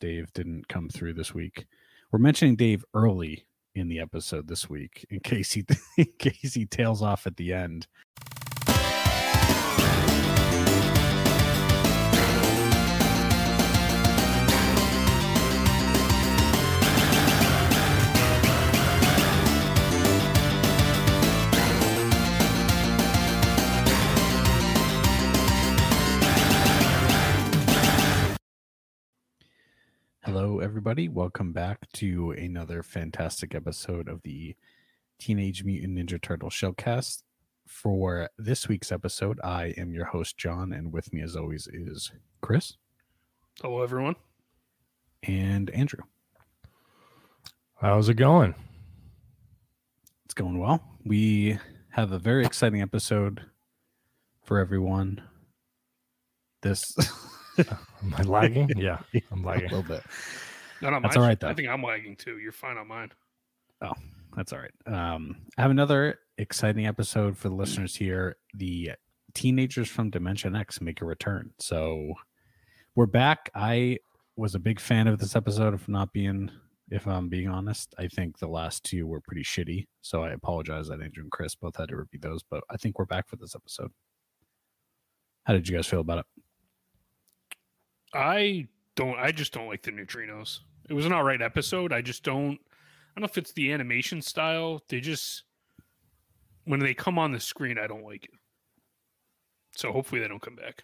Dave didn't come through this week. We're mentioning Dave early in the episode this week in case he tails off at the end. Hello, everybody. Welcome back to another fantastic episode of the Teenage Mutant Ninja Turtle Shellcast. For this week's episode, I am your host, John, and with me as always is Chris. Hello, everyone. And Andrew. How's it going? It's going well. We have a very exciting episode for everyone. This... Am I lagging? Yeah, I'm lagging a little bit. No, that's all right, though. I think I'm lagging too. You're fine on mine. Oh, that's all right. I have another exciting episode for the listeners here. The teenagers from Dimension X make a return. So we're back. I was a big fan of this episode, if I'm being honest. I think the last two were pretty shitty. So I apologize that Andrew and Chris both had to repeat those, but I think we're back for this episode. How did you guys feel about it? I just don't like the neutrinos. It was an all right episode. I don't know if it's the animation style. They just, when they come on the screen, I don't like it. So hopefully they don't come back.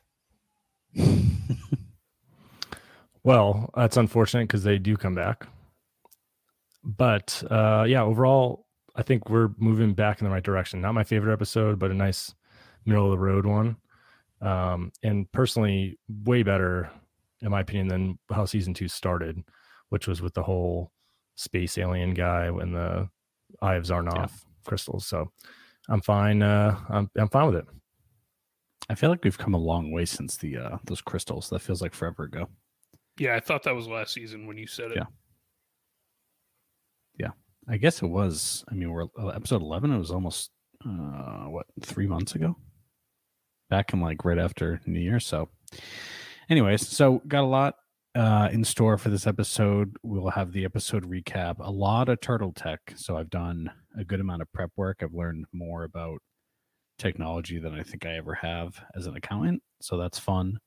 Well, that's unfortunate because they do come back. But yeah, overall, I think we're moving back in the right direction. Not my favorite episode, but a nice middle of the road one. And personally, way better, in my opinion, than how season 2 started, which was with the whole space alien guy and the Eye of Zarnoff crystals. So I'm fine. I'm fine with it. I feel like we've come a long way since the those crystals. That feels like forever ago. Yeah, I thought that was last season when you said it. Yeah, I guess it was. I mean, we're episode 11. It was almost 3 months ago. Back in like right after New Year. So anyways, got a lot in store for this episode. We'll have the episode recap, a lot of turtle tech. So I've done a good amount of prep work. I've learned more about technology than I think I ever have as an accountant. So that's fun.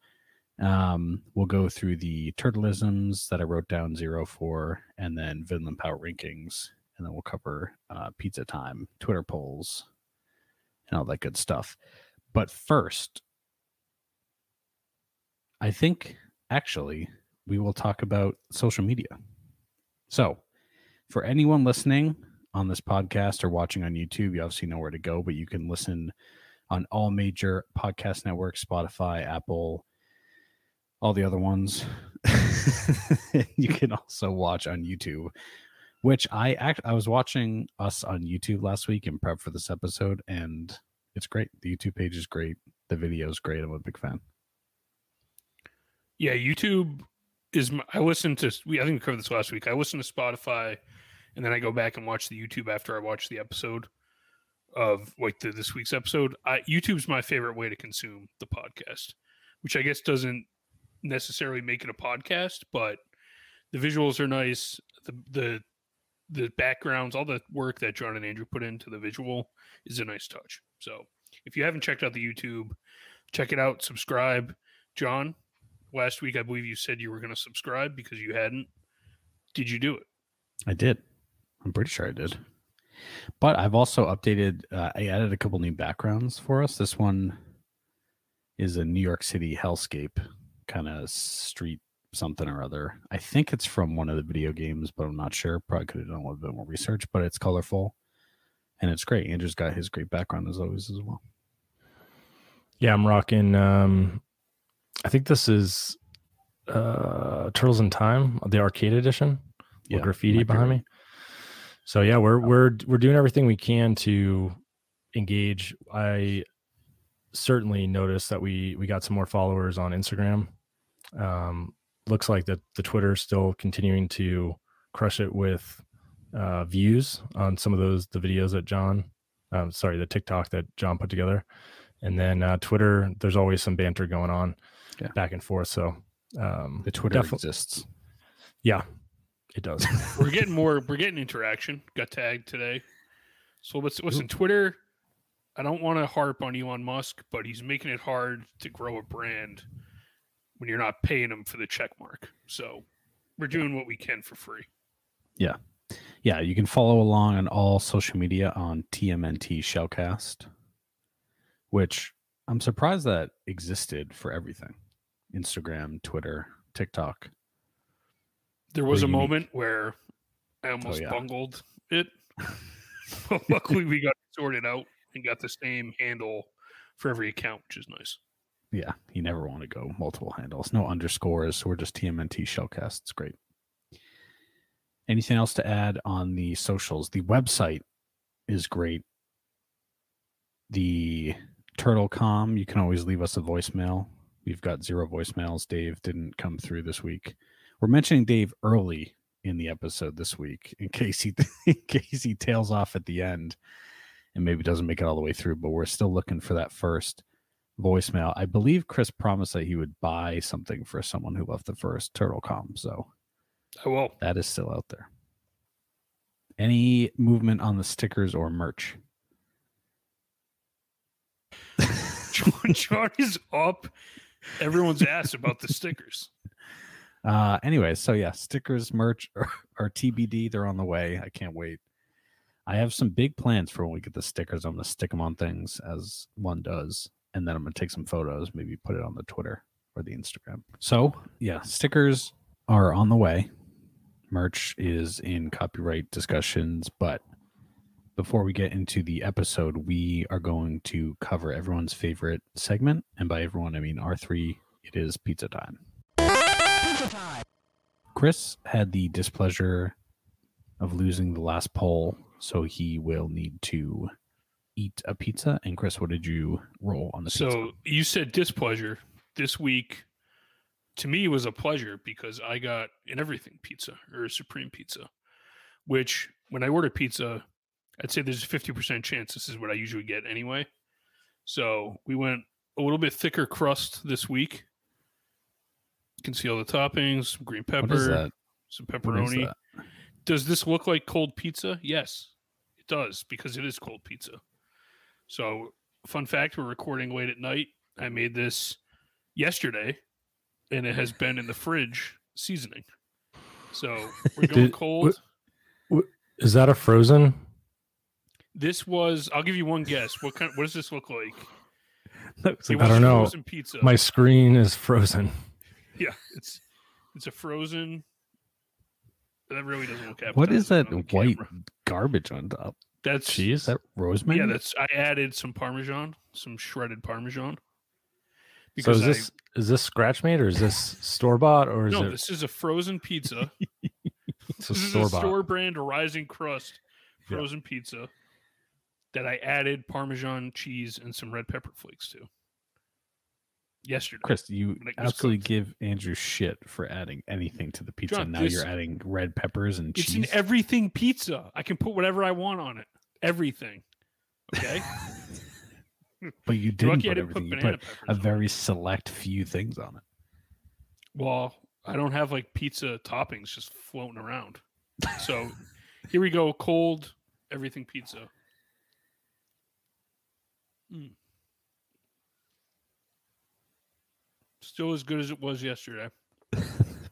We'll go through the turtleisms that I wrote down 0 for, and then Vinland Power rankings. And then we'll cover pizza time, Twitter polls, and all that good stuff. But first, I think, actually, we will talk about social media. So, for anyone listening on this podcast or watching on YouTube, you obviously know where to go, but you can listen on all major podcast networks, Spotify, Apple, all the other ones. You can also watch on YouTube, which I was watching us on YouTube last week in prep for this episode, and... it's great. The YouTube page is great. The video is great. I'm a big fan. Yeah, YouTube is... I think we covered this last week. I listen to Spotify, and then I go back and watch the YouTube after I watch the episode of this week's episode. YouTube's my favorite way to consume the podcast, which I guess doesn't necessarily make it a podcast, but the visuals are nice. The backgrounds, all the work that John and Andrew put into the visual is a nice touch. So if you haven't checked out the YouTube, check it out, subscribe. John, last week I believe you said you were going to subscribe because you hadn't. Did you do it? I did. I'm pretty sure I did. But I've also updated, I added a couple new backgrounds for us. This one is a New York City hellscape kind of street something or other. I think it's from one of the video games, but I'm not sure. Probably could have done a little bit more research, but it's colorful. And it's great. Andrew's got his great background as always as well. Yeah, I'm rocking. I think this is Turtles in Time, the arcade edition. Yeah, graffiti behind me. So yeah, we're doing everything we can to engage. I certainly noticed that we got some more followers on Instagram. Looks like that the Twitter's still continuing to crush it with views on some of the videos that the TikTok that John put together. And then Twitter, there's always some banter going on back and forth. So the Twitter exists. Yeah, it does. We're getting more. We're getting interaction. Got tagged today. So listen, Twitter. I don't want to harp on Elon Musk, but he's making it hard to grow a brand when you're not paying him for the check mark. So we're doing what we can for free. Yeah. Yeah, you can follow along on all social media on TMNT Shellcast, which I'm surprised that existed for everything. Instagram, Twitter, TikTok. There was a moment where I almost bungled it. But luckily, we got it sorted out and got the same handle for every account, which is nice. Yeah, you never want to go multiple handles. No underscores. So we're just TMNT Shellcast. It's great. Anything else to add on the socials? The website is great. The Turtlecom, you can always leave us a voicemail. We've got 0 voicemails. Dave didn't come through this week. We're mentioning Dave early in the episode this week in case he tails off at the end and maybe doesn't make it all the way through, but we're still looking for that first voicemail. I believe Chris promised that he would buy something for someone who left the first Turtlecom, so I will. That is still out there. Any movement on the stickers or merch? John is up everyone's ass about the stickers. Anyway, so yeah, stickers, merch are TBD. They're on the way. I can't wait. I have some big plans for when we get the stickers. I'm going to stick them on things as one does, and then I'm going to take some photos, maybe put it on the Twitter or the Instagram. So yeah, stickers are on the way. Merch is in copyright discussions, but before we get into the episode, we are going to cover everyone's favorite segment, and by everyone, I mean R3. It is pizza time. Chris had the displeasure of losing the last poll, so he will need to eat a pizza. And Chris, what did you roll on the pizza? So you said displeasure. This week, to me, it was a pleasure because I got an everything pizza or a supreme pizza, which when I order pizza, I'd say there's a 50% chance this is what I usually get anyway. So we went a little bit thicker crust this week. You can see all the toppings, some green pepper, what is that? Some pepperoni. What is that? Does this look like cold pizza? Yes, it does because it is cold pizza. So fun fact, we're recording late at night. I made this yesterday. And it has been in the fridge seasoning. So we're going cold. Is that a frozen? This was, I'll give you one guess. What does this look like? I don't know. Pizza. My screen is frozen. Yeah, it's a frozen. That really doesn't look appetizing. What is that white garbage on top? That's cheese. That rosemary? Yeah, I added some Parmesan, some shredded Parmesan. So is this scratch made or is this store bought or is no? This is a frozen pizza. This is a store brand rising crust frozen pizza that I added Parmesan cheese and some red pepper flakes to yesterday. Chris, you absolutely give Andrew shit for adding anything to the pizza. John, now you're adding red peppers and cheese. It's an everything pizza. I can put whatever I want on it. Everything. Okay. But you didn't put everything. You put a very select few things on it. Well, I don't have like pizza toppings just floating around. So here we go. Cold everything pizza. Still as good as it was yesterday.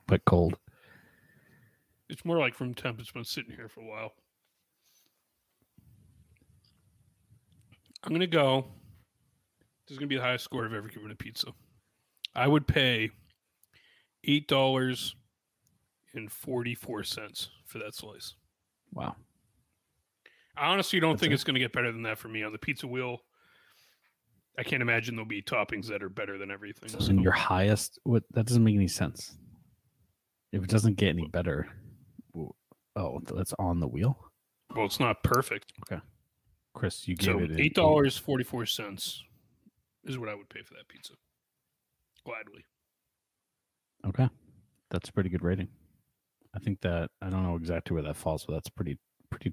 But cold. It's more like room temp. It's been sitting here for a while. I'm going to go. This is going to be the highest score I've ever given a pizza. I would pay $8.44 for that slice. Wow. I honestly don't think it's going to get better than that for me on the pizza wheel. I can't imagine there'll be toppings that are better than everything. So your highest, that doesn't make any sense. If it doesn't get any better, that's on the wheel? Well, it's not perfect. Okay. Chris, you gave it $8.44. is what I would pay for that pizza. Gladly. Okay. That's a pretty good rating. I think that, I don't know exactly where that falls, but that's pretty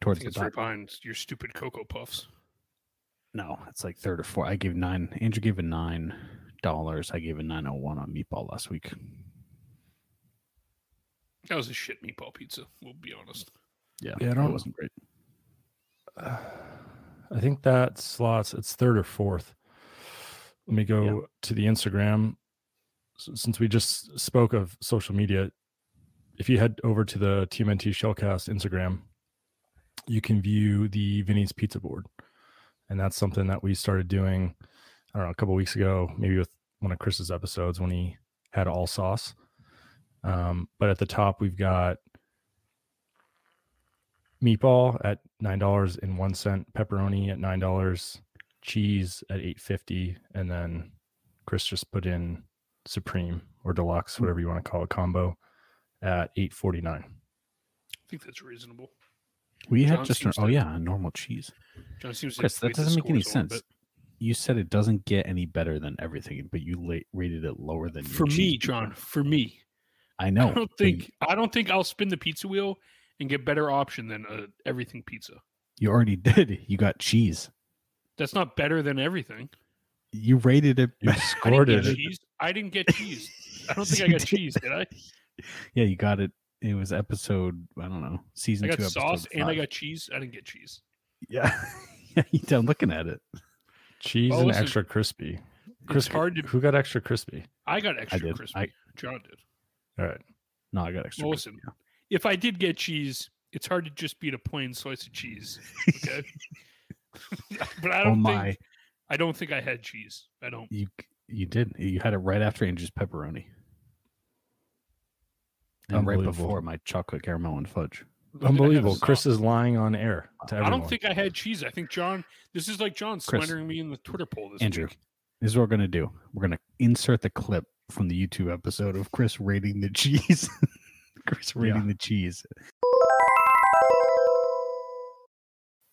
towards the top. It's right behind your stupid Cocoa Puffs. No, it's like third or fourth. I gave 9. Andrew gave it $9. I gave it $9.01 on Meatball last week. That was a shit meatball pizza, we'll be honest. Yeah, it wasn't great. I think that slots, it's third or fourth. Let me go to the Instagram. So, since we just spoke of social media, if you head over to the TMNT Shellcast Instagram, you can view the Vinny's pizza board. And that's something that we started doing, I don't know, a couple of weeks ago, maybe with one of Chris's episodes when he had all sauce. But at the top, we've got meatball at $9.01, pepperoni at $9, cheese at $8.50, and then Chris just put in Supreme or Deluxe, whatever you want to call it, combo at $8.49. I think that's reasonable. We had just a normal cheese. John seems Chris, that doesn't make any sense. You said it doesn't get any better than everything, but you rated it lower than for your me, John. For me, I know. I don't think I'll spin the pizza wheel and get better option than everything pizza. You already did. You got cheese. That's not better than everything. You rated it. You scored it. I didn't get cheese. I don't think I got cheese, did I? Yeah, you got it. It was episode, I don't know, season 2. I got 2, sauce and 5. I got cheese. I didn't get cheese. Yeah, you done looking at it. Cheese and listen, extra crispy. Chris, who got extra crispy? I got extra crispy. John did. All right. No, I got extra crispy. Listen, if I did get cheese, it's hard to just beat a plain slice of cheese. Okay. But I don't think I had cheese. I don't. You did. You had it right after Andrew's pepperoni. And right before my chocolate caramel and fudge. Unbelievable. Chris is lying on air to everyone. I don't think I had cheese. I think this is like John slandering me in the Twitter poll this week. This is what we're going to do. We're going to insert the clip from the YouTube episode of Chris rating the cheese. Chris rating the cheese.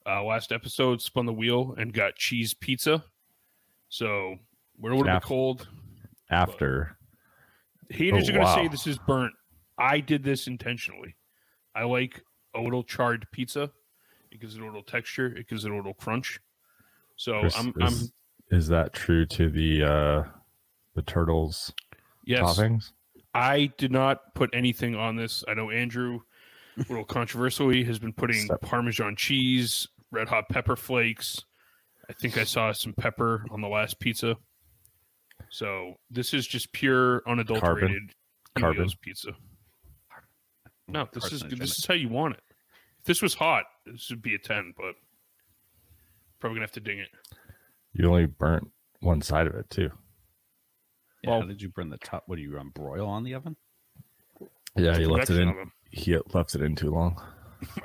Last episode, spun the wheel and got cheese pizza. So where would it be cold? After. Haters are going to say this is burnt. I did this intentionally. I like a little charred pizza. It gives it a little texture. It gives it a little crunch. So Chris, is that true to the turtles toppings? I did not put anything on this. I know Andrew, a little controversially, has been putting Parmesan cheese, red hot pepper flakes. I think I saw some pepper on the last pizza. So this is just pure, unadulterated Carbo's pizza. No, this is how you want it. If this was hot, this would be a 10, but probably gonna have to ding it. You only burnt one side of it too. Yeah, well, how did you burn the top? What do you broil on the oven? Yeah, he left it in. He left it in too long.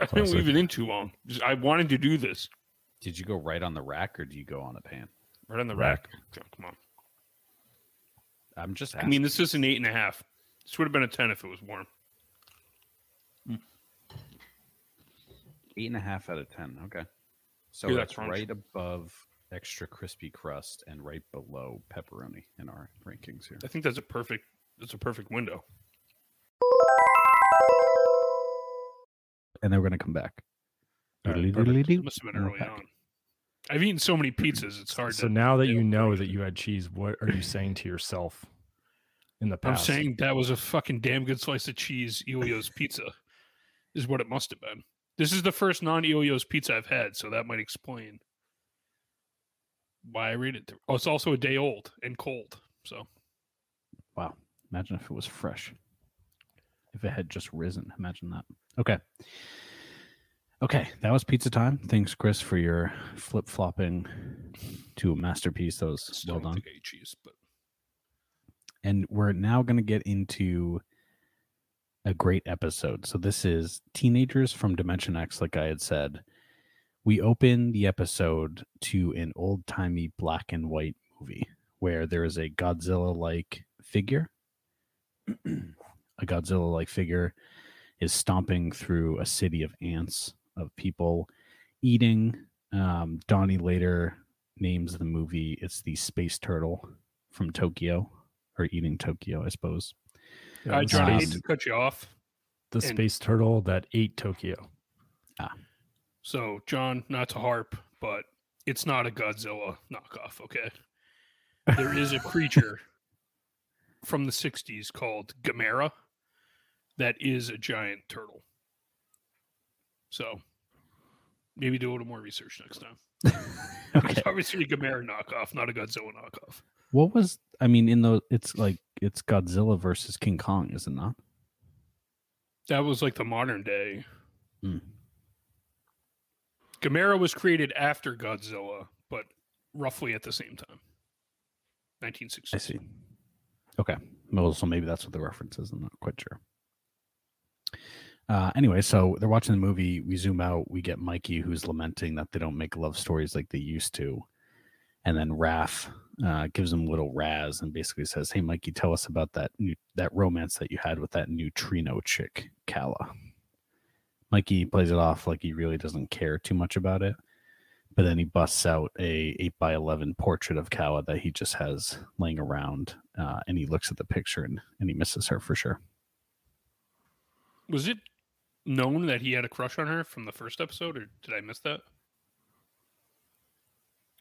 I didn't leave it in too long. I wanted to do this. Did you go right on the rack or do you go on a pan? Right on the rack. Oh, come on. I'm just asking. I mean, this is an 8.5. This would have been a 10 if it was warm. 8.5 out of 10. Okay. So that's right above extra crispy crust and right below pepperoni in our rankings here. I think that's a perfect window. And then we're gonna come back. Must have been early on. I've eaten so many pizzas, it's hard So now that you know that you had cheese, what are you saying to yourself in the past? I'm saying that was a fucking damn good slice of cheese. Elio's pizza is what it must have been. This is the first non-Elio's pizza I've had, so that might explain why I read it. It's also a day old and cold. So, wow! Imagine if it was fresh. If it had just risen, imagine that. Okay. That was pizza time. Thanks, Chris, for your flip-flopping to a masterpiece. That was well done. And we're now going to get into a great episode. So this is Teenagers from Dimension X, like I had said. We open the episode to an old-timey black and white movie where there is a Godzilla-like figure. A Godzilla-like figure is stomping through a city of ants, of people eating. Donnie later names the movie, it's the Space Turtle from Tokyo, or Eating Tokyo, I suppose. I hate to cut you off. The space turtle that ate Tokyo. So, John, not to harp, but it's not a Godzilla knockoff, okay? There is a creature from the 60s called Gamera. that is a giant turtle. So maybe do a little more research next time. Okay. It's obviously a Gamera knockoff, not a Godzilla knockoff. What was, I mean, in the, it's like, it's Godzilla versus King Kong, is it not? That was like the modern day. Mm. Gamera was created after Godzilla, but roughly at the same time. 1960. I see. Okay. Well, so maybe that's what the reference is. I'm not quite sure. Anyway, so they're watching the movie. We zoom out. We get Mikey, who's lamenting that they don't make love stories like they used to. And then Raph gives him little Raz and basically says, hey, Mikey, tell us about that romance that you had with that neutrino chick, Kala. Mikey plays it off like he really doesn't care too much about it. But then he busts out a 8x11 portrait of Kala that he just has laying around, and he looks at the picture and he misses her for sure. Was it known that he had a crush on her from the first episode, or did I miss that?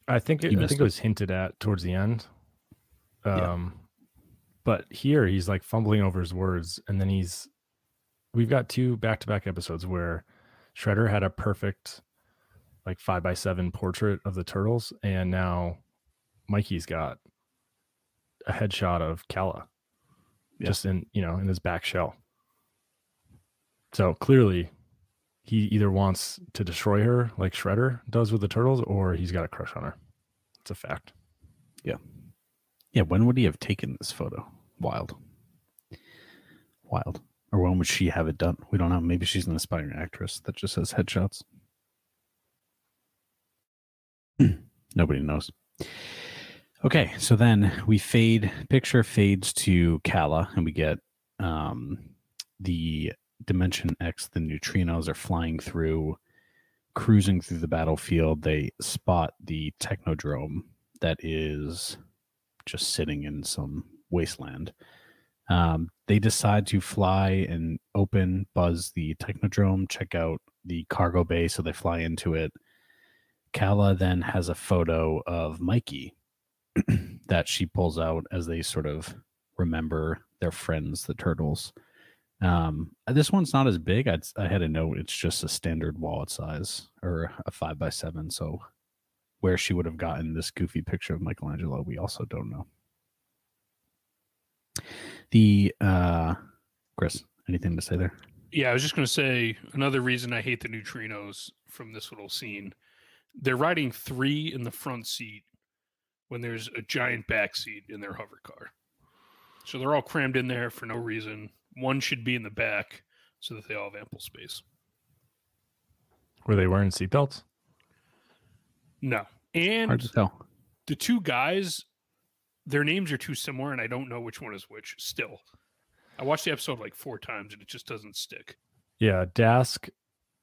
I think it was hinted at towards the end. Yeah. But here he's like fumbling over his words, and then we've got two back-to-back episodes where Shredder had a perfect like 5x7 portrait of the turtles, and now Mikey's got a headshot of Kala just in his back shell. So clearly he either wants to destroy her like Shredder does with the turtles, or he's got a crush on her. It's a fact. Yeah. Yeah. When would he have taken this photo? Wild. Or when would she have it done? We don't know. Maybe she's an aspiring actress that just has headshots. Nobody knows. Okay, so then we fades to Kala, and we get the Dimension X, the neutrinos are flying through, cruising through the battlefield. They spot the Technodrome that is just sitting in some wasteland. They decide to fly and buzz the Technodrome, check out the cargo bay, so they fly into it. Kala then has a photo of Mikey that she pulls out as they sort of remember their friends, the turtles. This one's not as big. I had a note. It's just a standard wallet size or a 5x7. So where she would have gotten this goofy picture of Michelangelo, we also don't know. Chris, anything to say there? Yeah, I was just going to say another reason I hate the neutrinos from this little scene. They're riding three in the front seat when there's a giant back seat in their hover car. So they're all crammed in there for no reason. One should be in the back so that they all have ample space. Were they wearing seatbelts? No. And hard to tell. The two guys, their names are too similar, and I don't know which one is which still. I watched the episode like 4 times, and it just doesn't stick. Yeah, Dask.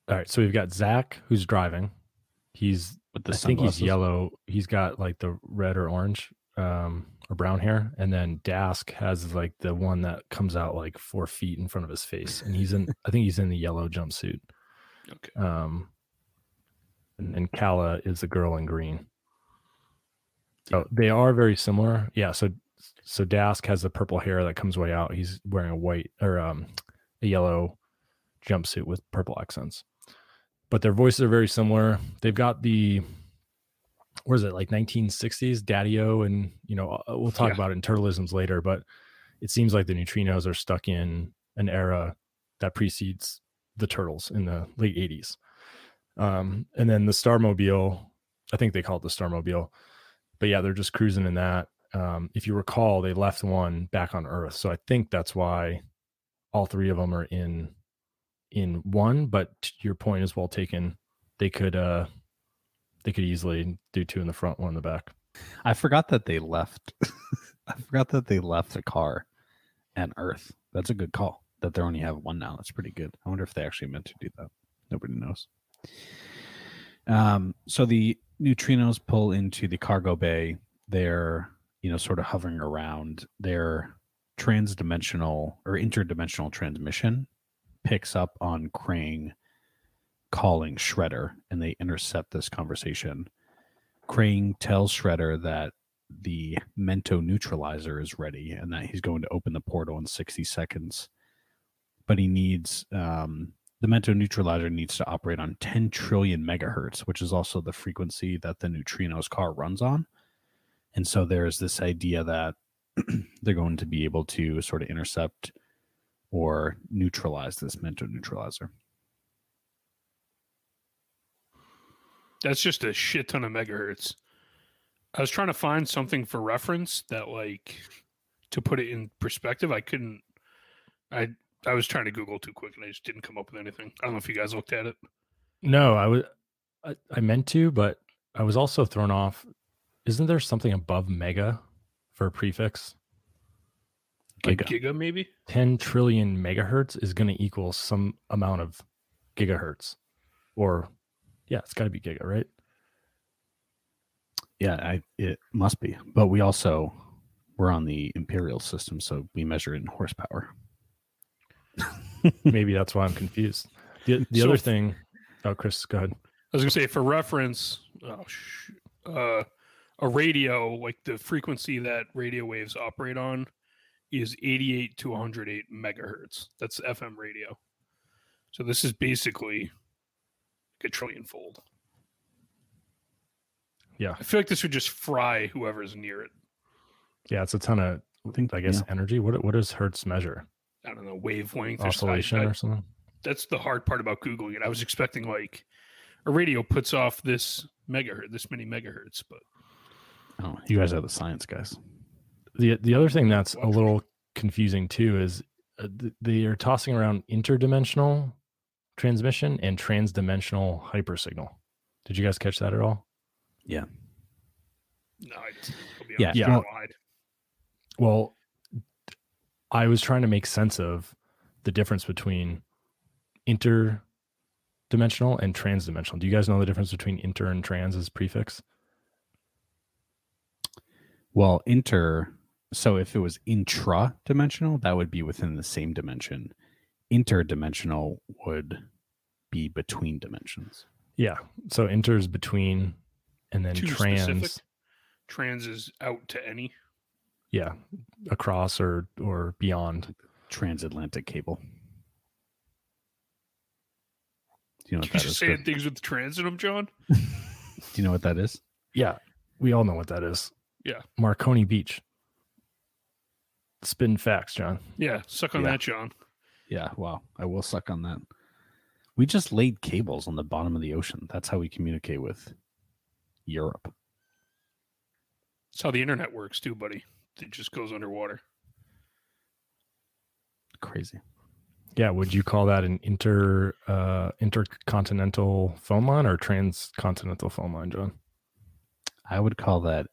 All right, so we've got Zach, who's driving. He's with the sunglasses. I think he's yellow. He's got like the red or orange or brown hair. And then Dask has like the one that comes out like 4 feet in front of his face. And he's in, I think he's in the yellow jumpsuit. Okay. And Kala is the girl in green. So they are very similar. Yeah. So Dask has the purple hair that comes way out. He's wearing a white or a yellow jumpsuit with purple accents. But their voices are very similar. They've got the, what is it, like 1960s daddy-o, and we'll talk about it in turtleisms later, but it seems like the neutrinos are stuck in an era that precedes the turtles in the late 80s. And then the Starmobile, I think they call it the Starmobile, but yeah, they're just cruising in that. If you recall, they left one back on Earth, so I think that's why all three of them are in one, but your point is well taken. They could easily do two in the front, one in the back. I forgot that they left the car and Earth. That's a good call that they only have one now. That's pretty good. I wonder if they actually meant to do that. Nobody knows. So the neutrinos pull into the cargo bay. They're, sort of hovering around. Their transdimensional or interdimensional transmission picks up on Krang calling Shredder, and they intercept this conversation. Krang tells Shredder that the Mental Neutralizer is ready and that he's going to open the portal in 60 seconds. but he needs the Mental Neutralizer needs to operate on 10 trillion megahertz, which is also the frequency that the Neutrino's car runs on. And so there's this idea that they're going to be able to sort of intercept or neutralize this Mental Neutralizer. That's just a shit ton of megahertz. I was trying to find something for reference that, like, to put it in perspective. I couldn't. I was trying to Google too quick, and I just didn't come up with anything. I don't know if you guys looked at it. No, I meant to, but I was also thrown off. Isn't there something above mega for a prefix? Like giga, maybe? 10 trillion megahertz is going to equal some amount of gigahertz. Or, yeah, it's got to be giga, right? Yeah, it must be. But we're on the imperial system, so we measure it in horsepower. Maybe that's why I'm confused. The other thing... Oh, Chris, go ahead. I was going to say, for reference, a radio, like the frequency that radio waves operate on is 88 to 108 megahertz. That's FM radio. So this is basically like a trillion fold. Yeah. I feel like this would just fry whoever's near it. Yeah, it's a ton of, I guess, energy. What does Hertz measure? I don't know, wavelength oscillation or something. That's the hard part about Googling it. I was expecting like a radio puts off this megahertz, this many megahertz, but oh, you guys are the science guys. The other thing that's a little confusing too is they are tossing around interdimensional transmission and transdimensional hypersignal. Did you guys catch that at all? Yeah. No, I'll be honest. Well, I was trying to make sense of the difference between interdimensional and transdimensional. Do you guys know the difference between inter and trans as prefix? Well, so if it was intra-dimensional, that would be within the same dimension. Interdimensional would be between dimensions. Yeah, so inter is between, and then Specific. Trans is out to any. Yeah, across or beyond. Transatlantic cable. Do you know what that is? You just saying things with trans in them, John? Do you know what that is? Yeah, we all know what that is. Yeah. Marconi Beach. Spin facts, John. Yeah, suck on that, John. Yeah, wow. I will suck on that. We just laid cables on the bottom of the ocean. That's how we communicate with Europe. That's how the internet works too, buddy. It just goes underwater. Crazy. Yeah, would you call that an intercontinental phone line or transcontinental phone line, John? I would call that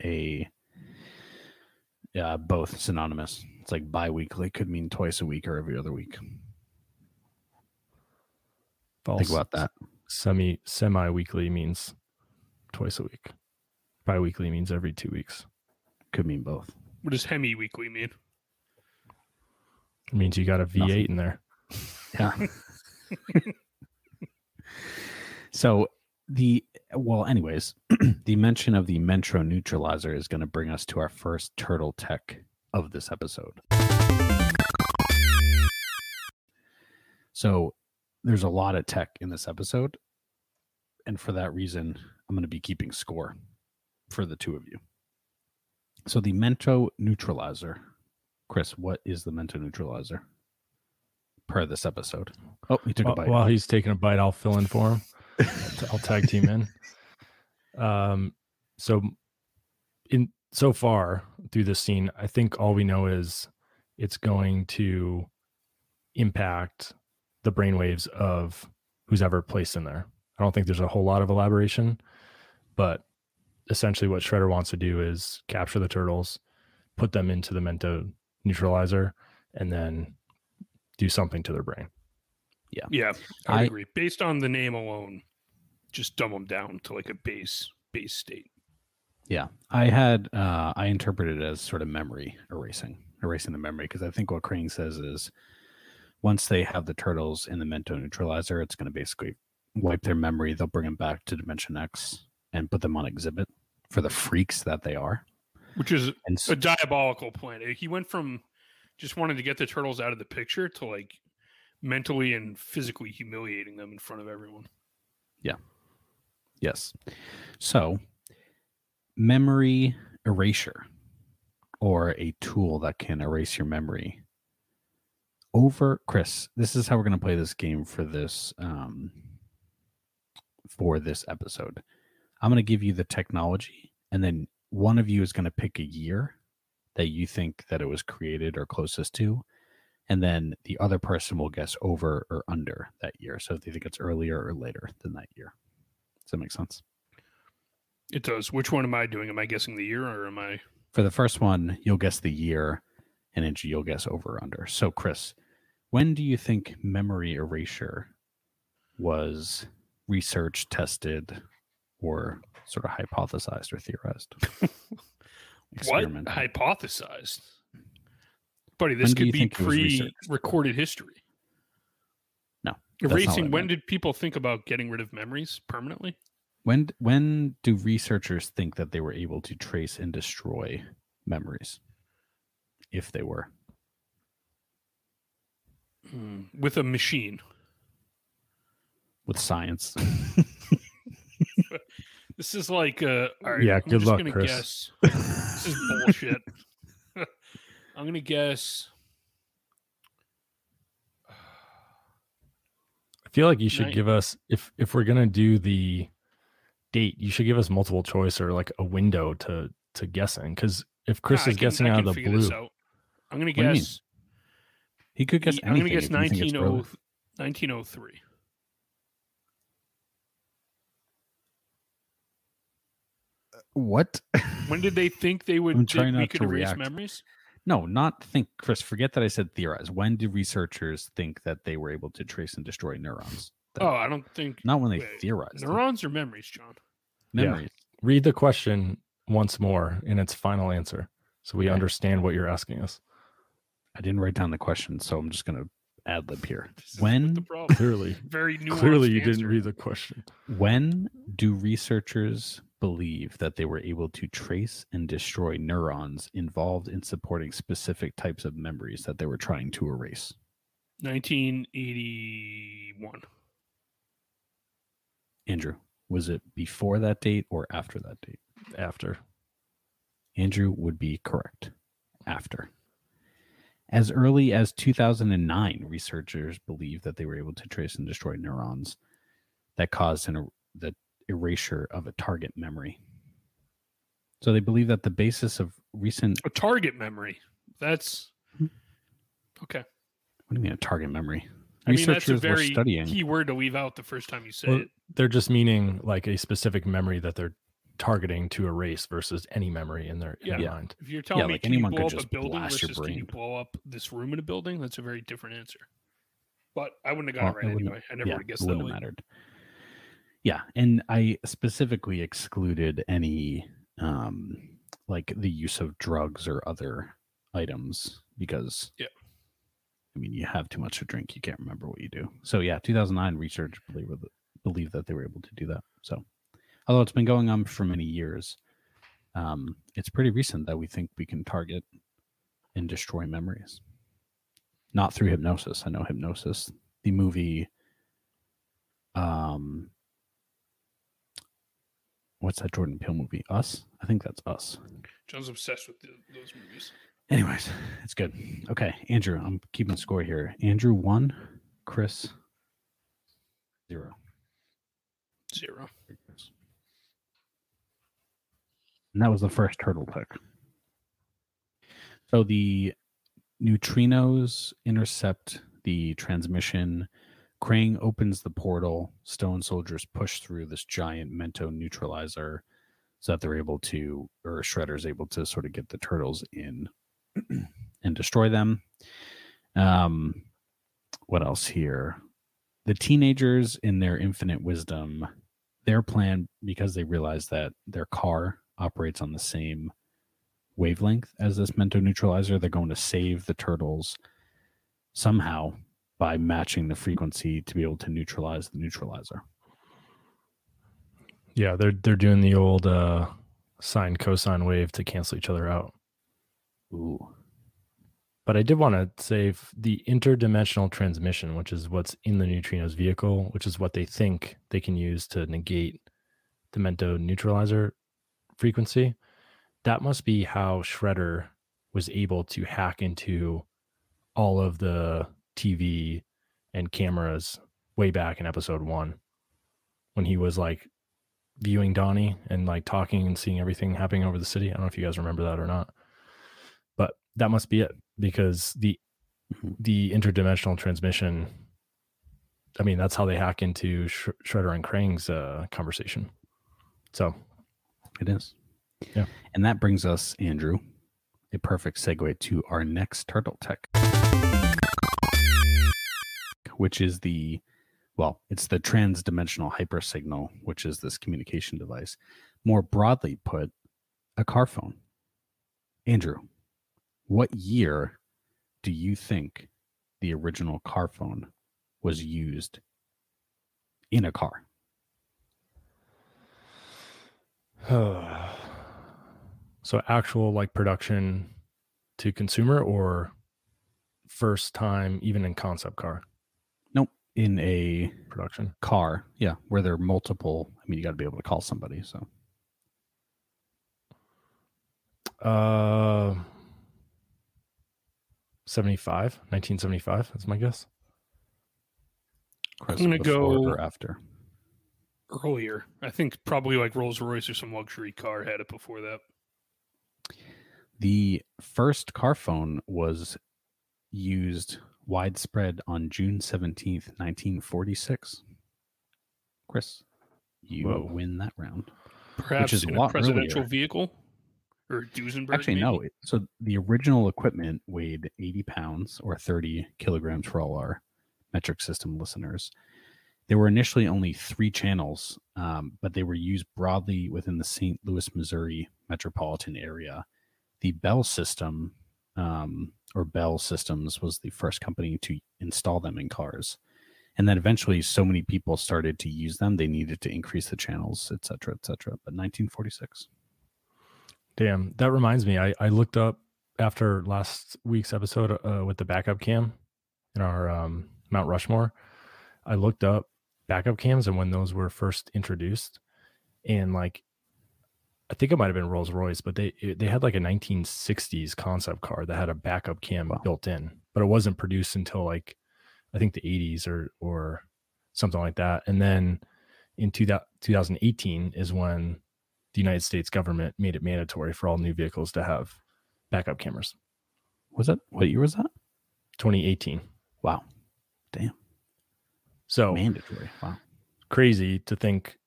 both synonymous. It's like bi-weekly could mean twice a week or every other week. False. Think about that. Semi-weekly means twice a week. Bi-weekly means every 2 weeks. Could mean both. What does hemi-weekly mean? It means you got a V8 in there. Yeah. The mention of the Mental Neutralizer is going to bring us to our first turtle tech of this episode. So there's a lot of tech in this episode. And for that reason, I'm going to be keeping score for the two of you. So the Mental Neutralizer. Chris, what is the Mental Neutralizer per this episode? Oh, he took a bite. While he's taking a bite, I'll fill in for him. I'll tag team in. So far through this scene, I think all we know is it's going to impact the brainwaves of who's ever placed in there. I don't think there's a whole lot of elaboration, but essentially what Shredder wants to do is capture the turtles, put them into the Mental Neutralizer, and then do something to their brain. Yeah. Yeah, I agree. Based on the name alone, just dumb them down to like a base state. Yeah. I interpreted it as sort of memory erasing the memory. Cause I think what Crane says is once they have the turtles in the Mental Neutralizer, it's going to basically wipe their memory. They'll bring them back to Dimension X and put them on exhibit for the freaks that they are. Which is a diabolical plan. He went from just wanting to get the turtles out of the picture to like mentally and physically humiliating them in front of everyone. Yeah. Yes. So memory erasure, or a tool that can erase your memory. Over, Chris, this is how we're going to play this game for this episode. I'm going to give you the technology, and then one of you is going to pick a year that you think that it was created or closest to, and then the other person will guess over or under that year. So if they think it's earlier or later than that year. Does that make sense? It does. Which one am I doing? Am I guessing the year, or am I... For the first one, you'll guess the year, and then you'll guess over or under. So, Chris, when do you think memory erasure was researched, tested, or sort of hypothesized or theorized? What? Hypothesized? Buddy, this could be pre-recorded history. No. Erasing, when did people think about getting rid of memories permanently? When do researchers think that they were able to trace and destroy memories, if they were? With a machine. With science. This is like... All right, yeah, I'm good luck, Chris. Guess. This is bullshit. I'm going to guess... I feel like you should give us... If we're going to do the... date, you should give us multiple choice or like a window to guessing, because if Chris is guessing out of the blue, I'm gonna guess he could guess anything. I'm gonna guess 1903. What? When did they think they would could erase memories? No, not think, Chris. Forget that I said theorize. When do researchers think that they were able to trace and destroy neurons? Oh, I don't think... Not when they theorize. Neurons or memories, John? Memories. Yeah. Read the question once more in its final answer so we understand what you're asking us. I didn't write down the question, so I'm just going to ad-lib here. When... The problem. Clearly. Very nuanced Clearly, you answer. Didn't read the question. When do researchers believe that they were able to trace and destroy neurons involved in supporting specific types of memories that they were trying to erase? 1981. Andrew, was it before that date or after that date? After. Andrew would be correct. After. As early as 2009, researchers believed that they were able to trace and destroy neurons that caused the erasure of a target memory. So they believe that the basis of recent... A target memory. That's... Okay. What do you mean a target memory? I mean, that's a very key word to leave out the first time you say it. They're just meaning like a specific memory that they're targeting to erase versus any memory in their mind. If you're telling me, like, can you blow up a building versus can you blow up this room in a building, that's a very different answer. But I wouldn't have gotten it right anyway. I never would have guessed that. It wouldn't have mattered. Yeah, and I specifically excluded any like the use of drugs or other items because... Yeah. I mean, you have too much to drink. You can't remember what you do. So yeah, 2009 research believe that they were able to do that. So although it's been going on for many years, it's pretty recent that we think we can target and destroy memories. Not through hypnosis. I know hypnosis, the movie. What's that Jordan Peele movie? Us? I think that's Us. John's obsessed with those movies. Anyways, it's good. Okay, Andrew, I'm keeping score here. Andrew 1, Chris 0. 0. And that was the first turtle pick. So the neutrinos intercept the transmission. Krang opens the portal. Stone soldiers push through this giant Mental neutralizer so that they're able to, or Shredder's able to sort of get the turtles in and destroy them. What else here? The teenagers, in their infinite wisdom, their plan, because they realize that their car operates on the same wavelength as this Mental neutralizer, they're going to save the turtles somehow by matching the frequency to be able to neutralize the neutralizer. Yeah, they're doing the old sine cosine wave to cancel each other out. Ooh. But I did want to save the interdimensional transmission, which is what's in the Neutrino's vehicle, which is what they think they can use to negate the Mental Neutralizer frequency. That must be how Shredder was able to hack into all of the TV and cameras way back in episode 1 when he was like viewing Donnie and like talking and seeing everything happening over the city. I don't know if you guys remember that or not, but that must be it, because the interdimensional transmission, I mean, that's how they hack into Shredder and Krang's conversation. So it is. Yeah. And that brings us, Andrew, a perfect segue to our next turtle tech, which is the, well, it's the transdimensional hypersignal, which is this communication device. More broadly put, a car phone. Andrew, what year do you think the original car phone was used in a car? So actual like production to consumer, or first time even in concept car? Nope. In a production car. Yeah. Where there are multiple, I mean, you got to be able to call somebody. So. 1975. That's my guess. I'm going to go or after. Earlier. I think probably like Rolls-Royce or some luxury car had it before that. The first car phone was used widespread on June 17th, 1946. Chris, you win that round. Perhaps in a presidential vehicle or Duesenberg? Actually, maybe? No. So the original equipment weighed 80 pounds or 30 kilograms for all our metric system listeners. There were initially only 3 channels, but they were used broadly within the St. Louis, Missouri metropolitan area. The Bell system, or Bell Systems, was the first company to install them in cars. And then eventually so many people started to use them, they needed to increase the channels, et cetera, et cetera. But 1946. Damn, that reminds me. I looked up after last week's episode with the backup cam in our Mount Rushmore. I looked up backup cams and when those were first introduced, and like, I think it might have been Rolls-Royce, but they had like a 1960s concept car that had a backup cam built in, but it wasn't produced until like, I think the 80s or something like that. And then in 2018 is when the United States government made it mandatory for all new vehicles to have backup cameras. Was that, what year was that? 2018. Wow. Damn. So mandatory. Wow. Crazy to think.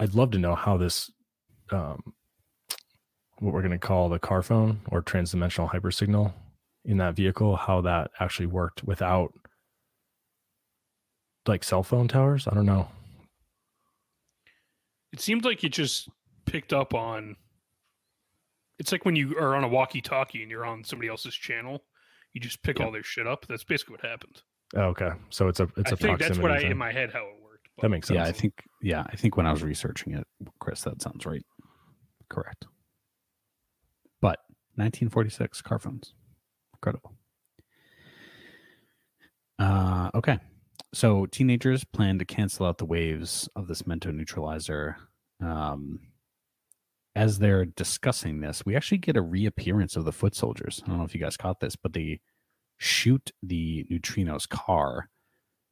I'd love to know how this, what we're going to call the car phone or transdimensional hypersignal in that vehicle, how that actually worked without like cell phone towers. I don't know. It seemed like you just picked up on, it's like when you are on a walkie-talkie and you're on somebody else's channel, you just pick all their shit up. That's basically what happened. Oh, okay. So it's a proximity. I think that's what in my head, how it worked. That makes sense. Yeah, I think when I was researching it, Chris, that sounds right. Correct. But 1946 car phones. Incredible. Okay. So teenagers plan to cancel out the waves of this Mental Neutralizer. As they're discussing this, we actually get a reappearance of the foot soldiers. I don't know if you guys caught this, but they shoot the Neutrino's car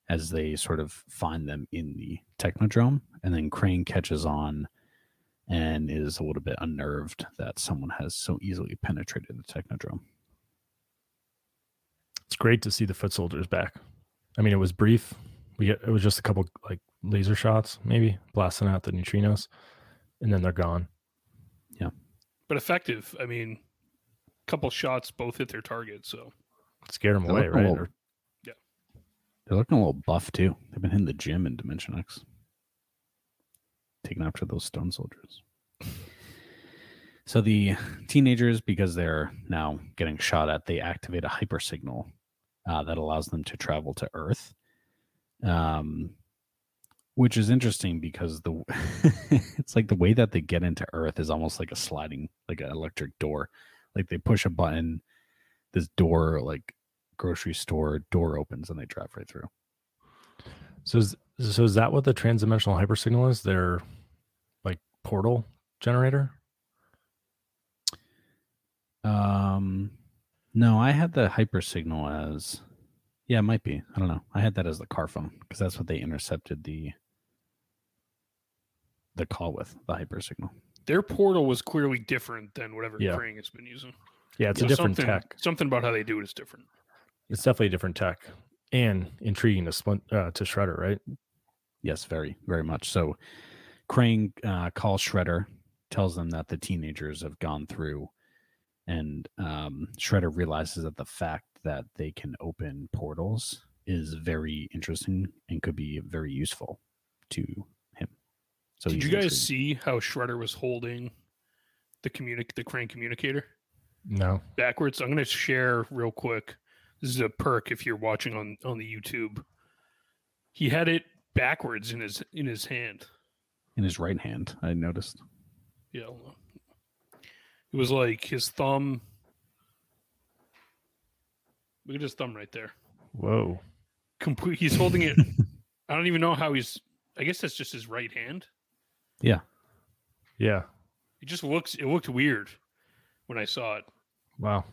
as they sort of find them in the Technodrome. And then Krang catches on and is a little bit unnerved that someone has so easily penetrated the Technodrome. It's great to see the foot soldiers back. I mean, it was brief. It was just a couple like laser shots, maybe blasting out the Neutrinos, and then they're gone. Yeah, but effective. I mean, a couple shots, both hit their target, so it scared them away, right? Yeah, they're looking a little buff too. They've been in the gym in Dimension X, taking after those stone soldiers. So the teenagers, because they're now getting shot at, they activate a hypersignal that allows them to travel to Earth, which is interesting because the it's like the way that they get into Earth is almost like a sliding, like an electric door. Like they push a button this door, like grocery store door opens and they drive right through. So is that what the transdimensional hypersignal is? Their like portal generator? No, I had the hypersignal as, yeah, it might be. I don't know. I had that as the car phone because that's what they intercepted the call with, the hypersignal. Their portal was clearly different than whatever Krang has been using. Yeah, it's a different tech. Something about how they do it is different. It's definitely a different tech and intriguing to Shredder, right? Yes, very, very much. So Krang calls Shredder, tells them that the teenagers have gone through, and Shredder realizes that the fact that they can open portals is very interesting and could be very useful to him. So did you guys see how Shredder was holding the Krang communicator? No. Backwards. I'm going to share real quick. This is a perk if you're watching on the YouTube. He had it backwards in his hand. In his right hand, I noticed. Yeah. It was like his thumb. Look at his thumb right there. Whoa. He's holding it. I don't even know how I guess that's just his right hand. Yeah. Yeah. It looked weird when I saw it. Wow.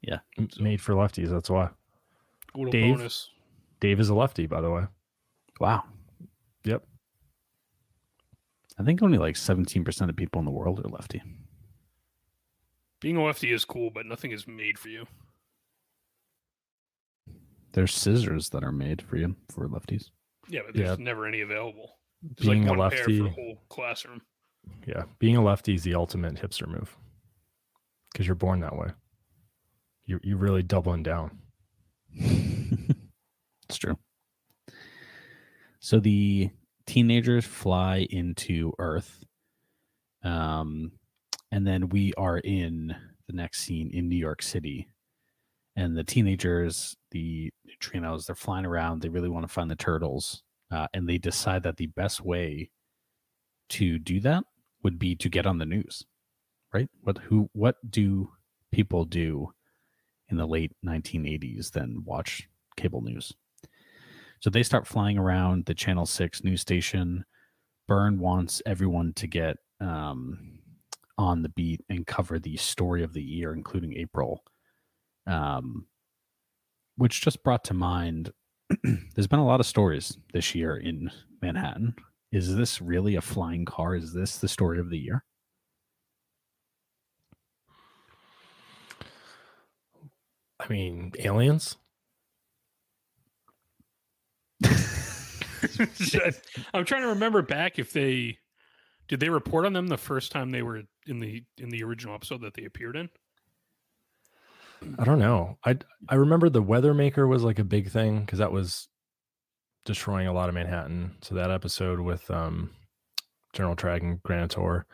Yeah. So, made for lefties, that's why. Dave, bonus. Dave is a lefty, by the way. Wow. Yep. I think only like 17% of people in the world are lefty. Being a lefty is cool, but nothing is made for you. There's scissors that are made for you for lefties. Yeah, but there's never any available. There's being like one a lefty pair for a whole classroom. Yeah, being a lefty is the ultimate hipster move because you're born that way. You're really doubling down. It's true. So the teenagers fly into Earth. And then we are in the next scene in New York City. And the teenagers, the neutrinos, they're flying around. They really want to find the turtles. And they decide that the best way to do that would be to get on the news, right? What do people do in the late 1980s than watch cable news? So they start flying around the Channel 6 news station. Byrne wants everyone to get... on the beat and cover the story of the year, including April, which just brought to mind, there's been a lot of stories this year in Manhattan. Is this really a flying car? Is this the story of the year? I mean, aliens? I'm trying to remember back if they... Did they report on them the first time they were in the original episode that they appeared in? I don't know. I remember the weather maker was like a big thing because that was destroying a lot of Manhattan. So that episode with General Trag and Granitor.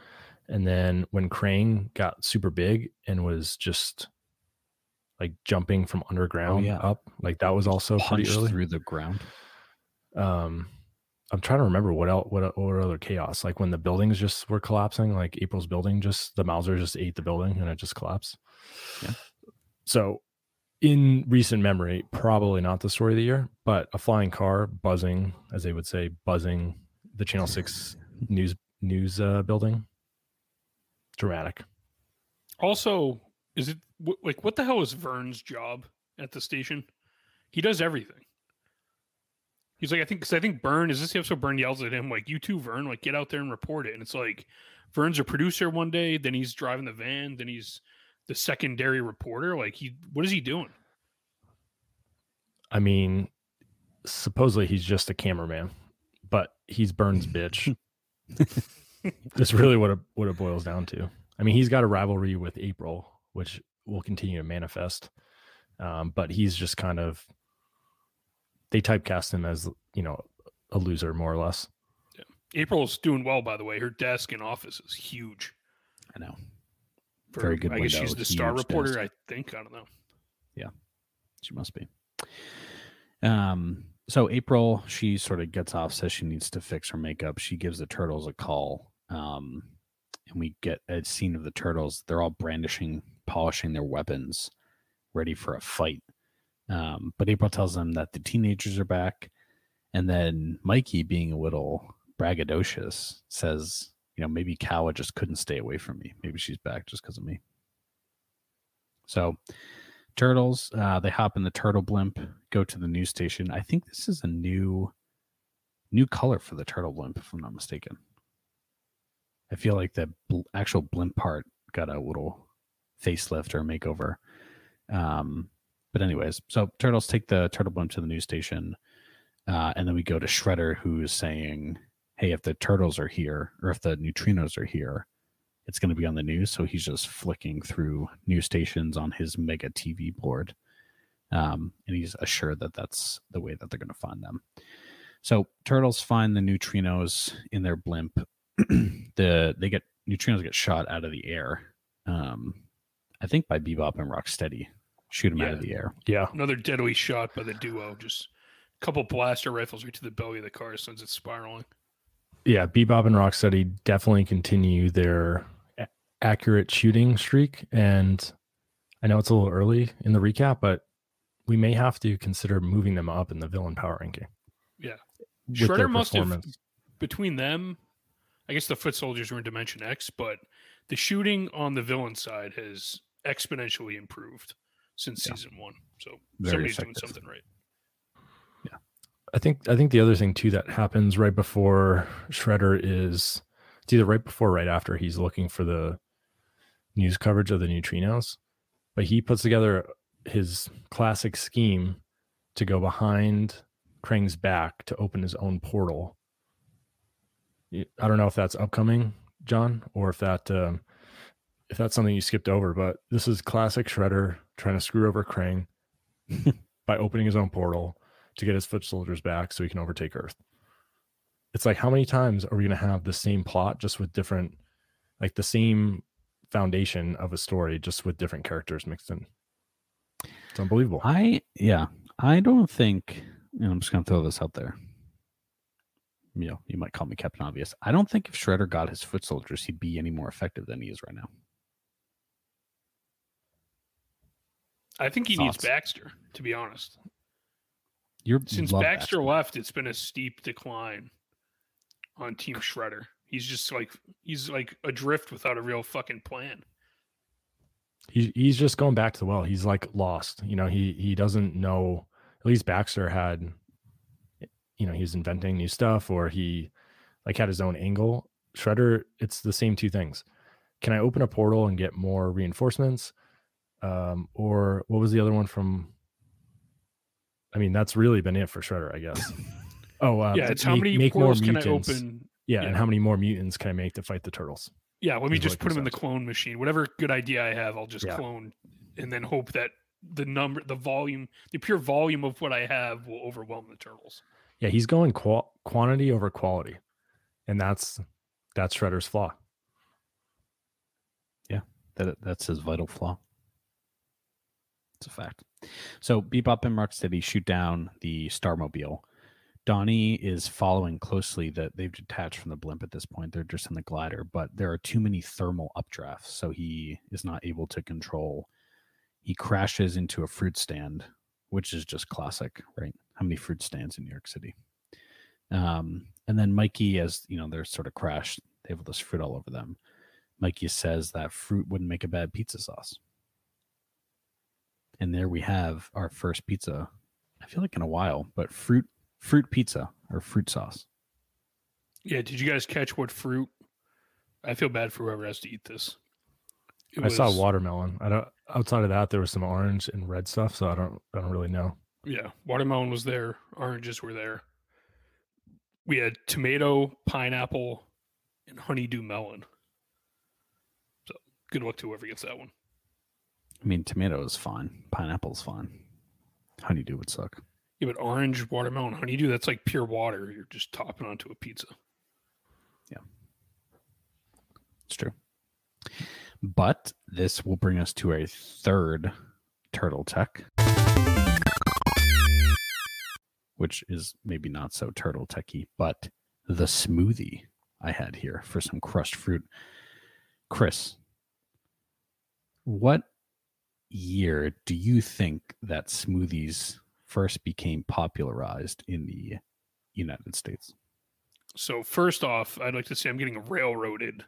And then when Krang got super big and was just like jumping from underground up, like that was also punched pretty early through the ground. I'm trying to remember what other chaos, like when the buildings just were collapsing, like April's building, the Mauser just ate the building and it just collapsed. Yeah. So in recent memory, probably not the story of the year, but a flying car buzzing, as they would say, buzzing the Channel 6 news building. Dramatic. Also, is it like, what the hell is Vern's job at the station? He does everything. He's like, I think Byrne, is this the episode Byrne yells at him, like, you too, Vern, like, get out there and report it. And it's like, Vern's a producer one day, then he's driving the van, then he's the secondary reporter. Like, what is he doing? I mean, supposedly he's just a cameraman, but he's Byrne's bitch. That's really what it boils down to. I mean, he's got a rivalry with April, which will continue to manifest, but he's just kind of... They typecast him as, you know, a loser, more or less. Yeah. April's doing well, by the way. Her desk and office is huge. I know. Very good. I guess she's the star reporter, desk. I think. I don't know. Yeah, she must be. So April, she sort of gets off, says she needs to fix her makeup. She gives the turtles a call, and we get a scene of the turtles. They're all brandishing, polishing their weapons. ready for a fight. But April tells them that the teenagers are back. And then Mikey, being a little braggadocious, says, you know, maybe Kawa just couldn't stay away from me. Maybe she's back just because of me. So Turtles, they hop in the turtle blimp, go to the news station. I think this is a new color for the turtle blimp, if I'm not mistaken. I feel like the actual blimp part got a little facelift or makeover. But anyways, so Turtles take the turtle blimp to the news station. And then we go to Shredder, who's saying, hey, if the turtles are here, or if the neutrinos are here, it's going to be on the news. So he's just flicking through news stations on his mega TV board. And he's assured that that's the way that they're going to find them. So Turtles find the neutrinos in their blimp. Neutrinos get shot out of the air. I think by Bebop and Rocksteady. Shoot them out of the air. Yeah. Another deadly shot by the duo. Just a couple blaster rifles right to the belly of the car since it's spiraling. Yeah, Bebop and Rocksteady definitely continue their accurate shooting streak. And I know it's a little early in the recap, but we may have to consider moving them up in the villain power ranking. Yeah. Shredder must have, between them, I guess the foot soldiers were in Dimension X, but the shooting on the villain side has exponentially improved since season one. So somebody's doing something right. I think the other thing too that happens right before Shredder is it's either right before or right after he's looking for the news coverage of the neutrinos, but he puts together his classic scheme to go behind Krang's back to open his own portal. I don't know if that's upcoming, John, or if that's something you skipped over, but this is classic Shredder trying to screw over Krang by opening his own portal to get his foot soldiers back so he can overtake Earth. It's like, how many times are we going to have the same plot just with different, like the same foundation of a story, just with different characters mixed in? It's unbelievable. I don't think, and I'm just going to throw this out there. You know, you might call me Captain Obvious. I don't think if Shredder got his foot soldiers, he'd be any more effective than he is right now. I think he needs Baxter, to be honest. Since Baxter left, it's been a steep decline on Team Shredder. He's like adrift without a real fucking plan. He's just going back to the well. He's like lost. You know, he doesn't know. At least Baxter had, you know, he was inventing new stuff, or he like had his own angle. Shredder, it's the same two things. Can I open a portal and get more reinforcements? Or what was the other one from? I mean, that's really been it for Shredder, I guess. It's how many portals can I open? Yeah, and how many more mutants can I make to fight the turtles? Yeah, let me just put them in the clone machine. Whatever good idea I have, I'll just clone and then hope that the pure volume of what I have will overwhelm the turtles. Yeah, he's going quantity over quality, and that's Shredder's flaw. Yeah, that's his vital flaw. It's a fact. So Bebop and Rocksteady shoot down the Starmobile. Donnie is following closely. That they've detached from the blimp at this point. They're just in the glider, but there are too many thermal updrafts, so he is not able to control. He crashes into a fruit stand, which is just classic, right? How many fruit stands in New York City? And then Mikey, as you know, they're sort of crashed. They have all this fruit all over them. Mikey says that fruit wouldn't make a bad pizza sauce. And there we have our first pizza, I feel like in a while, but fruit pizza or fruit sauce. Yeah, did you guys catch what fruit? I feel bad for whoever has to eat this. I saw watermelon. I don't. Outside of that, there was some orange and red stuff, so I don't really know. Yeah, watermelon was there. Oranges were there. We had tomato, pineapple, and honeydew melon. So good luck to whoever gets that one. I mean, tomato is fine. Pineapple is fine. Honeydew would suck. Yeah, but orange, watermelon, honeydew, that's like pure water. You're just topping onto a pizza. Yeah. It's true. But this will bring us to a third turtle tech, which is maybe not so turtle techy, but the smoothie I had here for some crushed fruit. Chris, what year do you think that smoothies first became popularized in the United States? So first off, I'd like to say I'm getting railroaded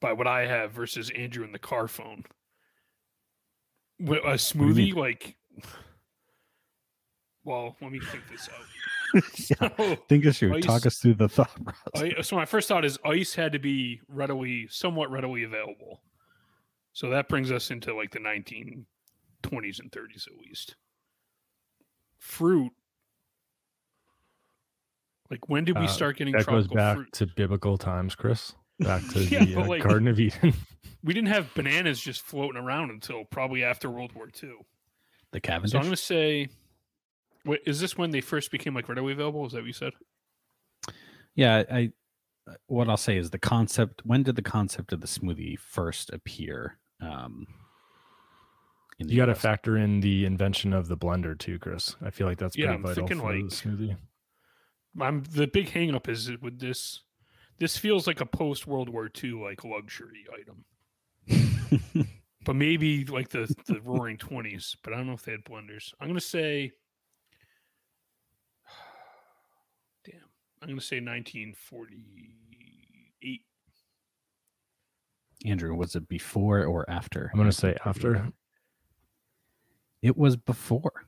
by what I have versus Andrew in the car phone. A smoothie, like... Well, let me think this out. Yeah, so, think this through. Talk us through the thought process. So my first thought is ice had to be somewhat readily available. So that brings us into like the 1920s and 30s at least. Fruit. Like when did we start getting tropical fruit? That goes back to biblical times, Chris. Back to the Garden of Eden. We didn't have bananas just floating around until probably after World War II. The Cavendish? So I'm going to say... Wait, is this when they first became like readily available? Is that what you said? Yeah, what I'll say is the concept. When did the concept of the smoothie first appear? You got to factor in the invention of the blender too, Chris. I feel like that's pretty vital for the smoothie. The big hang up is with this. This feels like a post World War II like luxury item, but maybe like the Roaring 20s. But I don't know if they had blenders. I'm gonna say. I'm going to say 1948. Andrew, was it before or after? I'm going to say after. It was before.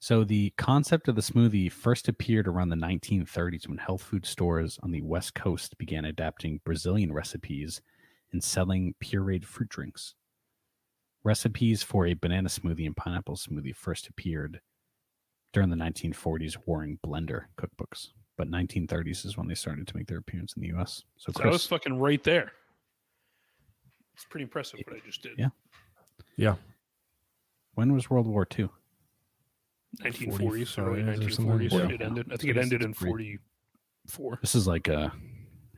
So the concept of the smoothie first appeared around the 1930s when health food stores on the West Coast began adapting Brazilian recipes and selling pureed fruit drinks. Recipes for a banana smoothie and pineapple smoothie first appeared during the 1940s Waring Blender cookbooks. But 1930s is when they started to make their appearance in the U.S. So Chris, I was fucking right there. It's pretty impressive what I just did. Yeah. Yeah. When was World War II? 1940s, early 1940s. Yeah. I think it ended in 44. This is like,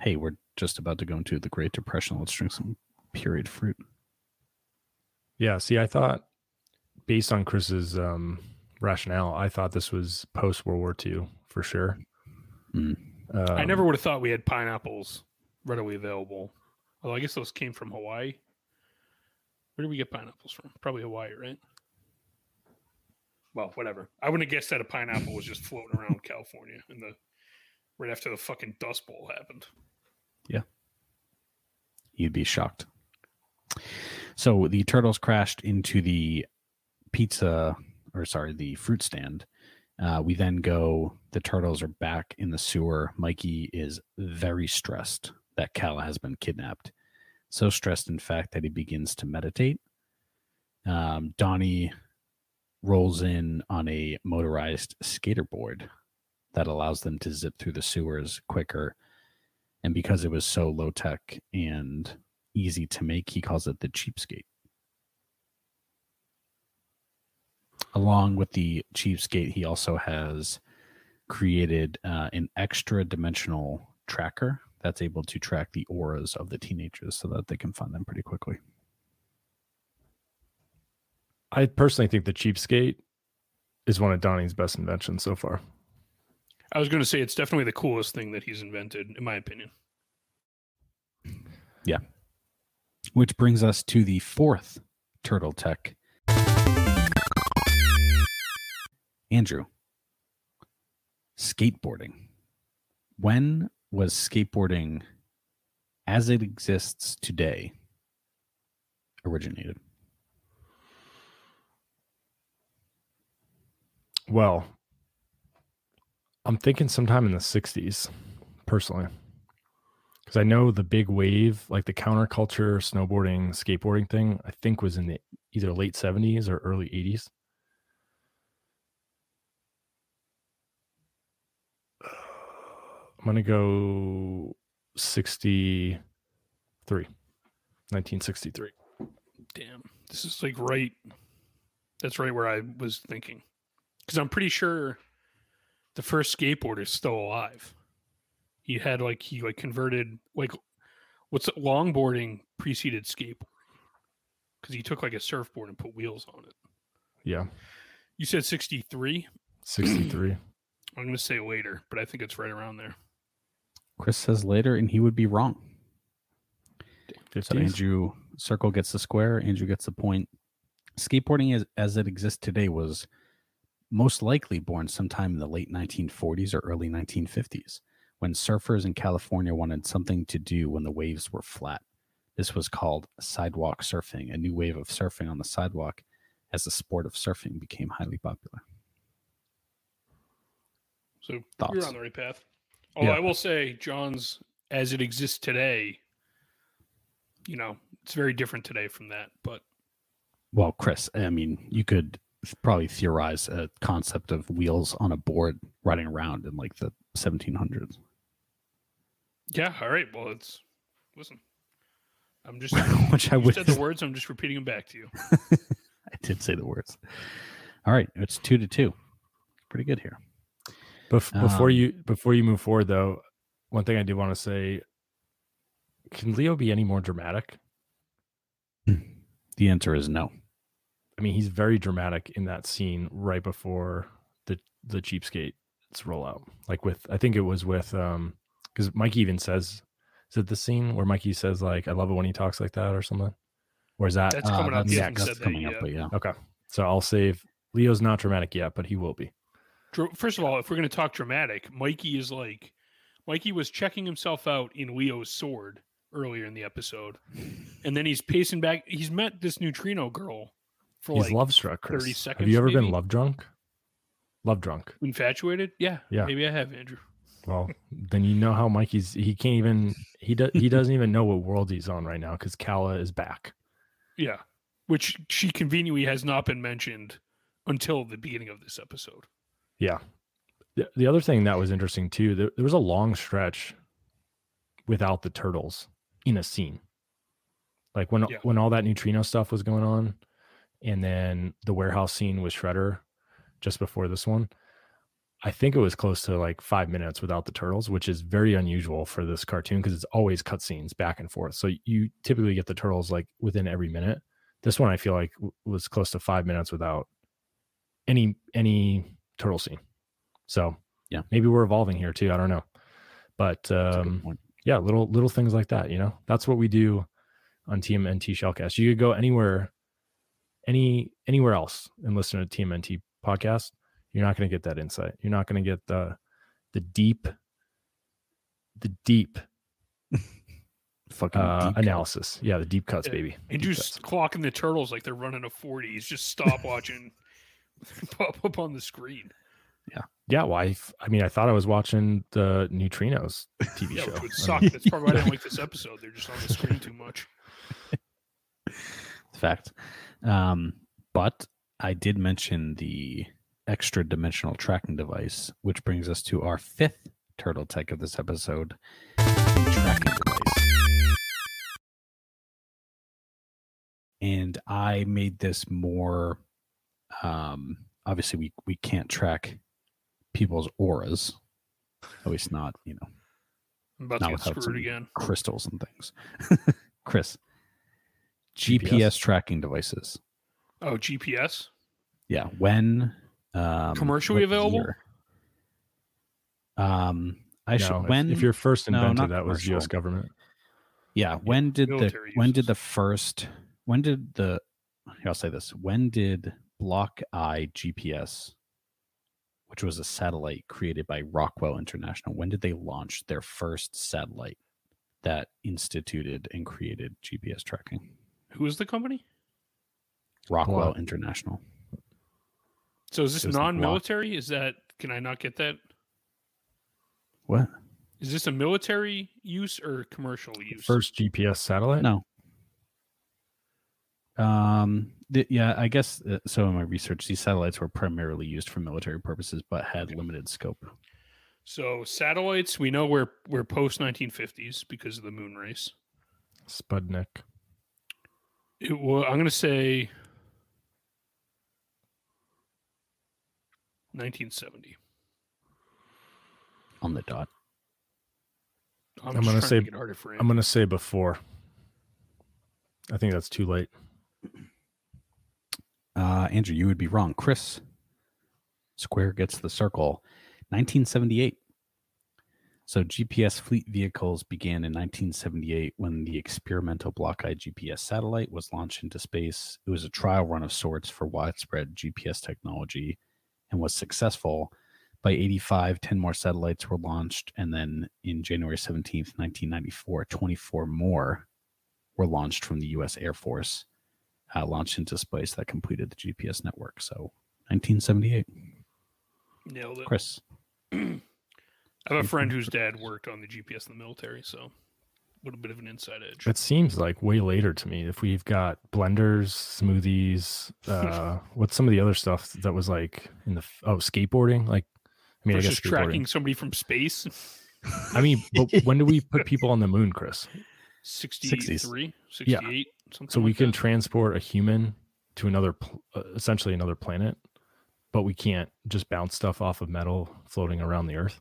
hey, we're just about to go into the Great Depression. Let's drink some pureed fruit. Yeah, see, I thought, based on Chris's... rationale, I thought this was post World War II for sure. I never would have thought we had pineapples readily available. Although I guess those came from Hawaii. Where did we get pineapples from? Probably Hawaii, right? Well, whatever. I wouldn't have guessed that a pineapple was just floating around California right after the fucking Dust Bowl happened. Yeah. You'd be shocked. So the turtles crashed into the the fruit stand. We then go, the turtles are back in the sewer. Mikey is very stressed that Kala has been kidnapped. So stressed, in fact, that he begins to meditate. Donnie rolls in on a motorized skaterboard that allows them to zip through the sewers quicker. And because it was so low-tech and easy to make, he calls it the Cheapskate. Along with the Cheapskate, he also has created an extra dimensional tracker that's able to track the auras of the teenagers so that they can find them pretty quickly. I personally think the Cheapskate is one of Donnie's best inventions so far. I was going to say it's definitely the coolest thing that he's invented, in my opinion. Yeah. Which brings us to the fourth turtle tech. Andrew, skateboarding. When was skateboarding as it exists today originated? Well, I'm thinking sometime in the 60s, personally. Because I know the big wave, like the counterculture snowboarding, skateboarding thing, I think was in the either late 70s or early 80s. I'm going to go 1963. Damn. This is like right. That's right where I was thinking. Because I'm pretty sure the first skateboarder is still alive. He converted, like, what's it? Longboarding preceded skateboarding. Because he took like a surfboard and put wheels on it. Yeah. You said 63? 63. I'm going to say later, but I think it's right around there. Chris says later, and he would be wrong. So Andrew Circle gets the square. Andrew gets the point. Skateboarding as it exists today was most likely born sometime in the late 1940s or early 1950s, when surfers in California wanted something to do when the waves were flat. This was called sidewalk surfing. A new wave of surfing on the sidewalk as the sport of surfing became highly popular. So thoughts? You're on the right path. Although yeah. I will say John's, as it exists today, you know, it's very different today from that. But well, Chris, I mean, you could probably theorize a concept of wheels on a board riding around in like the 1700s. Yeah. All right. Well, it's listen. I'm just which I said the words. I'm just repeating them back to you. I did say the words. All right. It's 2-2. Pretty good here. Before you move forward, though, one thing I do want to say: can Leo be any more dramatic? The answer is no. I mean, he's very dramatic in that scene right before the Cheapskate's rollout. Like with, I think it was with, because Mikey even says, is it the scene where Mikey says like, "I love it when he talks like that" or something? Or is that that's coming up? Yeah, that's coming up. But yeah, okay. So I'll save. Leo's not dramatic yet, but he will be. First of all, if we're going to talk dramatic, Mikey was checking himself out in Leo's sword earlier in the episode, and then he's pacing back. He's met this neutrino girl for he's like love struck, Chris. 30 seconds. Have you ever been love drunk? Love drunk, infatuated? Yeah. Maybe I have, Andrew. Well, then you know how Mikey's. He can't even. He doesn't even know what world he's on right now because Kala is back. Yeah, which she conveniently has not been mentioned until the beginning of this episode. Yeah. The other thing that was interesting, too, there was a long stretch without the turtles in a scene. Like when all that neutrino stuff was going on, and then the warehouse scene with Shredder just before this one, I think it was close to like 5 minutes without the turtles, which is very unusual for this cartoon because it's always cutscenes back and forth. So you typically get the turtles like within every minute. This one, I feel like, was close to 5 minutes without any turtle scene. So yeah, maybe we're evolving here too. I don't know, but yeah, little things like that. You know, that's what we do on TMNT Shellcast. You could go anywhere, anywhere else, and listen to TMNT podcast. You're not going to get that insight. You're not going to get the deep fucking deep analysis. Cuts. Yeah, the deep cuts, baby. And just clocking the turtles like they're running a 40. He's just stopwatching pop up on the screen. Yeah. Well, I thought I was watching the Neutrinos TV show. Which would suck. That's probably why I don't like this episode. They're just on the screen too much. Fact. But I did mention the extra dimensional tracking device, which brings us to our fifth turtle tech of this episode. The tracking device. And I made this more. Obviously, we can't track people's auras, at least not, you know, I'm about to get screwed again. Crystals and things. Chris, GPS tracking devices. Oh, GPS? Yeah. When? Commercially available? Year? If your first invented, that commercial. Was U.S. government. Yeah. When did Block I GPS, which was a satellite created by Rockwell International, when did they launch their first satellite that instituted and created GPS tracking? Who is the company? Rockwell International. So is this non-military? Can I not get that? What? Is this a military use or commercial use? First GPS satellite? No. I guess so. In my research, these satellites were primarily used for military purposes, but had limited scope. So satellites, we know we're post 1950s because of the moon race. Sputnik. I'm going to say 1970. On the dot. I'm going to say. I'm going to say before. I think that's too late. Andrew, you would be wrong. Chris, square gets the circle. 1978. So GPS fleet vehicles began in 1978 when the experimental Blockeye GPS satellite was launched into space. It was a trial run of sorts for widespread GPS technology and was successful. By 85, 10 more satellites were launched, and then in January 17th, 1994, 24 more were launched from the U.S. Air Force, launched into space that completed the GPS network. So 1978. Nailed it. Chris. I have a friend whose dad worked on the GPS in the military, so a little bit of an inside edge. It seems like way later to me. If we've got blenders, smoothies, what's some of the other stuff that was like in the, skateboarding? Like, I mean, I guess tracking somebody from space. I mean, but when do we put people on the moon, Chris? 63, 68, yeah. Something so we like can that. Transport a human to another, essentially another planet. But we can't just bounce stuff off of metal floating around the Earth.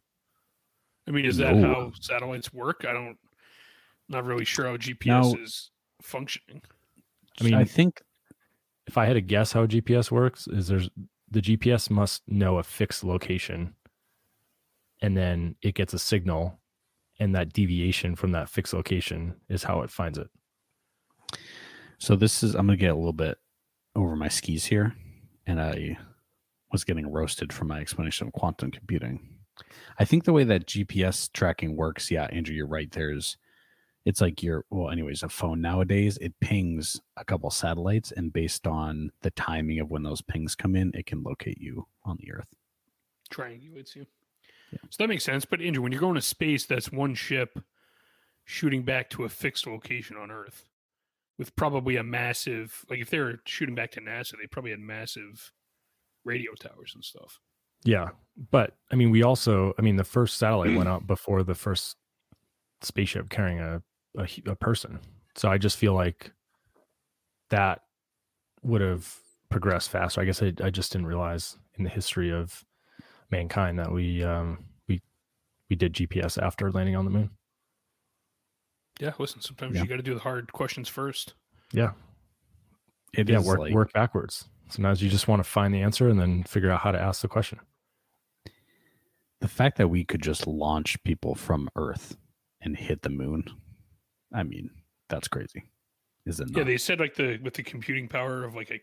I mean, is that how satellites work? Not really sure how GPS is functioning. I mean, I think if I had to guess how GPS works, is the GPS must know a fixed location, and then it gets a signal, and that deviation from that fixed location is how it finds it. So this is, I'm going to get a little bit over my skis here, and I was getting roasted for my explanation of quantum computing. I think the way that GPS tracking works, yeah, Andrew, you're right. It's like a phone nowadays, it pings a couple satellites, and based on the timing of when those pings come in, it can locate you on the Earth. Triangulates you. Yeah. So that makes sense. But Andrew, when you're going to space, that's one ship shooting back to a fixed location on Earth with probably a massive, like if they were shooting back to NASA, they probably had massive radio towers and stuff. Yeah. But I mean, the first satellite went out before the first spaceship carrying a person. So I just feel like that would have progressed faster. I guess I just didn't realize in the history of mankind that we did GPS after landing on the moon. Yeah. Listen, sometimes you got to do the hard questions first. Yeah. Work backwards. Sometimes you just want to find the answer and then figure out how to ask the question. The fact that we could just launch people from Earth and hit the moon, I mean, that's crazy. Is it not? Yeah, they said like with the computing power of like a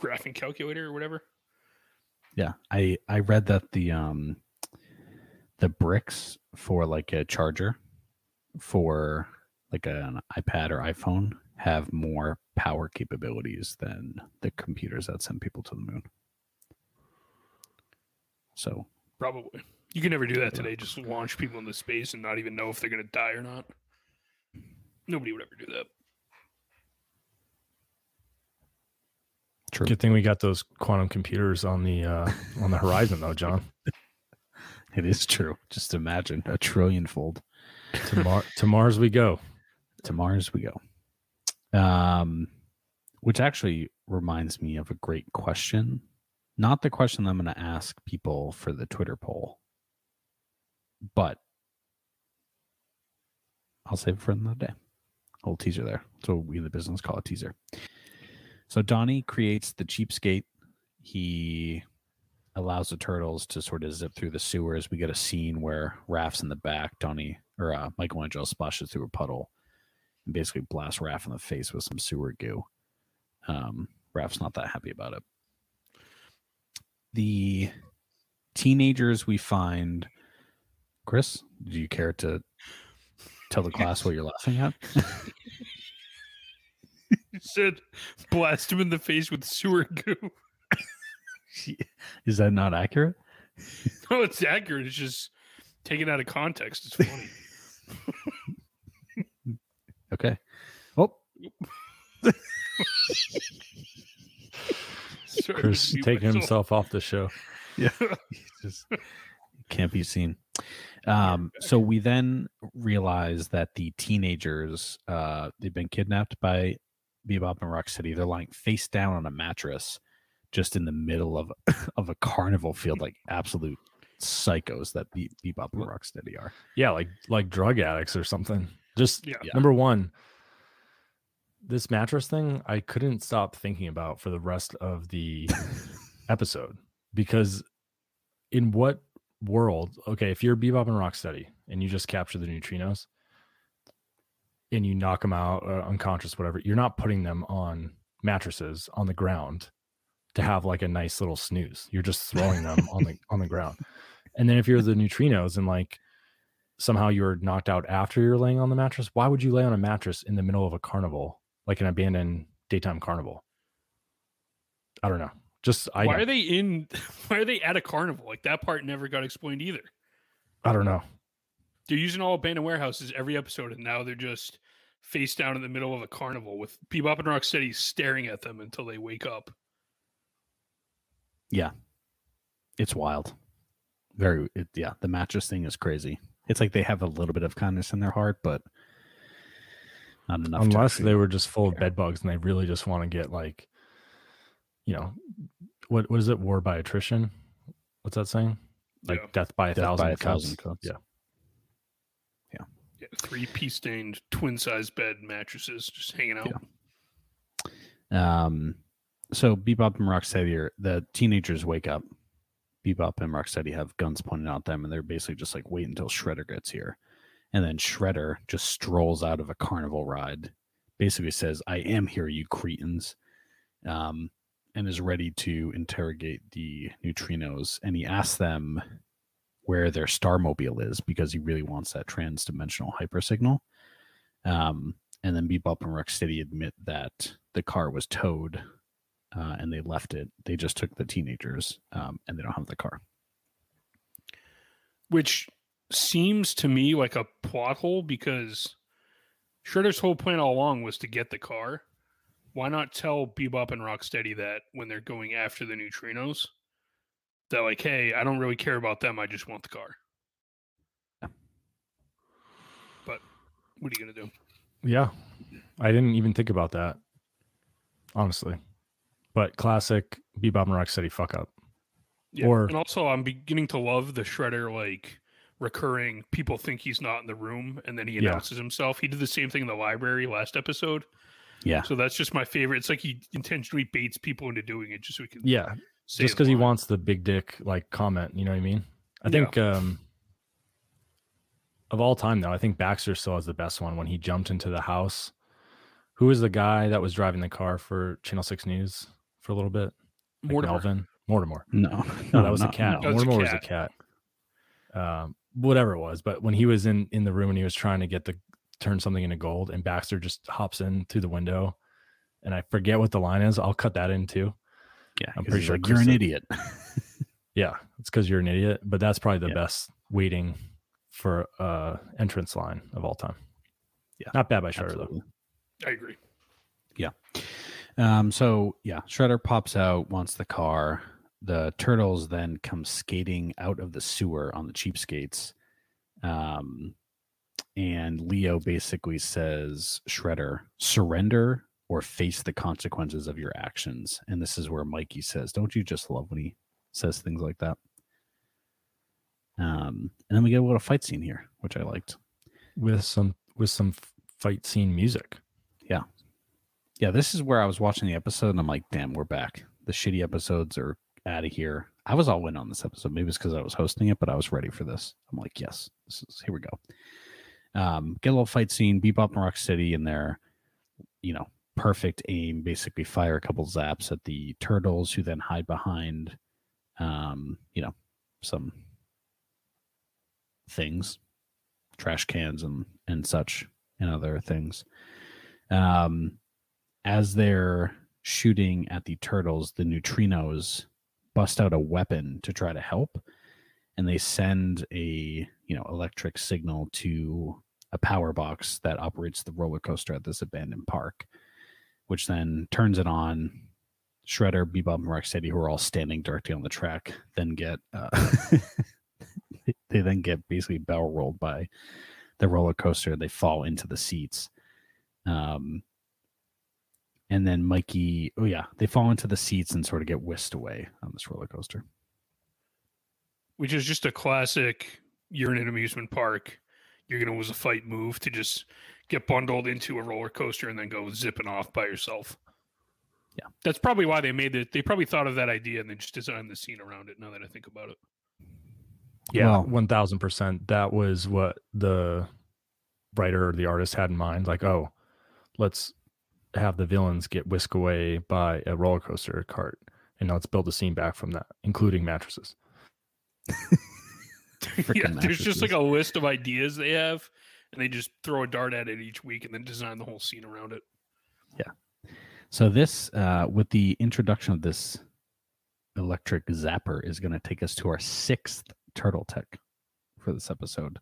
graphing calculator or whatever. Yeah, I read that the bricks for like a charger for like an iPad or iPhone have more power capabilities than the computers that send people to the moon. So probably you can never do that today. Just launch people into space and not even know if they're going to die or not. Nobody would ever do that. True. Good thing we got those quantum computers on the horizon, though, John. It is true. Just imagine a trillion-fold. To Mars we go. To Mars we go. Which actually reminds me of a great question. Not the question that I'm going to ask people for the Twitter poll, but I'll save it for another day. A little teaser there. So we in the business call it teaser. So Donnie creates the Cheapskate. He allows the turtles to sort of zip through the sewers. We get a scene where Raph's in the back. Michelangelo splashes through a puddle. And basically blast Raph in the face with some sewer goo. Raph's not that happy about it. The teenagers we find... Chris, do you care to tell the class what you're laughing at? You said blast him in the face with sewer goo. Is that not accurate? No, it's accurate. It's just taken out of context. It's funny. Okay. Oh. Chris taking himself off the show. Yeah. He just can't be seen. So we then realize that the teenagers, they've been kidnapped by Bebop and Rocksteady. They're lying face down on a mattress just in the middle of a carnival field, like absolute psychos that Bebop and Rocksteady are. Yeah, like drug addicts or something. Number one, this mattress thing, I couldn't stop thinking about for the rest of the episode, because in what world, okay, if you're Bebop and Rocksteady and you just capture the neutrinos and you knock them out unconscious, whatever, you're not putting them on mattresses on the ground to have like a nice little snooze. You're just throwing them on the ground. And then if you're the neutrinos and like somehow you're knocked out after you're laying on the mattress, why would you lay on a mattress in the middle of a carnival, like an abandoned daytime carnival? I don't know. Why are they at a carnival? Like that part never got explained either. I don't know. They're using all abandoned warehouses every episode, and now they're just face down in the middle of a carnival with Bebop and Rocksteady staring at them until they wake up. Yeah, it's wild. The mattress thing is crazy. It's like they have a little bit of kindness in their heart, but not enough. Unless they were just full of bed bugs and they really just want to get like, you know, what is it? War by attrition? What's that saying? Like death by a thousand cuts. Yeah. 3 pea stained twin size bed mattresses just hanging out. Yeah. So Bebop and Rocksteady, the teenagers wake up. Bebop and Rocksteady have guns pointed at them, and they're basically just like, wait until Shredder gets here. And then Shredder just strolls out of a carnival ride, basically says, I am here, you cretins, and is ready to interrogate the neutrinos. And he asks them where their Starmobile is because he really wants that transdimensional hypersignal. And then Bebop and Rocksteady admit that the car was towed. And they left it. They just took the teenagers, and they don't have the car. Which seems to me like a plot hole because Shredder's whole plan all along was to get the car. Why not tell Bebop and Rocksteady that when they're going after the neutrinos? They're like, hey, I don't really care about them. I just want the car. Yeah. But what are you going to do? Yeah. I didn't even think about that, honestly. But classic Bebop and Rocksteady fuck up. Yeah. And also I'm beginning to love the Shredder, like, recurring people think he's not in the room and then he announces himself. He did the same thing in the library last episode. Yeah. So that's just my favorite. It's like he intentionally baits people into doing it just so he can. Yeah. Just because he wants the big dick, like, comment. You know what I mean? I think of all time, though, I think Baxter still has the best one when he jumped into the house. Who was the guy that was driving the car for Channel 6 News? For a little bit, like Mortimer. No, that was a cat. No. Mortimer was a cat. Whatever it was, but when he was in the room and he was trying to turn something into gold, and Baxter just hops in through the window, and I forget what the line is. I'll cut that in too. Yeah, I'm pretty sure you're an idiot. Yeah, it's because you're an idiot. But that's probably the best waiting for entrance line of all time. Yeah, not bad by Shredder though. I agree. Yeah. Shredder pops out, wants the car. The turtles then come skating out of the sewer on the Cheapskates. And Leo basically says, Shredder, surrender or face the consequences of your actions. And this is where Mikey says, don't you just love when he says things like that? And then we get a little fight scene here, which I liked. With some fight scene music. Yeah. Yeah, this is where I was watching the episode, and I'm like, damn, we're back. The shitty episodes are out of here. I was all in on this episode. Maybe it's because I was hosting it, but I was ready for this. I'm like, yes, here we go. Get a little fight scene, Bebop and Rocksteady in there. You know, perfect aim, basically fire a couple zaps at the turtles who then hide behind, some things, trash cans and such, and other things. As they're shooting at the turtles, the neutrinos bust out a weapon to try to help, and they send a electric signal to a power box that operates the roller coaster at this abandoned park, which then turns it on. Shredder, Bebop, and Rocksteady, who are all standing directly on the track, then get they then get basically barrel rolled by the roller coaster. They fall into the seats. And then Mikey, they fall into the seats and sort of get whisked away on this roller coaster. Which is just a classic, you're in an amusement park, you're going to lose a fight move to just get bundled into a roller coaster and then go zipping off by yourself. Yeah. That's probably why they probably thought of that idea and then just designed the scene around it, now that I think about it. Yeah, wow. 1000%. That was what the writer or the artist had in mind. Like, oh, let's have the villains get whisked away by a roller coaster cart, and let's build a scene back from that, including mattresses. Yeah, there's just like a list of ideas they have, and they just throw a dart at it each week and then design the whole scene around it. Yeah. So this, with the introduction of this electric zapper, is going to take us to our 6th turtle tech for this episode.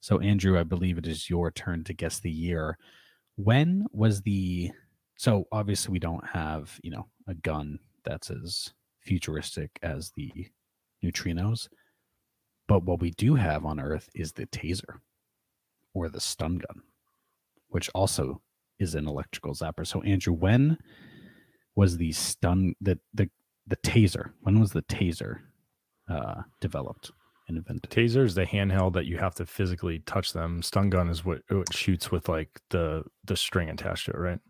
So Andrew, I believe it is your turn to guess the year. When was the... So obviously we don't have, you know, a gun that's as futuristic as the neutrinos, but what we do have on Earth is the taser or the stun gun, which also is an electrical zapper. So Andrew, when was the stun, the taser? When was the taser developed and invented? Taser is the handheld that you have to physically touch them. Stun gun is what it shoots with, like the string attached to it, right?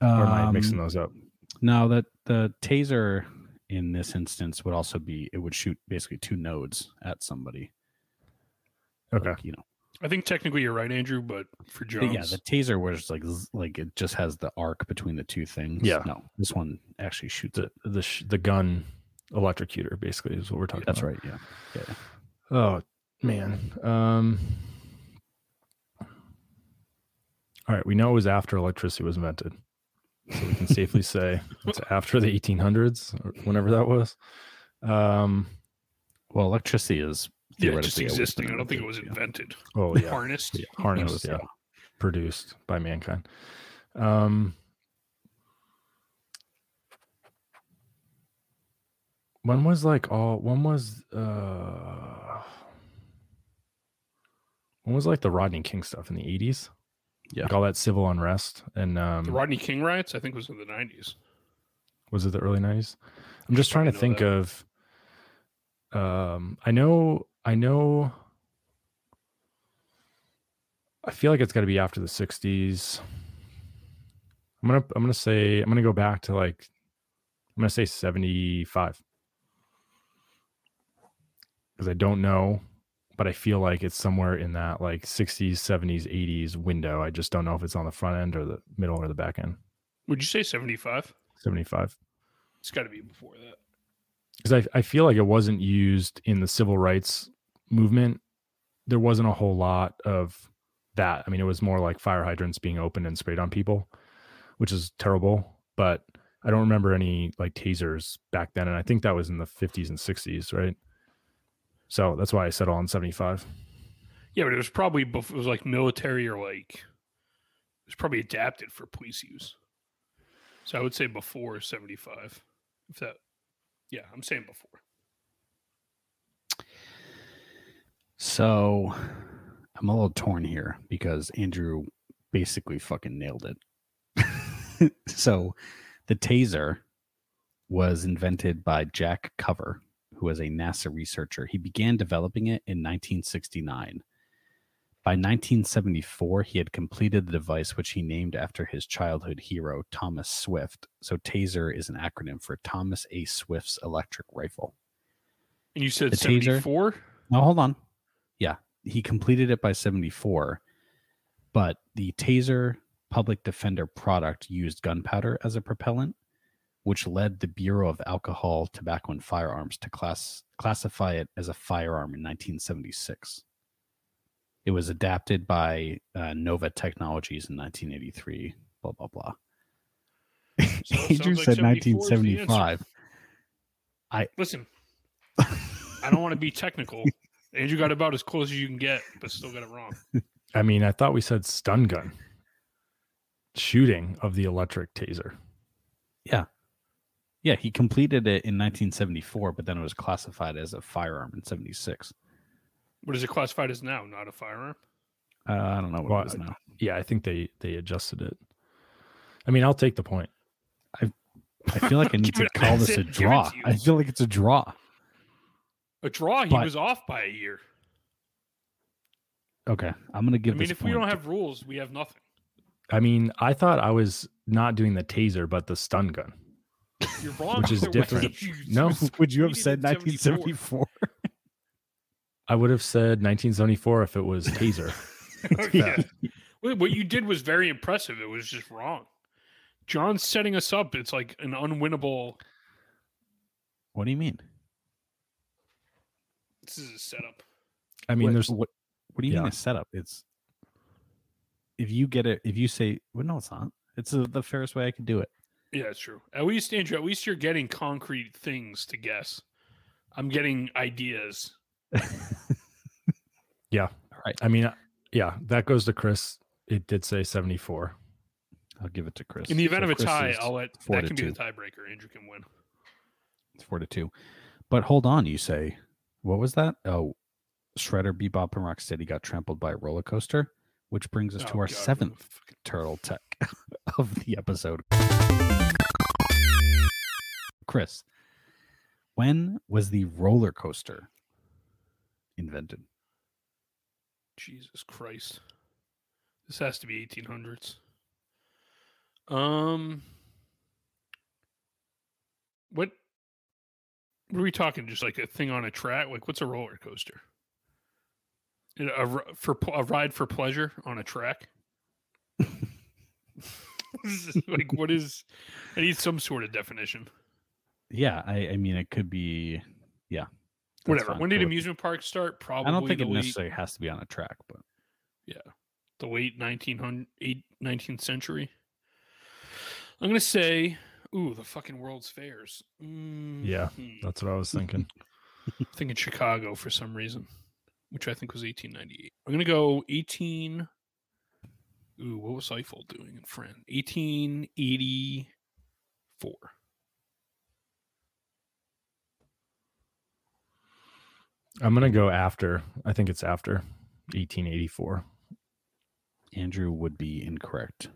Or am I mixing those up? No, that the taser in this instance would also be, it would shoot basically 2 nodes at somebody. Okay. Like, you know, I think technically you're right, Andrew, but for Jones. Yeah, the taser was like it just has the arc between the 2 things. Yeah. No, this one actually shoots the gun electrocutor, basically, is what we're talking about. That's right, yeah. Oh, man. All right, we know it was after electricity was invented. So we can safely say it's after the 1800s, or whenever that was. Well, electricity is theoretically just existing. I don't think it was invented. Oh, yeah. Harnessed. Yeah. Harnessed, yeah. Produced by mankind. When was like all, when was like the Rodney King stuff in the 80s? Yeah, like all that civil unrest and the Rodney King riots, I think, was in the 90s. Was it the early 90s? I'm just trying to think of. I know. I feel like it's got to be after the 60s. I'm gonna go back to like, I'm gonna say 75. Because I don't know. But I feel like it's somewhere in that like 60s, 70s, 80s window. I just don't know if it's on the front end or the middle or the back end. Would you say 75? 75. It's got to be before that. Because I feel like it wasn't used in the civil rights movement. There wasn't a whole lot of that. I mean, it was more like fire hydrants being opened and sprayed on people, which is terrible. But I don't remember any like tasers back then. And I think that was in the 50s and 60s, right? So that's why I settled on 75. Yeah, but it was probably it was like military or like it was probably adapted for police use. So I would say before 75. If that, yeah, I'm saying before. So I'm a little torn here because Andrew basically fucking nailed it. So the taser was invented by Jack Cover, who was a NASA researcher. He began developing it in 1969. By 1974, he had completed the device, which he named after his childhood hero, Thomas Swift. So TASER is an acronym for Thomas A. Swift's electric rifle. And you said 74? No, hold on. Yeah, he completed it by 74. But the TASER Public Defender product used gunpowder as a propellant, which led the Bureau of Alcohol, Tobacco, and Firearms to classify it as a firearm in 1976. It was adapted by Nova Technologies in 1983, blah, blah, blah. So Andrew said 1975. Listen, I don't want to be technical. Andrew got about as close as you can get, but still got it wrong. I mean, I thought we said stun gun. Shooting of the electric taser. Yeah. Yeah, he completed it in 1974, but then it was classified as a firearm in 76. What is it classified as now? Not a firearm? I don't know what it is now. Yeah, I think they adjusted it. I mean, I'll take the point. I feel like I need to call this a draw. I feel like it's a draw. A draw? He was off by a year. Okay, I'm going to give this if we don't have rules, we have nothing. I mean, I thought I was not doing the taser, but the stun gun. You're wrong. Which is different. No, would you have said 1974? I would have said 1974 if it was Taser. Okay. What you did was very impressive. It was just wrong. John's setting us up. It's like an unwinnable. What do you mean? This is a setup. I mean, there's what do you mean a setup? It's if you get it, if you say, well, no, it's not. It's the fairest way I can do it. Yeah, it's true. At least, Andrew, at least you're getting concrete things to guess. I'm getting ideas. Yeah. All right. I mean, yeah, that goes to Chris. It did say 74. I'll give it to Chris. In the event of a tie, I'll let that can be the tiebreaker. Andrew can win. It's 4-2. But hold on, you say. What was that? Oh, Shredder, Bebop, and Rocksteady got trampled by a roller coaster, which brings us to our seventh turtle tech of the episode. Chris, when was the roller coaster invented? Jesus Christ. This has to be 1800s. What are we talking? Just like a thing on a track? Like, what's a roller coaster? A ride for pleasure on a track? Like, what is? I need some sort of definition. Yeah, I mean, it could be, yeah. Whatever. When did amusement parks start? Probably. I don't think it necessarily has to be on a track, but yeah, the late 19th century. I'm gonna say, ooh, the fucking World's Fairs. Mm-hmm. Yeah, that's what I was thinking. I'm thinking Chicago for some reason, which I think was 1898. I'm gonna go 18. Ooh, what was Eiffel doing in France? 1884. I'm going to go after. I think it's after 1884. Andrew would be incorrect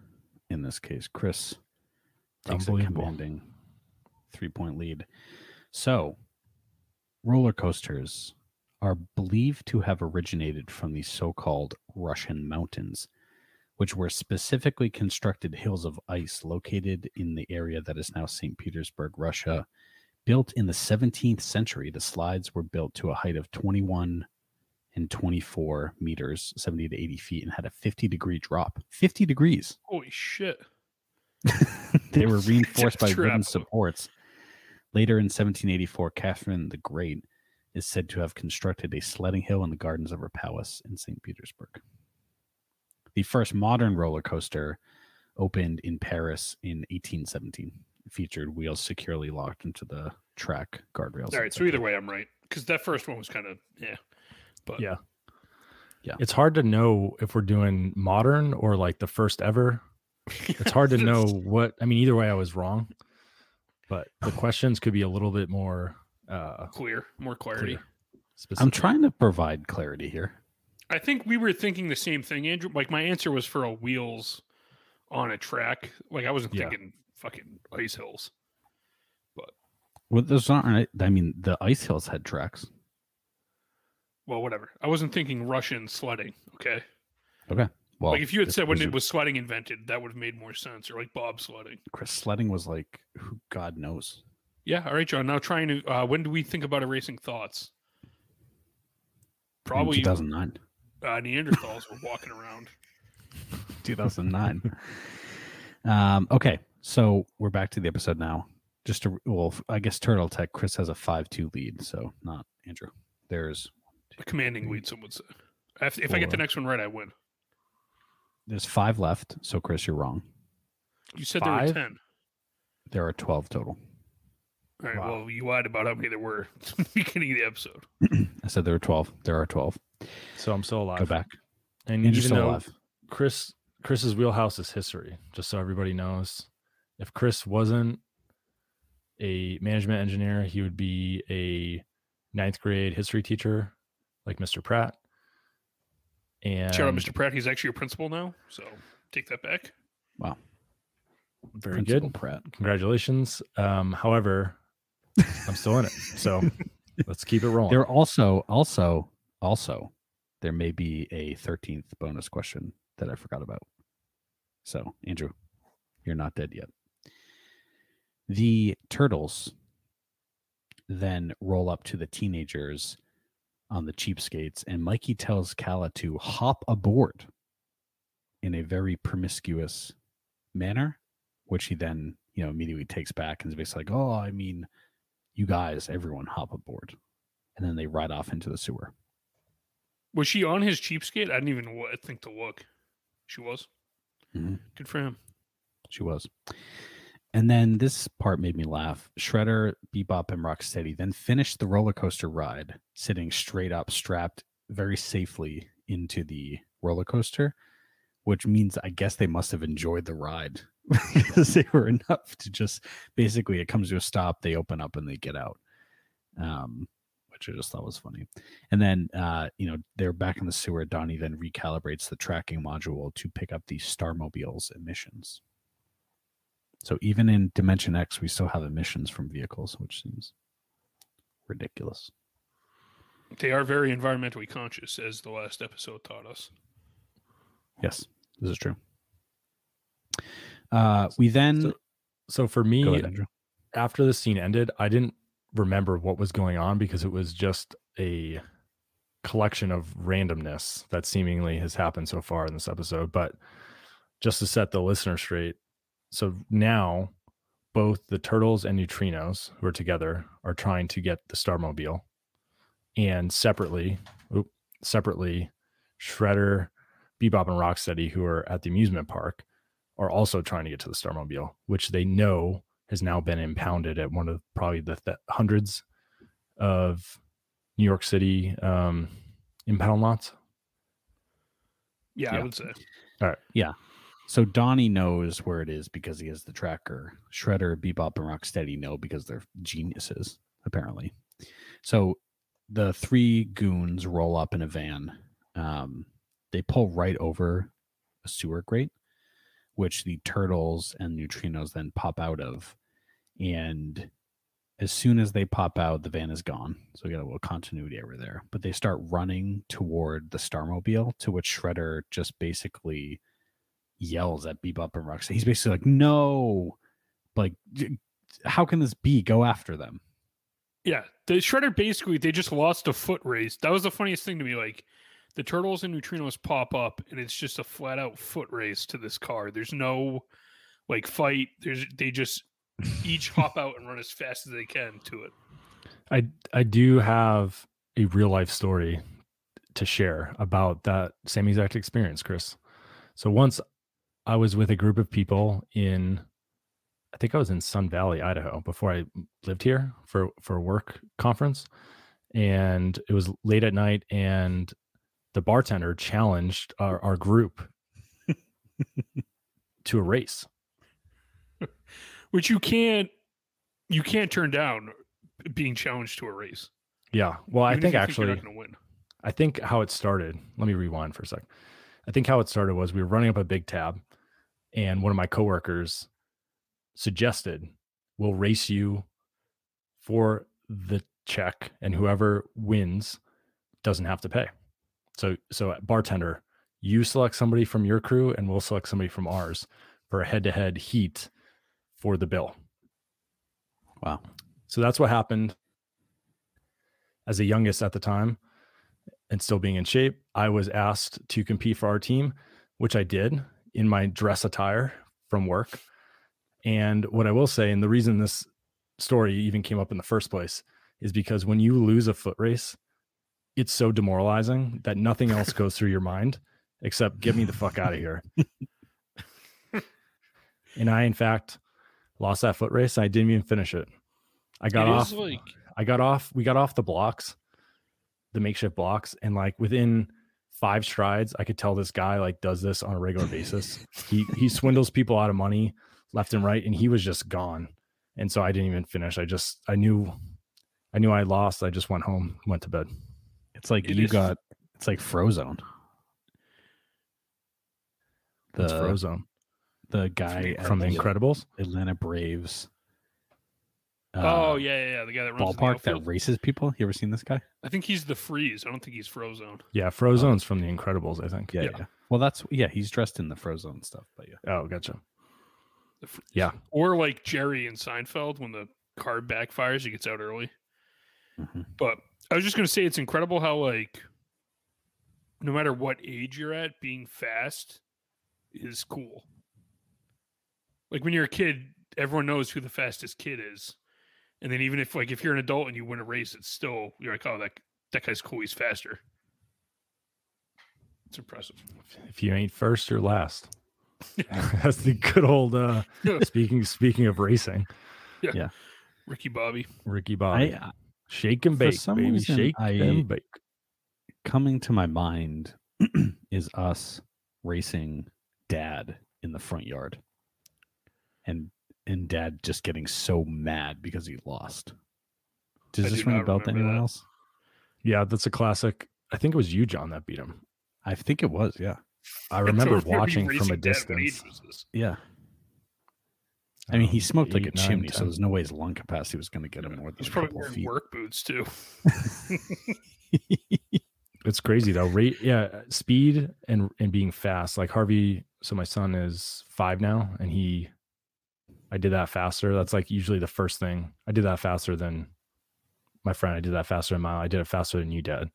in this case. Chris takes a commanding 3-point lead. So, roller coasters are believed to have originated from the so-called Russian mountains, which were specifically constructed hills of ice located in the area that is now St. Petersburg, Russia. Built in the 17th century, the slides were built to a height of 21 and 24 meters, 70 to 80 feet, and had a 50-degree drop. 50 degrees. Holy shit. They were reinforced by wooden supports. Later in 1784, Catherine the Great is said to have constructed a sledding hill in the gardens of her palace in St. Petersburg. The first modern roller coaster opened in Paris in 1817. Featured wheels securely locked into the track guardrails. All right, so either way, I'm right because that first one was kind of yeah. It's hard to know if we're doing modern or like the first ever. It's hard to know what. I mean, either way, I was wrong, but the questions could be a little bit more clear, more clarity. I'm trying to provide clarity here. I think we were thinking the same thing, Andrew. Like my answer was for a wheels on a track. Like I wasn't thinking fucking ice hills. But well, those aren't, I mean, the ice hills had tracks. Well, whatever. I wasn't thinking Russian sledding, okay? Okay. Well, like if you had said when it was sledding invented, that would have made more sense, or like bobsledding. Chris, sledding was like, who God knows. Yeah, all right, John. Now trying to, when do we think about erasing thoughts? Probably. In 2009. Neanderthals were walking around. 2009. Okay. So we're back to the episode now. Just to, well, I guess Turtle Tech, Chris has a 5-2 lead, so not Andrew. There's a commanding lead, some would say. If I get the next one right, I win. There's 5 left, so Chris, you're wrong. You said 5? There were 10. There are 12 total. All right, wow. Well, you lied about how many there were at the beginning of the episode. I said there were 12. There are 12. So I'm still alive. Go back. And you're still alive. Chris's wheelhouse is history, just so everybody knows. If Chris wasn't a management engineer, he would be a 9th grade history teacher like Mr. Pratt. And shout out Mr. Pratt. He's actually a principal now. So take that back. Wow. Very principal good. Pratt. Congratulations. However, I'm still in it. So let's keep it rolling. There also, there may be a 13th bonus question that I forgot about. So Andrew, you're not dead yet. The turtles then roll up to the teenagers on the Cheapskates, and Mikey tells Kala to hop aboard in a very promiscuous manner, which he then, you know, immediately takes back and is basically like, oh, I mean, you guys, everyone hop aboard. And then they ride off into the sewer. Was she on his Cheapskate? I didn't even think to look. She was. Mm-hmm. Good for him. She was. And then this part made me laugh. Shredder, Bebop, and Rocksteady then finished the roller coaster ride, sitting straight up, strapped very safely into the roller coaster, which means I guess they must have enjoyed the ride because they were enough to just basically it comes to a stop, they open up and they get out, which I just thought was funny. And then, they're back in the sewer. Donnie then recalibrates the tracking module to pick up the Starmobile's emissions. So even in Dimension X, we still have emissions from vehicles, which seems ridiculous. They are very environmentally conscious, as the last episode taught us. Yes, this is true. We then... So for me, go ahead, Andrew. After the scene ended, I didn't remember what was going on because it was just a collection of randomness that seemingly has happened so far in this episode. But just to set the listener straight, so now both the turtles and neutrinos who are together are trying to get the Starmobile, and separately, Shredder, Bebop, and Rocksteady, who are at the amusement park, are also trying to get to the Starmobile, which they know has now been impounded at one of probably the hundreds of New York City impound lots. Yeah, I would say. All right. Yeah. So Donnie knows where it is because he has the tracker. Shredder, Bebop, and Rocksteady know because they're geniuses, apparently. So the three goons roll up in a van. They pull right over a sewer grate, which the turtles and neutrinos then pop out of. And as soon as they pop out, the van is gone. So we got a little continuity over there. But they start running toward the Starmobile, to which Shredder just basically... yells at Bebop and Rocksteady. He's basically like, no, like, how can this be? Go after them. Yeah, the Shredder basically, they just lost a foot race. That was the funniest thing to me. Like, the turtles and neutrinos pop up, and it's just a flat out foot race to this car. There's no like fight. They just each hop out and run as fast as they can to it. I do have a real life story to share about that same exact experience, Chris. So once I was with a group of people I was in Sun Valley, Idaho, before I lived here for a work conference. And it was late at night, and the bartender challenged our group to a race. Which you can't turn down being challenged to a race. Yeah. Well, I think how it started, let me rewind for a second. I think how it started was we were running up a big tab, and one of my coworkers suggested, we'll race you for the check, and whoever wins doesn't have to pay. So bartender, you select somebody from your crew and we'll select somebody from ours for a head-to-head heat for the bill. Wow. So that's what happened. As the youngest at the time, and still being in shape, I was asked to compete for our team, which I did in my dress attire from work. And what I will say, and the reason this story even came up in the first place, is because when you lose a foot race, it's so demoralizing that nothing else goes through your mind except get me the fuck out of here. And I, in fact, lost that foot race. I didn't even finish it. We got off the blocks, the makeshift blocks, and like within 5 strides, I could tell this guy like does this on a regular basis. He swindles people out of money left and right, and he was just gone. And so I didn't even finish. I knew I lost. I just went home, went to bed. It's like Frozone. That's Frozone. The guy from the Incredibles, Atlanta Braves. Oh yeah, the guy that runs ballpark that races people. You ever seen this guy? I think he's the Freeze. I don't think he's Frozone. Yeah, Frozone's from the Incredibles, I think. Yeah. Well, he's dressed in the Frozone stuff, but yeah. Oh, gotcha. Yeah. Or like Jerry in Seinfeld, when the car backfires, he gets out early. Mm-hmm. But I was just going to say, it's incredible how, like, no matter what age you're at, being fast is cool. Like, when you're a kid, everyone knows who the fastest kid is. And then even if, like, if you're an adult and you win a race, it's still, you're like, oh, that guy's cool. He's faster. It's impressive. If you ain't first, you're last. That's the good old, speaking of racing. Yeah. Yeah. Ricky Bobby. Shake and bake, baby. Reason, shake and bake. Coming to my mind is us racing Dad in the front yard. And Dad just getting so mad because he lost. Does this ring a bell to anyone else? Yeah, that's a classic. I think it was you, John, that beat him. I think it was, yeah. I remember watching from a distance. Yeah. I mean, he smoked like a chimney, so there's no way his lung capacity was going to get him more than he's probably wearing work boots, too. It's crazy, though. Speed and being fast. Like Harvey, so my son is 5 now, and I did that faster. That's like usually the first thing. I did that faster than my friend. I did that faster than I did it faster than you, Dad.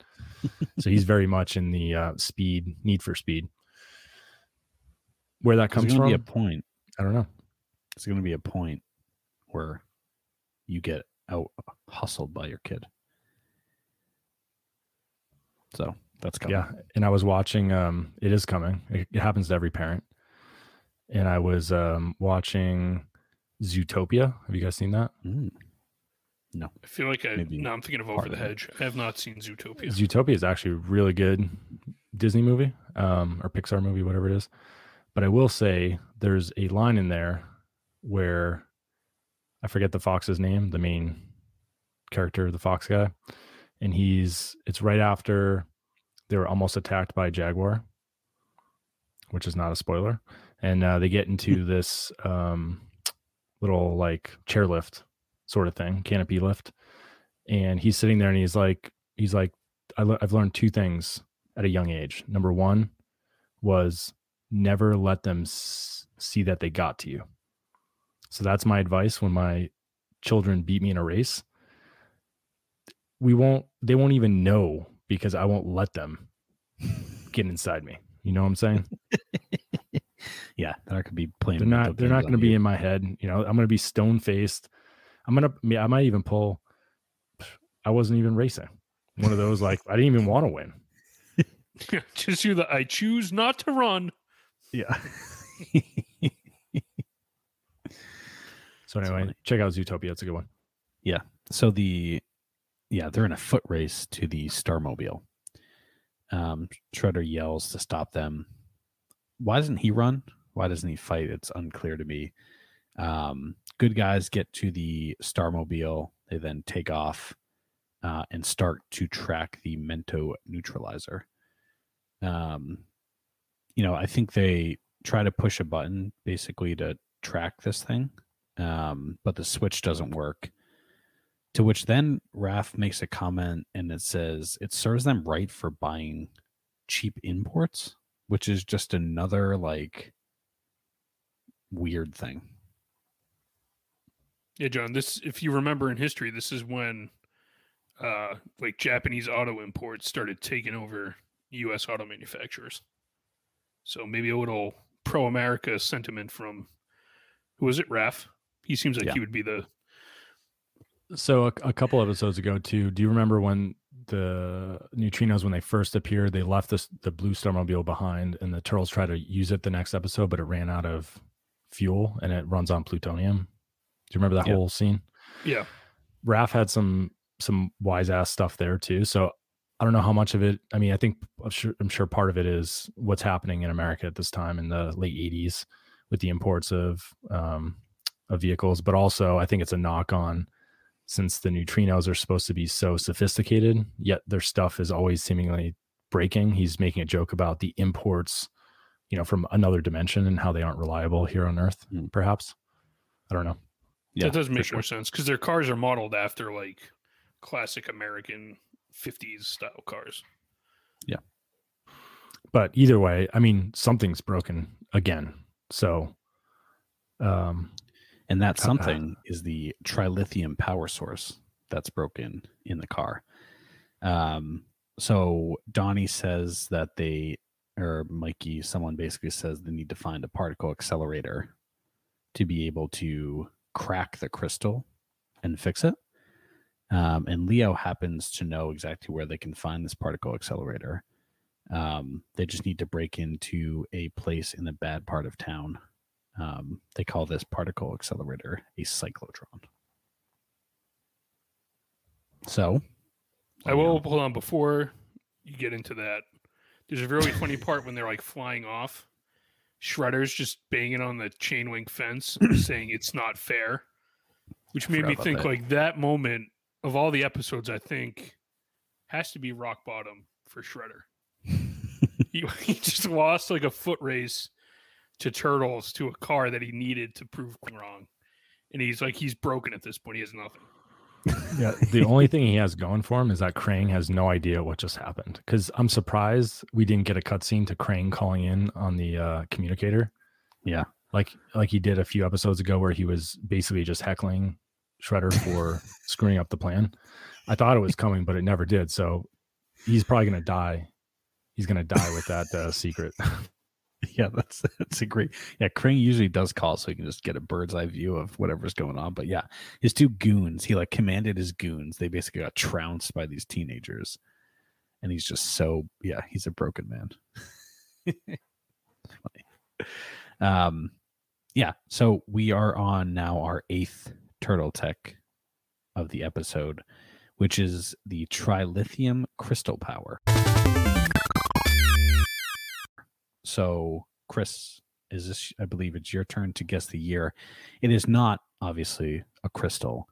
So he's very much in the speed, need for speed. Where that comes from, be a point. I don't know. It's going to be a point where you get out hustled by your kid. So that's coming. Yeah. And I was watching, it is coming. It happens to every parent. And I was watching Zootopia. Have you guys seen that? Mm. No. I feel like I'm thinking of Over the Hedge. I have not seen Zootopia. Zootopia is actually a really good Disney movie, or Pixar movie, whatever it is. But I will say there's a line in there where I forget the fox's name, the main character, the fox guy. And it's right after they were almost attacked by a jaguar, which is not a spoiler. And they get into this little like chairlift sort of thing, canopy lift. And he's sitting there and he's like, I've learned 2 things at a young age. Number 1 was never let them see that they got to you. So that's my advice when my children beat me in a race. They won't even know, because I won't let them get inside me. You know what I'm saying? Yeah, they're not going to be playing. They're not going to be in my head. You know, I'm going to be stone faced. I might even pull. I wasn't even racing. One of those like I didn't even want to win. Just hear I choose not to run. Yeah. So anyway, check out Zootopia. It's a good one. Yeah. So they're in a foot race to the Starmobile. Shredder yells to stop them. Why doesn't he run? Why doesn't he fight? It's unclear to me. Good guys get to the Starmobile. They then take off and start to track the Mental Neutralizer. I think they try to push a button basically to track this thing. But the switch doesn't work, to which then Raph makes a comment and it says it serves them right for buying cheap imports, which is just another like weird thing. Yeah, John, this, if you remember in history, this is when like Japanese auto imports started taking over U.S. auto manufacturers. So maybe a little pro-America sentiment from, who is it, Raph? He seems like he would be the. So a couple episodes ago too. Do you remember when the neutrinos, when they first appeared, they left the blue Starmobile behind, and the turtles try to use it the next episode, but it ran out of fuel and it runs on plutonium. Do you remember that whole scene? Yeah. Raph had some wise ass stuff there too. So I don't know how much of it. I mean, I'm sure part of it is what's happening in America at this time in the late 80s with the imports of vehicles, but also I think it's a knock on, since the neutrinos are supposed to be so sophisticated, yet their stuff is always seemingly breaking. He's making a joke about the imports, from another dimension and how they aren't reliable here on Earth, perhaps. I don't know. Yeah, that does make more sense, because their cars are modeled after like classic American 50s style cars. Yeah. But either way, I mean, something's broken again. So And that something is the trilithium power source that's broken in the car. So Donnie says that they, or Mikey, someone basically says they need to find a particle accelerator to be able to crack the crystal and fix it. And Leo happens to know exactly where they can find this particle accelerator. They just need to break into a place in a bad part of town. They call this particle accelerator a cyclotron. So I will hold on before you get into that. There's a very funny part when they're like flying off. Shredder's just banging on the chain link fence saying it's not fair, which made me think that. Like that moment of all the episodes, I think has to be rock bottom for Shredder. he just lost like a foot race to Turtles to a car that he needed to prove wrong. And he's like, he's broken at this point. He has nothing. Yeah, the only thing he has going for him is that Krang has no idea what just happened. Because I'm surprised we didn't get a cutscene to Krang calling in on the communicator. Yeah, like he did a few episodes ago, where he was basically just heckling Shredder for screwing up the plan. I thought it was coming, but it never did. So he's probably gonna die. He's gonna die with that secret. Yeah, that's a great. Yeah, Krang usually does call so he can just get a bird's eye view of whatever's going on. But yeah, his two goons, he like commanded his goons. They basically got trounced by these teenagers, and he's just so he's a broken man. So we are on now our 8th turtle tech of the episode, which is the trilithium crystal power. So, Chris, is this? I believe it's your turn to guess the year. It is not, obviously, a crystal,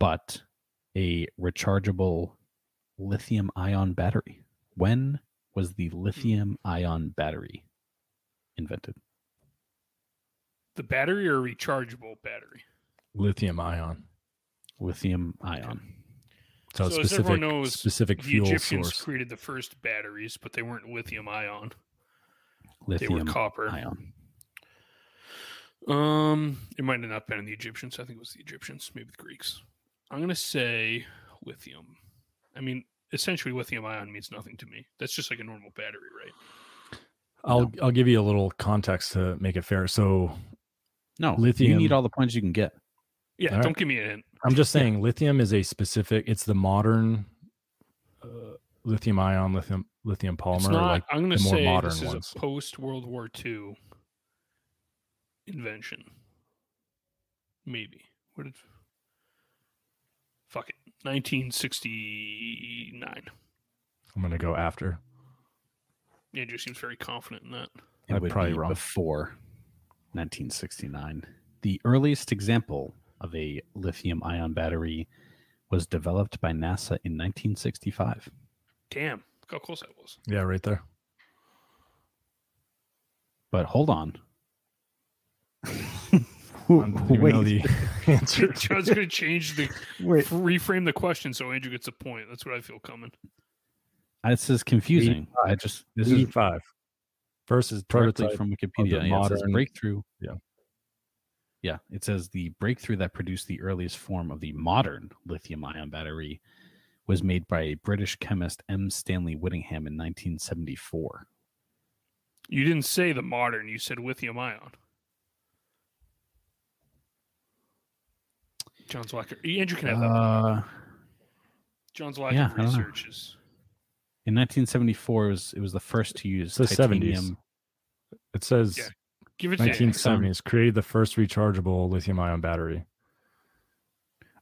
but a rechargeable lithium-ion battery. When was the lithium-ion battery invented? The battery or rechargeable battery? Lithium-ion. Lithium-ion. So, as everyone knows, specific fuel source. The Egyptians created the first batteries, but they weren't lithium-ion. Lithium, they were copper. Ion. It might have not been in the Egyptians. I think it was the Egyptians, maybe the Greeks. I'm going to say lithium. I mean, essentially lithium ion means nothing to me. That's just like a normal battery, right? I'll give you a little context to make it fair. So lithium, you need all the points you can get. Yeah, all don't give me a hint. I'm just saying lithium is a specific, it's the modern lithium ion, lithium polymer. It's not, like I'm going to say modern this is ones. A post-World War II invention. Maybe. What did? Fuck it. 1969. I'm going to go after. Andrew seems very confident in that. I'm probably wrong. Before 1969. The earliest example of a lithium-ion battery was developed by NASA in 1965. Damn. Look how close that was. Yeah, right there. But hold on. Wait. The answer. John's going to change the... Wait. Reframe the question so Andrew gets a point. That's what I feel coming. This is confusing. 85. This is 5. Versus directly from Wikipedia. Modern breakthrough. Yeah. Yeah, it says the breakthrough that produced the earliest form of the modern lithium-ion battery was made by British chemist M. Stanley Whittingham in 1974. You didn't say the modern, you said lithium-ion. John's Locker. Andrew can have that. John's Locker researches. In 1974, it was the first to use titanium. 70s. It says 1970s created the first rechargeable lithium-ion battery.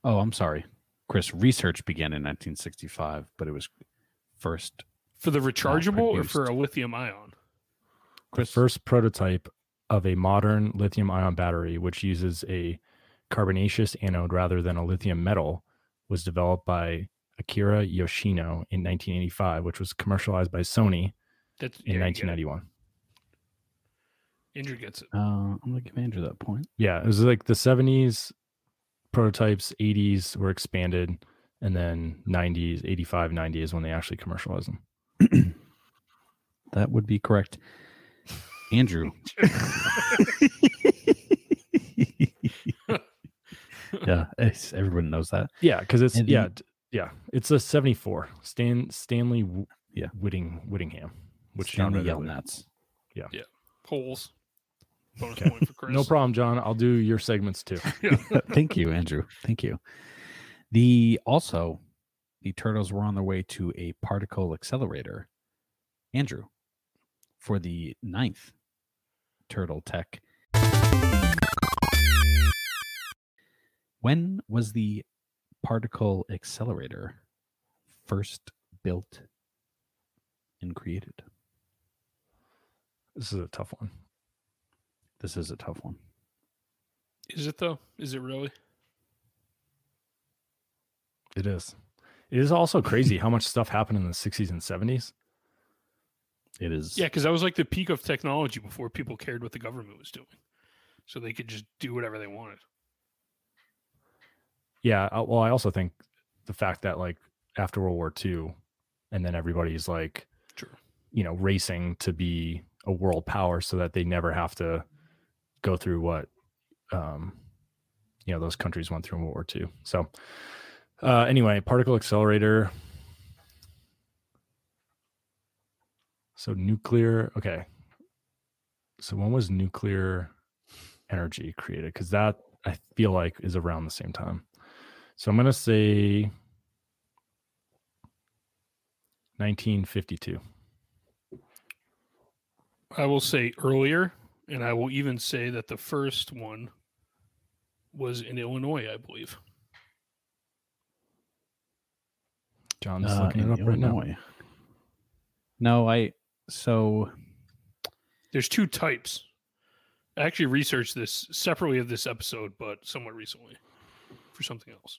Oh, I'm sorry. Chris, research began in 1965, but it was first for the rechargeable or for a lithium ion. Chris, the first prototype of a modern lithium ion battery, which uses a carbonaceous anode rather than a lithium metal, was developed by Akira Yoshino in 1985, which was commercialized by Sony in 1991. Andrew gets it. I'm going to give Andrew that point. Yeah, it was like the 70s. Prototypes, 80s were expanded, and then 90s, 85, 90 is when they actually commercialize them. That would be correct. Andrew. Yeah, everyone knows that. Yeah, because it's it's a 74 Stanley Whittingham, which John yell nuts. Yeah, yeah, polls. Bonus point for Chris. No problem, John. I'll do your segments too. Thank you, Andrew. Thank you. The Turtles were on their way to a particle accelerator, Andrew, for the 9th Turtle Tech. When was the particle accelerator first built and created? This is a tough one. Is it though? Is it really? It is. It is also crazy how much stuff happened in the 60s and 70s. It is. Yeah, because that was like the peak of technology before people cared what the government was doing. So they could just do whatever they wanted. Yeah, well, I also think the fact that like after World War II, and then everybody's like, racing to be a world power so that they never have to go through what, those countries went through in World War II. So anyway, particle accelerator. So nuclear. Okay. So when was nuclear energy created? Because that I feel like is around the same time. So I'm going to say 1952. I will say earlier, and I will even say that the first one was in Illinois, I believe. John's looking it up right now. No, there's two types. I actually researched this separately of this episode, but somewhat recently for something else.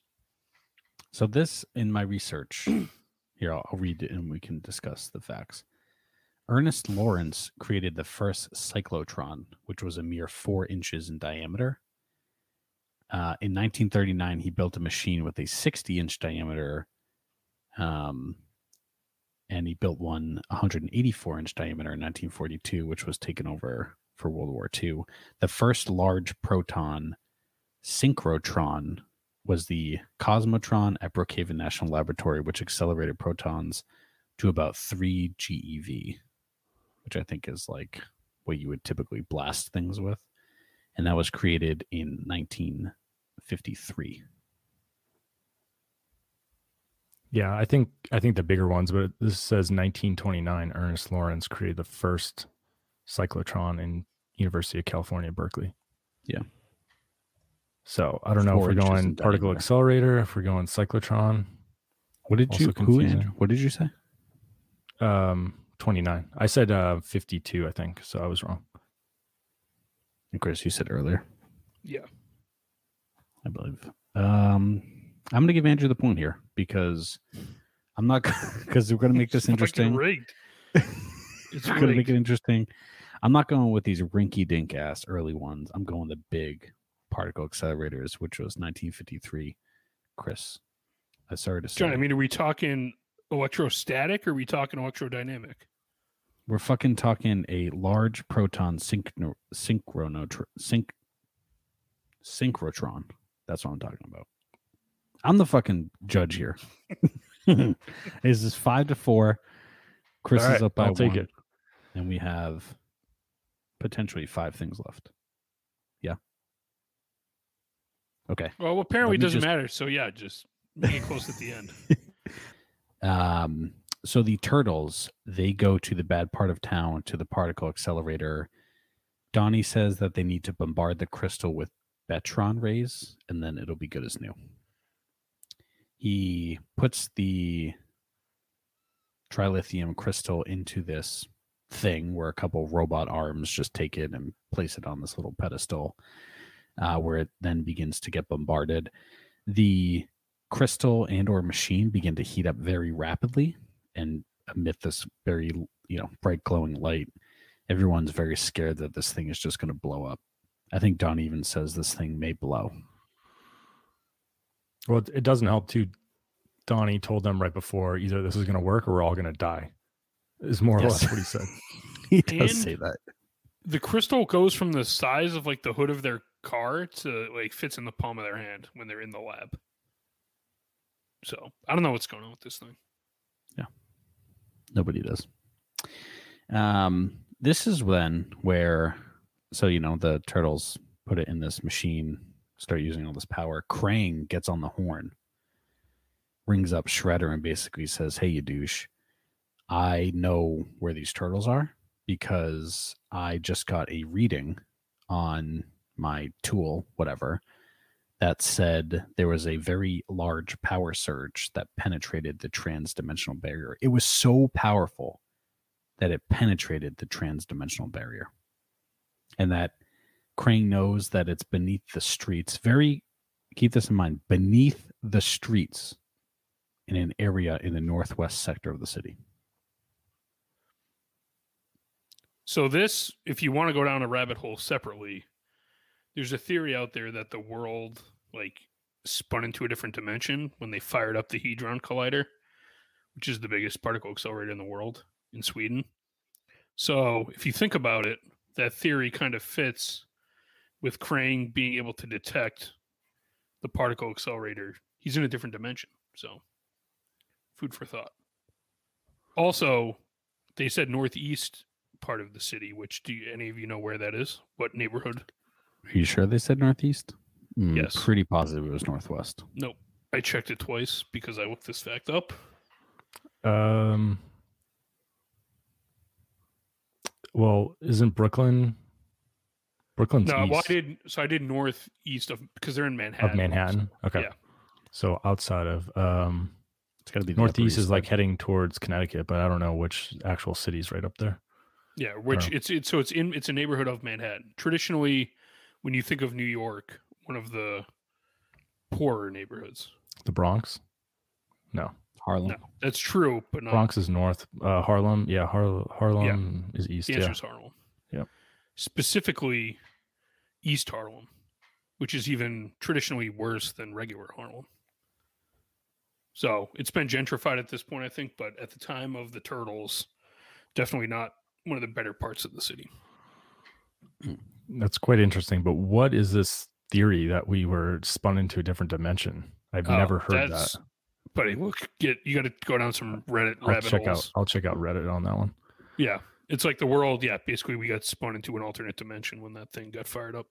So this, in my research, here, I'll read it and we can discuss the facts. Ernest Lawrence created the first cyclotron, which was a mere 4 inches in diameter. In 1939, he built a machine with a 60-inch diameter, and he built one 184-inch diameter in 1942, which was taken over for World War II. The first large proton synchrotron was the Cosmotron at Brookhaven National Laboratory, which accelerated protons to about 3 GeV, which I think is like what you would typically blast things with. And that was created in 1953. Yeah, I think the bigger ones, but this says 1929, Ernest Lawrence created the first cyclotron in University of California, Berkeley. Yeah. So I don't know if we're going particle accelerator, if we're going cyclotron. What did you say? 29. I said 52, I think, so I was wrong. And Chris, you said earlier. Yeah. I believe. I'm going to give Andrew the point here because I'm not because we're going to make this interesting. It's going to make it interesting. I'm not going with these rinky-dink ass early ones. I'm going the big particle accelerators, which was 1953. Chris, I'm sorry to say. John, I mean, are we talking electrostatic or are we talking electrodynamic? We're fucking talking a large proton synchrotron. That's what I'm talking about. I'm the fucking judge here. This is 5-4. Chris is up by one. I'll take it. And we have potentially 5 things left. Yeah. Okay. Well, apparently it doesn't matter. So yeah, just make it close at the end. So the Turtles, they go to the bad part of town to the particle accelerator. Donnie says that they need to bombard the crystal with Betron rays, and then it'll be good as new. He puts the trilithium crystal into this thing where a couple robot arms just take it and place it on this little pedestal where it then begins to get bombarded. The crystal and or machine begin to heat up very rapidly and emit this very bright glowing light. Everyone's very scared that this thing is just going to blow up. I think Don even says this thing may blow. Well, it doesn't help too. Donnie told them right before either this is going to work or we're all going to die. Is more or less what he said. He does say that. The crystal goes from the size of like the hood of their car to like fits in the palm of their hand when they're in the lab. So I don't know what's going on with this thing. Yeah, nobody does. This is where you know, the turtles put it in this machine, start using all this power. Krang gets on the horn, rings up Shredder, and basically says, "Hey, you douche, I know where these turtles are because I just got a reading on my tool, whatever, that said there was a very large power surge that penetrated the transdimensional barrier. It was so powerful that it penetrated the transdimensional barrier." And that Krang knows that it's beneath the streets. Very, keep this in mind, beneath the streets in an area in the northwest sector of the city. So this, if you want to go down a rabbit hole separately, there's a theory out there that the world like spun into a different dimension when they fired up the Hadron Collider, which is the biggest particle accelerator in the world in Sweden. So if you think about it, that theory kind of fits with Krang being able to detect the particle accelerator. He's in a different dimension. So food for thought. Also, they said northeast part of the city, which any of you know where that is? What neighborhood? Are you sure they said northeast? Yes. Pretty positive it was northwest. Nope. I checked it twice because I looked this fact up. Well, isn't Brooklyn's no, east? Well, I did northeast of, because they're in Manhattan. Of Manhattan? Okay. Yeah. So outside of, it's got to be northeast is like heading towards Connecticut, but I don't know which actual city's right up there. Yeah, which it's a neighborhood of Manhattan. Traditionally, when you think of New York, one of the poorer neighborhoods. The Bronx? No. Harlem. No, that's true, but not. Bronx is north. Harlem, yeah. Harlem is east. The answer is Harlem. Yeah. Specifically, East Harlem, which is even traditionally worse than regular Harlem. So it's been gentrified at this point, I think, but at the time of the Turtles, definitely not one of the better parts of the city. That's quite interesting. But what is this theory that we were spun into a different dimension? I've never heard that. Buddy, you got to go down some Reddit rabbit holes. I'll check out Reddit on that one. Yeah, it's like the world. Yeah, basically we got spun into an alternate dimension when that thing got fired up.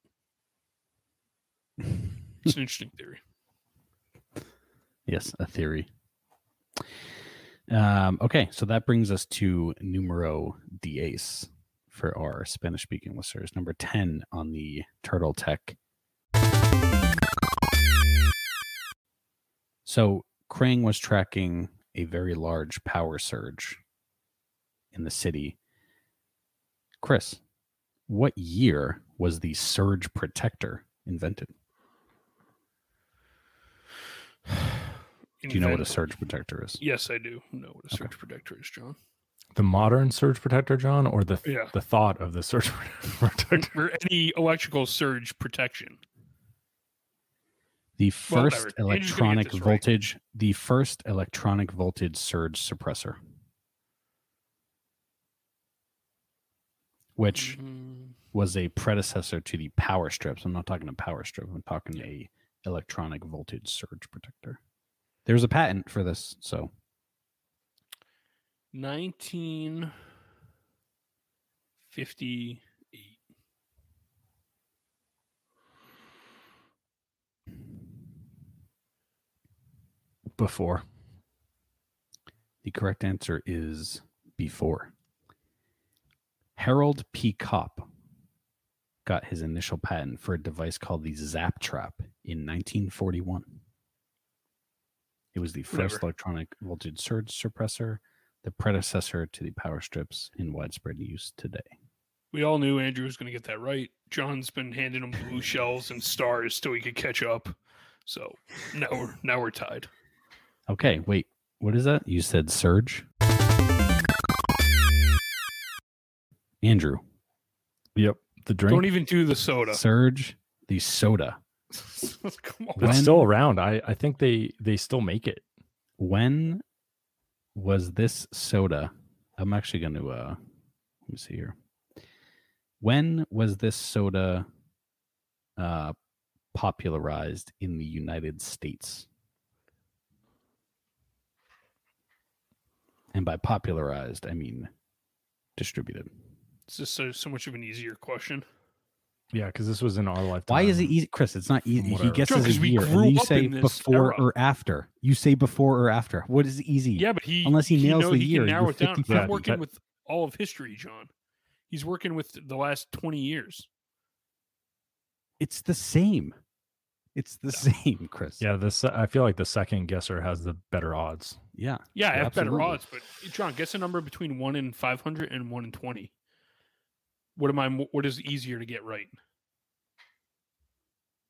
It's an interesting theory. Yes, a theory. Okay, so that brings us to numero 10 for our Spanish-speaking listeners. Number 10 on the Turtle Tech. So Krang was tracking a very large power surge in the city. Chris, what year was the surge protector invented? Do you know what a surge protector is? Yes, I do know what a surge protector is, John. The modern surge protector, John, or the thought of the surge protector? Or any electrical surge protection. The first electronic voltage surge suppressor. Which was a predecessor to the power strips. I'm not talking a power strip. I'm talking a electronic voltage surge protector. There's a patent for this, so. 1958. Before. The correct answer is before. Harold P. Kopp got his initial patent for a device called the Zap Trap in 1941. It was the first electronic voltage surge suppressor, the predecessor to the power strips in widespread use today. We all knew Andrew was going to get that right. John's been handing him blue shells and stars till he could catch up. So now we're tied. Okay, wait. What is that? You said surge? Andrew. Yep. The drink. Don't even do the soda. Surge, the soda. Come on. It's still around. I think they still make it. When was this soda? I'm actually going to let me see here. When was this soda popularized in the United States. And by popularized, I mean distributed. It's just so much of an easier question. Yeah, because this was in our lifetime. Why is it easy, Chris? It's not easy. Whatever. He guesses a year, and you say before or after. You say before or after. What is easy? Yeah, but unless he nails the year, narrow it down. He's not working with all of history, John. He's working with the last 20 years. It's the same. It's the same, Chris. Yeah, this. I feel like the second guesser has the better odds. Yeah. Yeah, I have better odds. But John, guess a number between 1 and 500 and 1 and 20. What is easier to get right?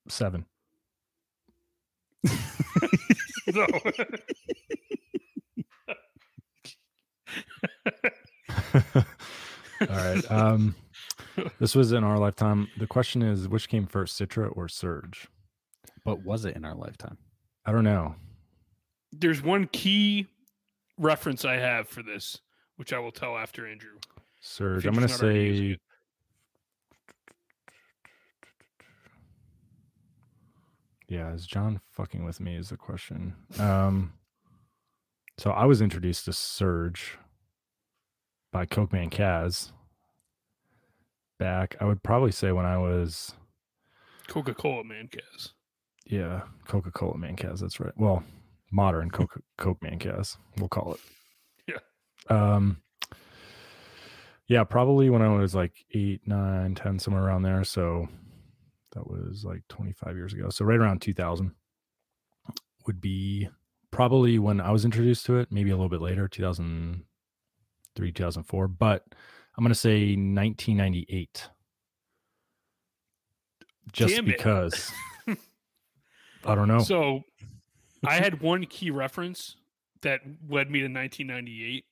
7. No. All right. This was in our lifetime. The question is, which came first, Citra or Surge? But was it in our lifetime? I don't know. There's one key reference I have for this, which I will tell after Andrew. Surge. I'm going to say... Yeah, is John fucking with me is the question. So I was introduced to Surge by Coke Man Kaz back, I would probably say when I was... Coca-Cola Man Kaz. Yeah, Coca-Cola Man Kaz, that's right. Well, modern Coke Man Kaz, we'll call it. Yeah. Yeah, probably when I was like 8, 9, 10, somewhere around there. So that was like 25 years ago. So right around 2000 would be probably when I was introduced to it, maybe a little bit later, 2003, 2004. But I'm going to say 1998. Just damn because. I don't know. So I had one key reference that led me to 1998.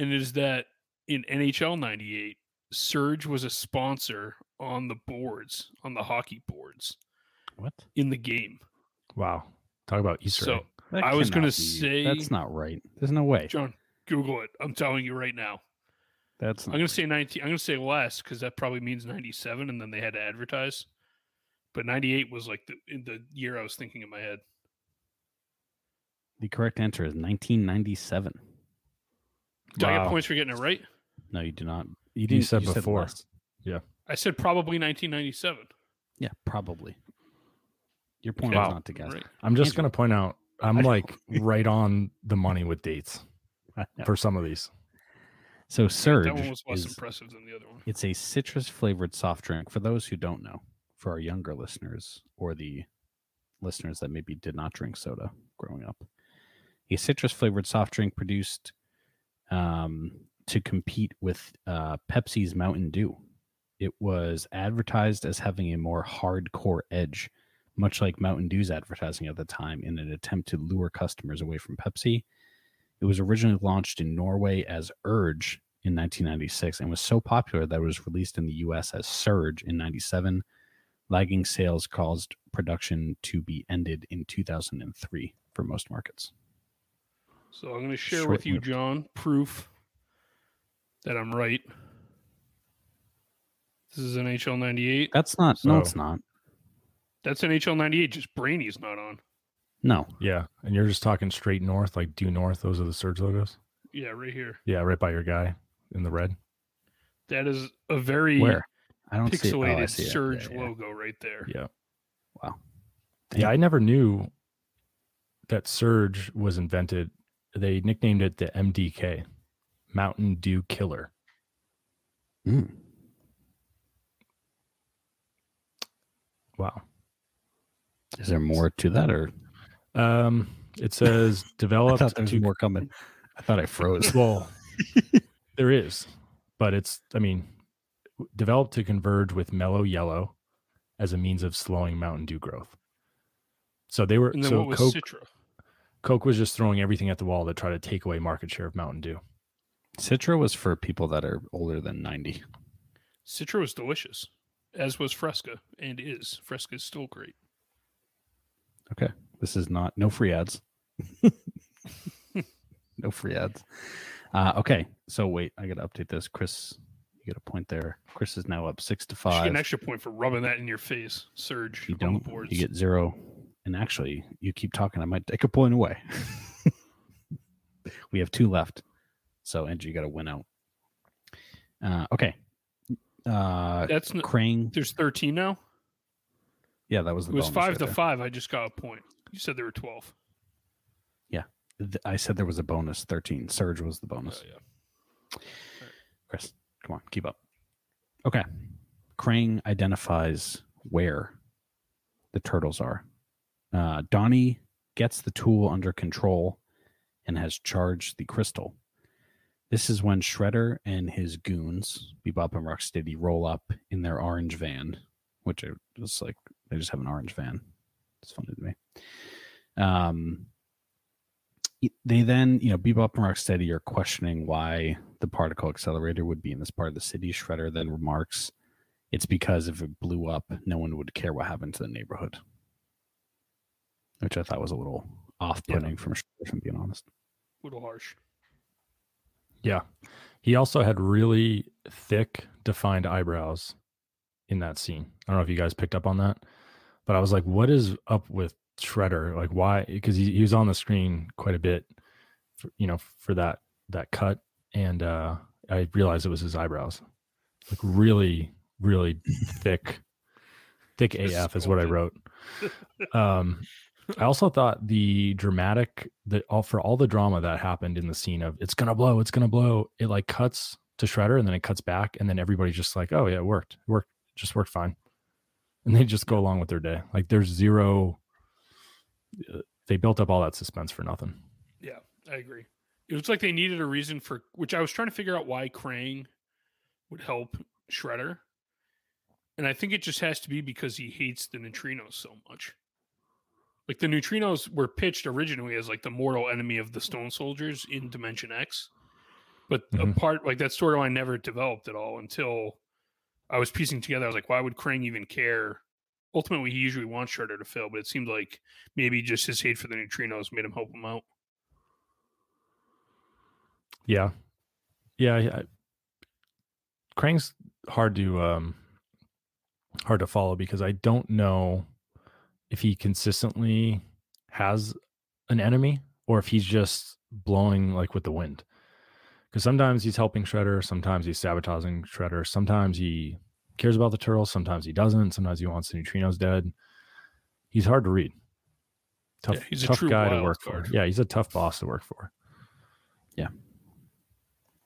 And it is that in NHL 98, Surge was a sponsor on the boards, on the hockey boards. What? In the game. Wow. Talk about Easter egg. So I was going to say... That's not right. There's no way. John, Google it. I'm telling you right now. That's. Not I'm going to say 19. I'm going to say less because that probably means 97, and then they had to advertise. But 98 was like the year I was thinking in my head. The correct answer is 1997. Do I get points for getting it right? No, you do not. You said you before. Said yeah. I said probably 1997. Yeah, probably. Your point is not to guess. Right. I'm just going to point out, I'm like right on the money with dates for some of these. So Surge. That one was less impressive than the other one. It's a citrus-flavored soft drink. For those who don't know, for our younger listeners or the listeners that maybe did not drink soda growing up, a citrus-flavored soft drink produced to compete with Pepsi's Mountain Dew. It was advertised as having a more hardcore edge, much like Mountain Dew's advertising at the time in an attempt to lure customers away from Pepsi. It was originally launched in Norway as Urge in 1996 and was so popular that it was released in the U.S. as Surge in 97. Lagging sales caused production to be ended in 2003 for most markets. So I'm going to share with you, John, proof that I'm right. This is NHL 98. That's not. So, no, it's not. That's NHL 98. Just Brainy's not on. No. Yeah. And you're just talking straight north, like due north. Those are the Surge logos. Yeah, right here. Yeah, right by your guy in the red. That is a very pixelated Surge logo right there. Yeah. Wow. Damn. Yeah, I never knew that Surge was invented. They nicknamed it the MDK, Mountain Dew Killer. Mm. Wow. Is there more to that, or it says developed? I thought there was more coming. I thought I froze. Well, there is, but it's. I mean, developed to converge with Mellow Yellow as a means of slowing Mountain Dew growth. So they were. And then so what was Coke, Citra? Coke was just throwing everything at the wall to try to take away market share of Mountain Dew. Citra was for people that are older than 90. Citra was delicious, as was Fresca, and is. Fresca is still great. Okay, this is not no free ads. No free ads. Okay, so wait, I got to update this. Chris, You get a point there. Chris is now up 6-5. You get an extra point for rubbing that in your face. Surge. You don't. You get 0. And actually, you keep talking. I might take a point away. We have 2 left. So, Andrew, you got to win out. Okay. That's Crane. There's 13 now? Yeah, that was the bonus. It was 5-5. I just got a point. You said there were 12. Yeah. I said there was a bonus. 13. Surge was the bonus. Yeah. Right. Chris, come on. Keep up. Okay. Crane identifies where the turtles are. Donnie gets the tool under control and has charged the crystal. This is when Shredder and his goons, Bebop and Rocksteady, roll up in their orange van, which are just like, they just have an orange van. It's funny to me. They then, Bebop and Rocksteady are questioning why the particle accelerator would be in this part of the city. Shredder then remarks, it's because if it blew up, no one would care what happened to the neighborhood. Which I thought was a little off-putting from Shredder, from being honest. A little harsh. Yeah. He also had really thick, defined eyebrows in that scene. I don't know if you guys picked up on that, but I was like, what is up with Shredder? Like, why? Because he was on the screen quite a bit, for that cut. And I realized it was his eyebrows. Like, really, really thick. Thick AF is what I wrote. I also thought for all the drama that happened in the scene of it's gonna blow, it like cuts to Shredder and then it cuts back and then everybody's just like, oh yeah, it worked, it just worked fine, and they just go along with their day. Like there's zero, they built up all that suspense for nothing. Yeah, I agree. It was like they needed a reason for which I was trying to figure out why Krang would help Shredder, and I think it just has to be because he hates the neutrinos so much. Like the neutrinos were pitched originally as like the mortal enemy of the Stone Soldiers in Dimension X, but a part like that storyline never developed at all until I was piecing together. I was like, why would Krang even care? Ultimately, he usually wants Shredder to fail, but it seemed like maybe just his hate for the neutrinos made him help him out. Yeah, yeah. Krang's hard to follow because I don't know if he consistently has an enemy or if he's just blowing like with the wind. Because sometimes he's helping Shredder, sometimes he's sabotaging Shredder, sometimes he cares about the turtles, sometimes he doesn't, sometimes he wants the neutrinos dead. He's hard to read. Tough, he's a tough guy to work for. Yeah, he's a tough boss to work for. Yeah.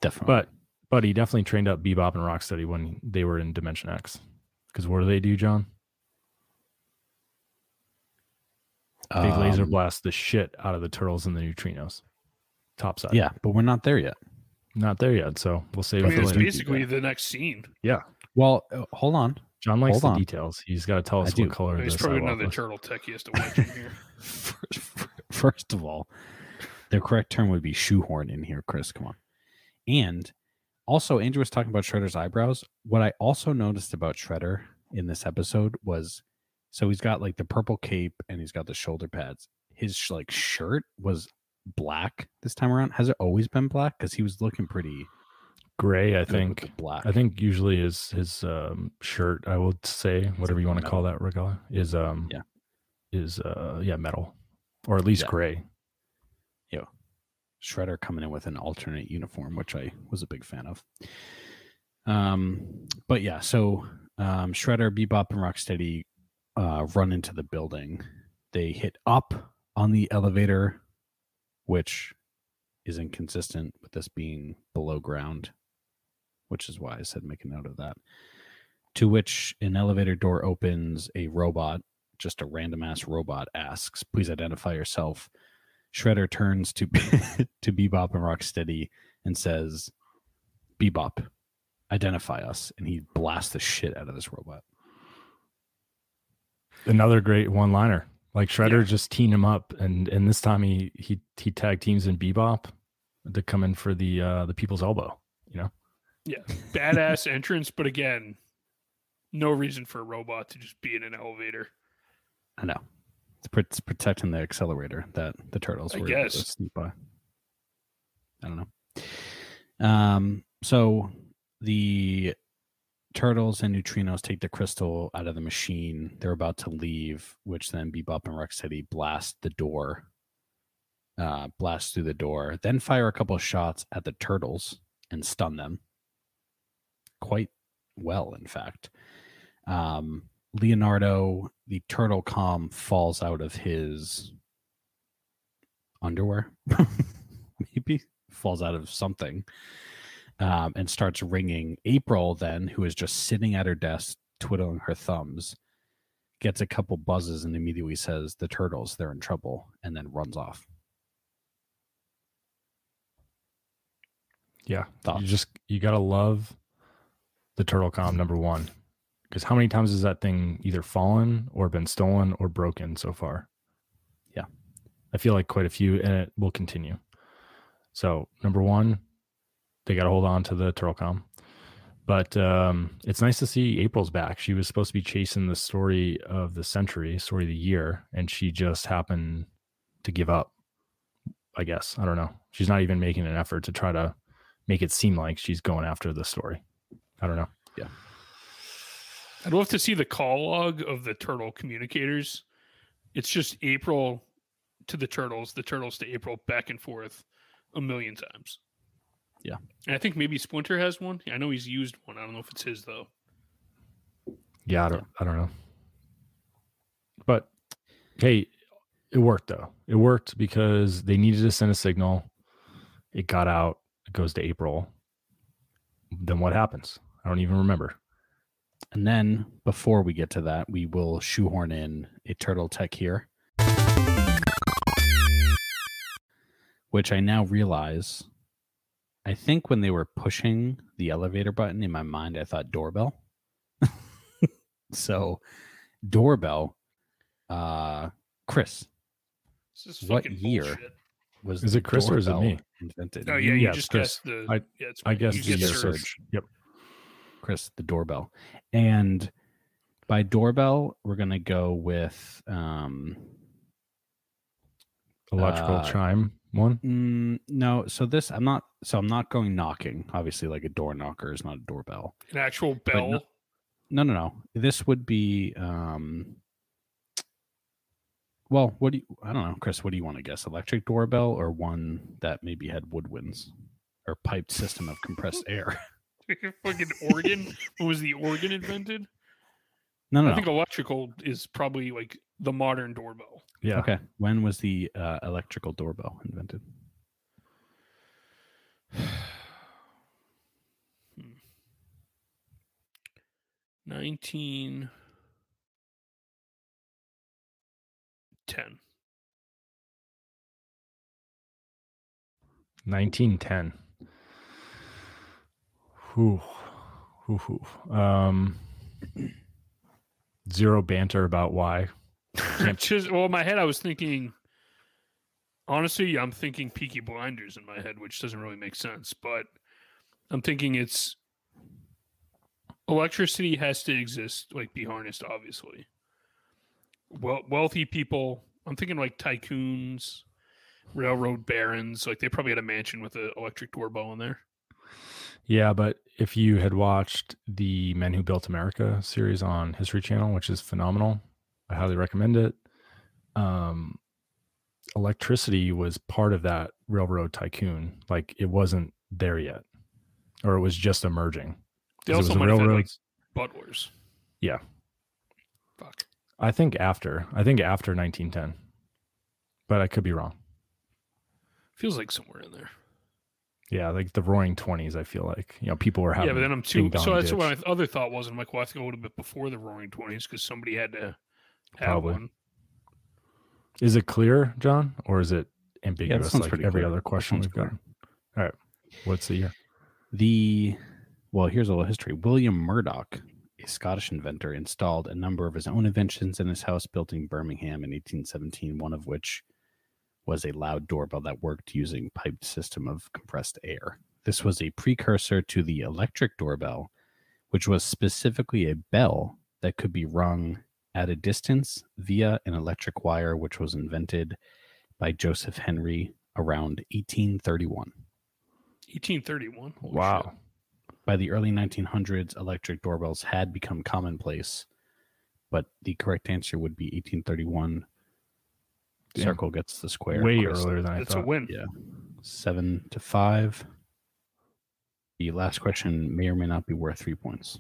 Definitely. But he definitely trained up Bebop and Rocksteady when they were in Dimension X. Because what do they do, John? They laser blast the shit out of the turtles and the neutrinos. Topside. Yeah, but we're not there yet. So we'll save it. It's basically the next scene. Yeah. Well, hold on. John likes the details. He's got to tell us what color it is. There's probably another turtle tech he has to watch in here. First of all, the correct term would be shoehorn in here, Chris. Come on. And also, Andrew was talking about Shredder's eyebrows. What I also noticed about Shredder in this episode was, so he's got like the purple cape and he's got the shoulder pads. His like shirt was black this time around. Has it always been black? Because he was looking pretty gray, I think. Black. I think usually his shirt, I would say, whatever you want to call that, Regala, is metal, or at least gray. Yeah. Shredder coming in with an alternate uniform, which I was a big fan of. But yeah, so Shredder, Bebop, and Rocksteady run into the building. They hit up on the elevator, which is inconsistent with this being below ground, which is why I said make a note of that. To which an elevator door opens, a robot, just a random ass robot, asks, please identify yourself. Shredder turns to to Bebop and Rocksteady and says, Bebop, identify us. And he blasts the shit out of this robot. Another great one-liner. Like Shredder just teamed him up, and this time he tag teams in Bebop to come in for the people's elbow. Yeah, badass entrance, but again, no reason for a robot to just be in an elevator. I know, it's protecting the accelerator that the turtles were able to sneak by. I don't know. So the turtles and neutrinos take the crystal out of the machine. They're about to leave, which then Bebop and Rocksteady blast through the door, then fire a couple of shots at the turtles and stun them. Quite well, in fact. Leonardo, the Turtlecom, falls out of his underwear. Maybe falls out of something. And starts ringing. April, then, who is just sitting at her desk, twiddling her thumbs, gets a couple buzzes and immediately says, the turtles, they're in trouble, and then runs off. Yeah. Thoughts? You got to love the Turtlecom, number one, because how many times has that thing either fallen or been stolen or broken so far? Yeah. I feel like quite a few, and it will continue. So, number one, they got to hold on to the Turtlecom. But it's nice to see April's back. She was supposed to be chasing the story of the century, story of the year, and she just happened to give up, I guess. I don't know. She's not even making an effort to try to make it seem like she's going after the story. I don't know. Yeah. I'd love to see the call log of the turtle communicators. It's just April to the turtles to April, back and forth a million times. Yeah. And I think maybe Splinter has one. I know he's used one. I don't know if it's his, though. Yeah, I don't know. But, hey, it worked, though. It worked because they needed to send a signal. It got out. It goes to April. Then what happens? I don't even remember. And then, before we get to that, we will shoehorn in a turtle tech here, which I now realize... I think when they were pushing the elevator button, in my mind, I thought doorbell. So, doorbell. Chris, what year bullshit. Was is it Chris or is it me invented? Oh yeah, you just guessed the. I guess you the Surge. Yep, Chris, the doorbell, and by doorbell, we're gonna go with electrical chime. One? No. So I'm not going knocking. Obviously, like a door knocker is not a doorbell. An actual bell? No. This would be, well, I don't know, Chris, what do you want to guess? Electric doorbell or one that maybe had woodwinds or piped system of compressed air? Fucking organ? Was the organ invented? No. I think electrical is probably like the modern doorbell. Yeah. Okay. When was the electrical doorbell invented? Hmm. 1910. 1910. Zero banter about why. Well, in my head, I was thinking, honestly, I'm thinking Peaky Blinders in my head, which doesn't really make sense, but I'm thinking it's electricity has to exist, like be harnessed, obviously. Well, wealthy people, I'm thinking like tycoons, railroad barons, like they probably had a mansion with an electric doorbell in there. Yeah, but if you had watched the Men Who Built America series on History Channel, which is phenomenal, I highly recommend it. Electricity was part of that railroad tycoon. Like it wasn't there yet, or it was just emerging. They also might have had like butlers. Yeah. Fuck. I think after 1910, but I could be wrong. Feels like somewhere in there. Yeah, like the Roaring 20s, I feel like. You know, people were having... Yeah, but then I'm too... So that's what my other thought was. I'm like, well, I think a little bit before the Roaring 20s because somebody had to have probably. One. Is it clear, John? Or is it ambiguous like every other question we've got? All right. What's the year? Well, here's a little history. William Murdoch, a Scottish inventor, installed a number of his own inventions in his house built in Birmingham in 1817, one of which... was a loud doorbell that worked using piped system of compressed air. This was a precursor to the electric doorbell, which was specifically a bell that could be rung at a distance via an electric wire, which was invented by Joseph Henry around 1831. Wow. Shit. By the early 1900s, electric doorbells had become commonplace, but the correct answer would be 1831. Damn. Circle gets the square. Way earlier than I thought. It's a win. Yeah. 7-5. The last question may or may not be worth 3 points.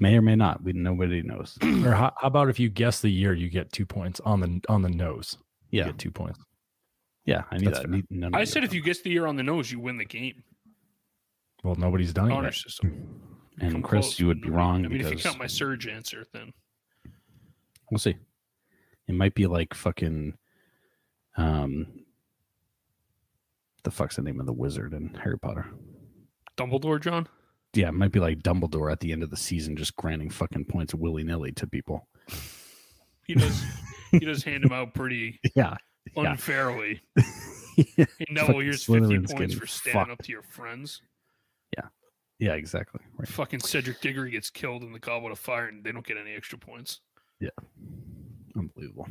May or may not. Nobody knows. Or how about if you guess the year, you get 2 points on the nose. Yeah, you get 2 points. Yeah, I need that. I said if you guess the year on the nose, you win the game. Well, nobody's done it. Honor system. And come Chris, close. You would be wrong. I mean, because if you count my surge answer, then we'll see. It might be like fucking the fuck's the name of the wizard in Harry Potter? Dumbledore, John? Yeah, it might be like Dumbledore at the end of the season, just granting fucking points willy-nilly to people. He does. He does hand them out pretty unfairly. Yeah. Hey, Neville, here's 50 points for standing up to your friends. Yeah. Yeah, exactly. Right. Fucking Cedric Diggory gets killed in the Goblet of Fire, and they don't get any extra points. Yeah. Unbelievable.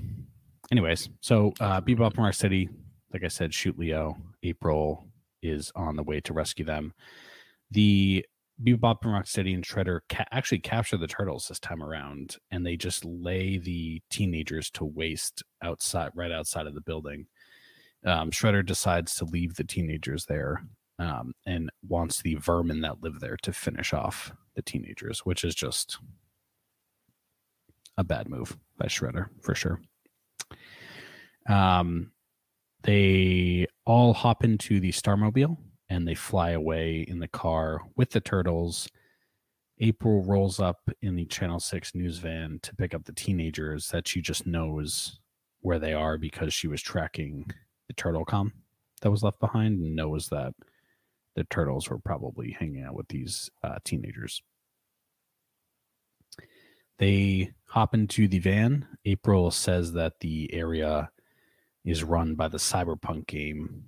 Anyways, so Bebop Mar City, like I said, shoot Leo. April is on the way to rescue them. The Bebop and Rocksteady and Shredder actually capture the turtles this time around, and they just lay the teenagers to waste outside, right outside of the building. Shredder decides to leave the teenagers there and wants the vermin that live there to finish off the teenagers, which is just a bad move by Shredder, for sure. They all hop into the Starmobile, and they fly away in the car with the turtles. April rolls up in the Channel 6 news van to pick up the teenagers that she just knows where they are because she was tracking the Turtlecom that was left behind and knows that the turtles were probably hanging out with these teenagers. They hop into the van. April says that the area is run by the cyberpunk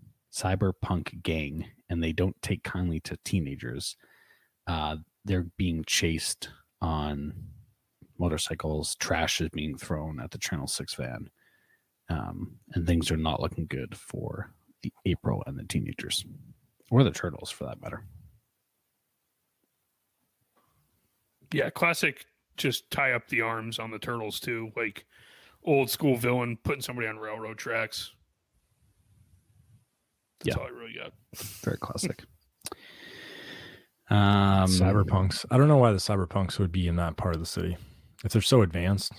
gang, and they don't take kindly to teenagers. They're being chased on motorcycles. Trash is being thrown at the Channel 6 van, and things are not looking good for the April and the teenagers, or the turtles for that matter. Yeah, classic, just tie up the arms on the turtles too, like old school villain putting somebody on railroad tracks. That's all I really got. Very classic. Cyberpunks. I don't know why the cyberpunks would be in that part of the city. If they're so advanced,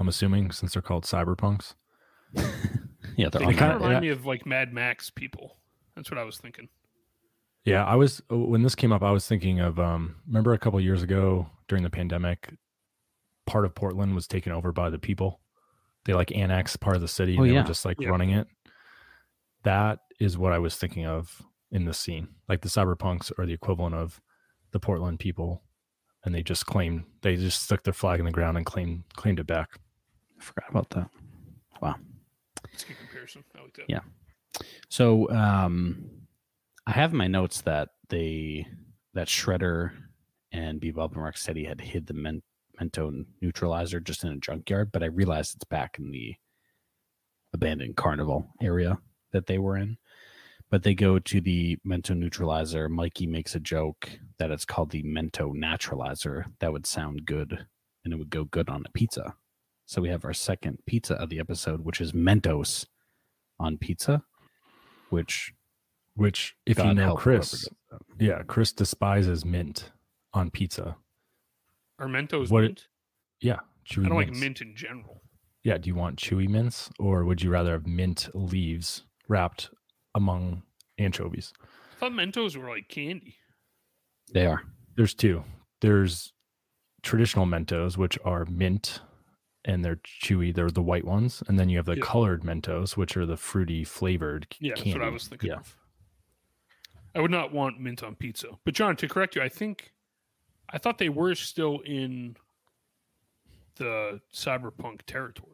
I'm assuming since they're called cyberpunks. Yeah, they kind of remind me of like Mad Max people. That's what I was thinking. Yeah, when this came up, I was thinking of remember a couple of years ago during the pandemic, part of Portland was taken over by the people. They like annexed part of the city and they were just like running it. That is what I was thinking of in this scene. Like the cyberpunks are the equivalent of the Portland people, and they just stuck their flag in the ground and claimed it back. I forgot about that. Wow. That's a good comparison. I like that. Yeah. So I have in my notes that that Shredder and Bebop and Rocksteady had hid the Mental Neutralizer just in a junkyard, but I realized it's back in the abandoned carnival area that they were in. But they go to the Mental Neutralizer. Mikey makes a joke that it's called the Mental Neutralizer. That would sound good, and it would go good on a pizza. So we have our second pizza of the episode, which is Mentos on pizza, which if you know Chris, Chris despises mint on pizza. Are Mentos mint? Yeah, chewy. I don't like mint in general. Yeah, do you want chewy mints, or would you rather have mint leaves wrapped among anchovies? I thought Mentos were like candy. They are. There's two. There's traditional Mentos, which are mint, and they're chewy. They're the white ones. And then you have the colored Mentos, which are the fruity flavored candy. That's what I was thinking of. I would not want mint on pizza. But John, to correct you, I thought they were still in the cyberpunk territory.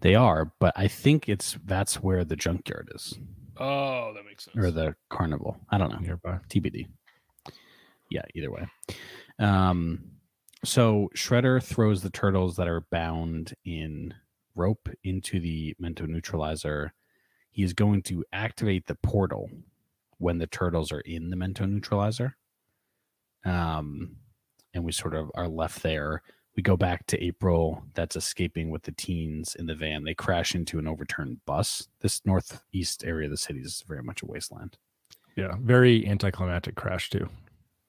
They are, but I think that's where the junkyard is. Oh, that makes sense. Or the carnival. I don't know. Nearby. TBD. Yeah, either way. So Shredder throws the turtles that are bound in rope into the Mental Neutralizer. He is going to activate the portal when the turtles are in the Mental Neutralizer. And we sort of are left there. We go back to April. That's escaping with the teens in the van. They crash into an overturned bus. This northeast area of the city is very much a wasteland. Yeah, very anticlimactic crash too.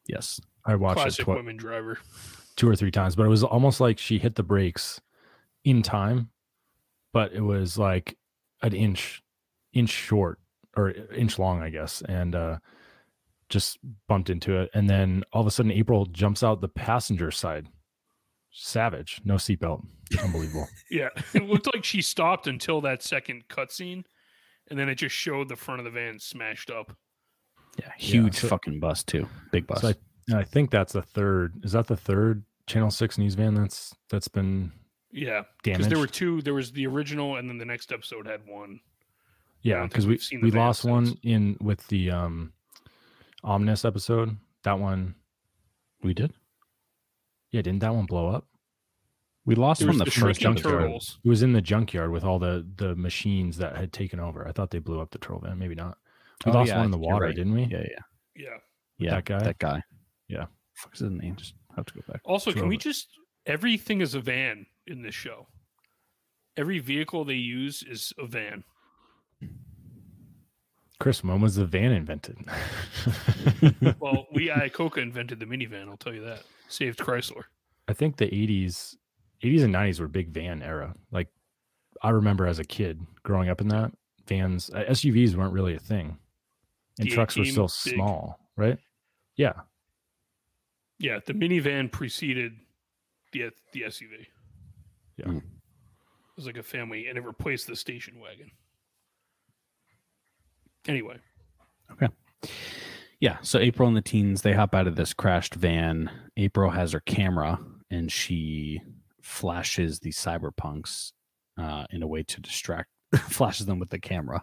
Yes, I watched classic it women driver 2 or 3 times, but it was almost like she hit the brakes in time, but it was like an inch short or inch long, I guess, and just bumped into it. And then all of a sudden, April jumps out the passenger side. Savage, no seatbelt, unbelievable. Yeah, it looked like she stopped until that second cutscene, and then it just showed the front of the van smashed up. Yeah, huge fucking bus too, big bus. So I think that's the third. Is that the third Channel 6 news van that's been damaged? Because there were two. There was the original, and then the next episode had one. Yeah, because we lost one in with the Omnis episode. That one we did. Yeah, didn't that one blow up? We lost from the first junkyard. It was in the junkyard with all the machines that had taken over. I thought they blew up the turtle van. Maybe not. We lost one in the water, right. Didn't we? Yeah. That guy. Yeah. What the fuck is his name? Just have to go back. Also, can we just... Everything is a van in this show. Every vehicle they use is a van. Chris, when was the van invented? Well, Iacocca invented the minivan, I'll tell you that. Saved Chrysler. I think the 80s and 90s were big van era. Like, I remember as a kid growing up in that, vans, SUVs weren't really a thing. And trucks were still big. Small, right? Yeah. Yeah, the minivan preceded the SUV. Yeah. Mm. It was like a family, and it replaced the station wagon. Anyway. Okay. Yeah, so April and the teens, they hop out of this crashed van. April has her camera, and she flashes the cyberpunks in a way to distract, flashes them with the camera.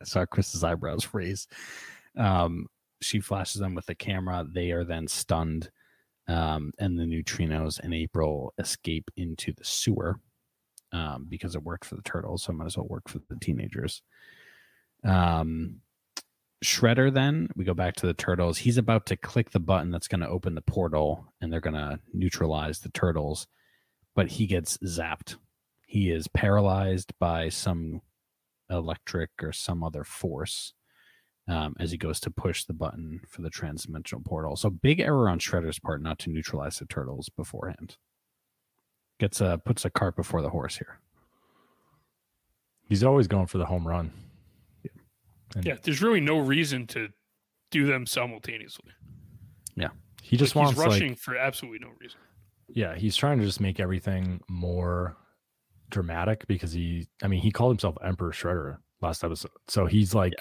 I saw Chris's eyebrows raise. She flashes them with the camera. They are then stunned, and the neutrinos and April escape into the sewer because it worked for the turtles, so it might as well work for the teenagers. Shredder, then we go back to the turtles. He's about to click the button that's going to open the portal, and they're going to neutralize the turtles, but he gets zapped. He is paralyzed by some electric or some other force as he goes to push the button for the transdimensional portal. So big error on Shredder's part not to neutralize the turtles beforehand. Puts a cart before the horse here. He's always going for the home run. Yeah, there's really no reason to do them simultaneously. Yeah. He just wants... He's rushing for absolutely no reason. Yeah, he's trying to just make everything more dramatic because he called himself Emperor Shredder last episode. So he's like,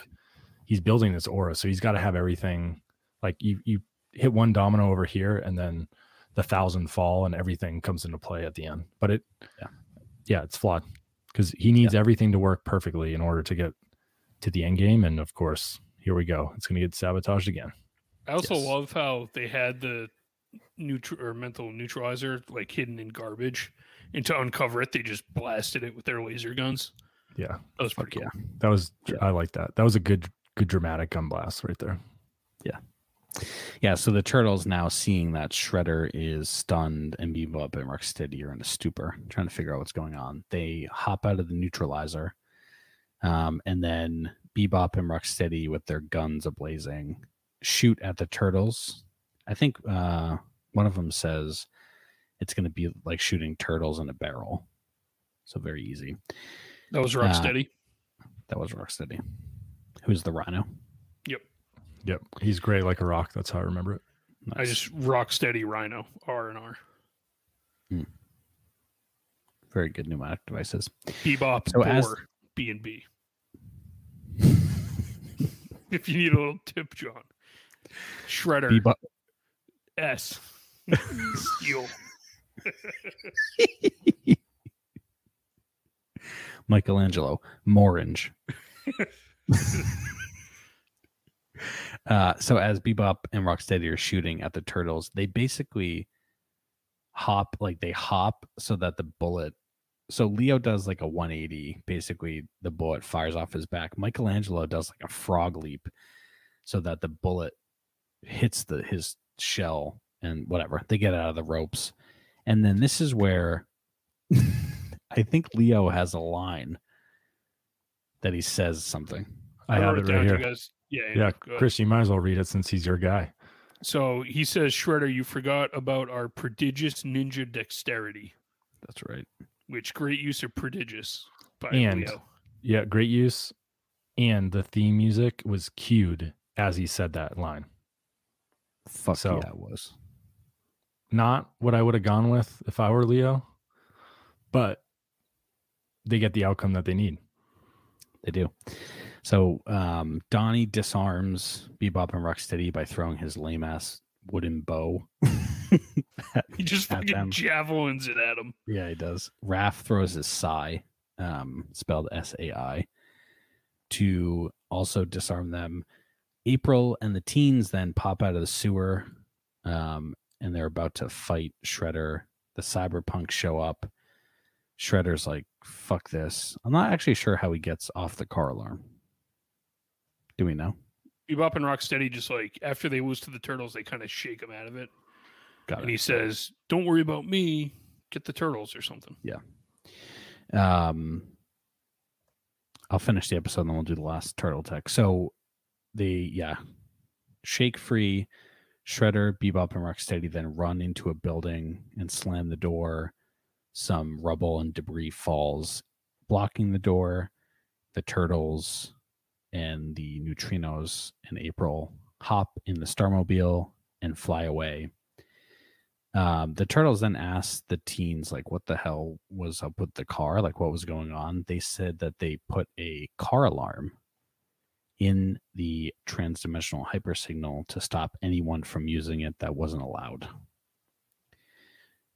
he's building this aura. So he's got to have everything... Like, you hit one domino over here and then the 1,000 fall and everything comes into play at the end. But it's flawed because he needs everything to work perfectly in order to get to the end game, and of course, here we go. It's going to get sabotaged again. I also love how they had the mental neutralizer like hidden in garbage, and to uncover it, they just blasted it with their laser guns. Yeah, that was pretty cool. Yeah. That was I like that. That was a good dramatic gun blast right there. Yeah. So the turtles now seeing that Shredder is stunned and beamed up and rock steady or in a stupor, trying to figure out what's going on. They hop out of the neutralizer. And then Bebop and Rocksteady with their guns ablazing shoot at the turtles. I think one of them says it's going to be like shooting turtles in a barrel. So very easy. That was Rocksteady. Who's the Rhino? Yep. He's gray like a rock. That's how I remember it. Nice. I just Rocksteady Rhino, R&R. Mm. Very good pneumatic devices. Bebop. So B&B. If you need a little tip, John. Shredder. Bebop. S. Steel. Michelangelo. Morange. So as Bebop and Rocksteady are shooting at the turtles, they basically hop so that the bullet So Leo does like a 180. Basically, the bullet fires off his back. Michelangelo does like a frog leap so that the bullet hits his shell and whatever. They get out of the ropes. And then this is where I think Leo has a line that he says something. I have it right here. Yeah, Chris, you might as well read it since he's your guy. So he says, Shredder, you forgot about our prodigious ninja dexterity. That's right. Which great use of prodigious by Leo. Yeah, great use. And the theme music was cued as he said that line. Fuck so, yeah, it was. Not what I would have gone with if I were Leo, but they get the outcome that they need. They do. So Donnie disarms Bebop and Rocksteady by throwing his lame-ass wooden bow. He just fucking javelins it at him. Yeah, he does. Raph throws his Sai, spelled S-A-I, to also disarm them. April and the teens then pop out of the sewer, and they're about to fight Shredder. The cyberpunks show up. Shredder's like, fuck this. I'm not actually sure how he gets off the car alarm. Do we know? Bebop and Rocksteady just like, after they lose to the turtles, they kind of shake him out of it. Got it. And he says, don't worry about me. Get the turtles or something. Yeah. I'll finish the episode and then we'll do the last turtle tech. So shake free. Shredder, Bebop, and Rocksteady then run into a building and slam the door. Some rubble and debris falls, blocking the door. The turtles and the neutrinos and April hop in the Starmobile and fly away. The turtles then asked the teens, like, what the hell was up with the car? Like, what was going on? They said that they put a car alarm in the transdimensional hypersignal to stop anyone from using it that wasn't allowed.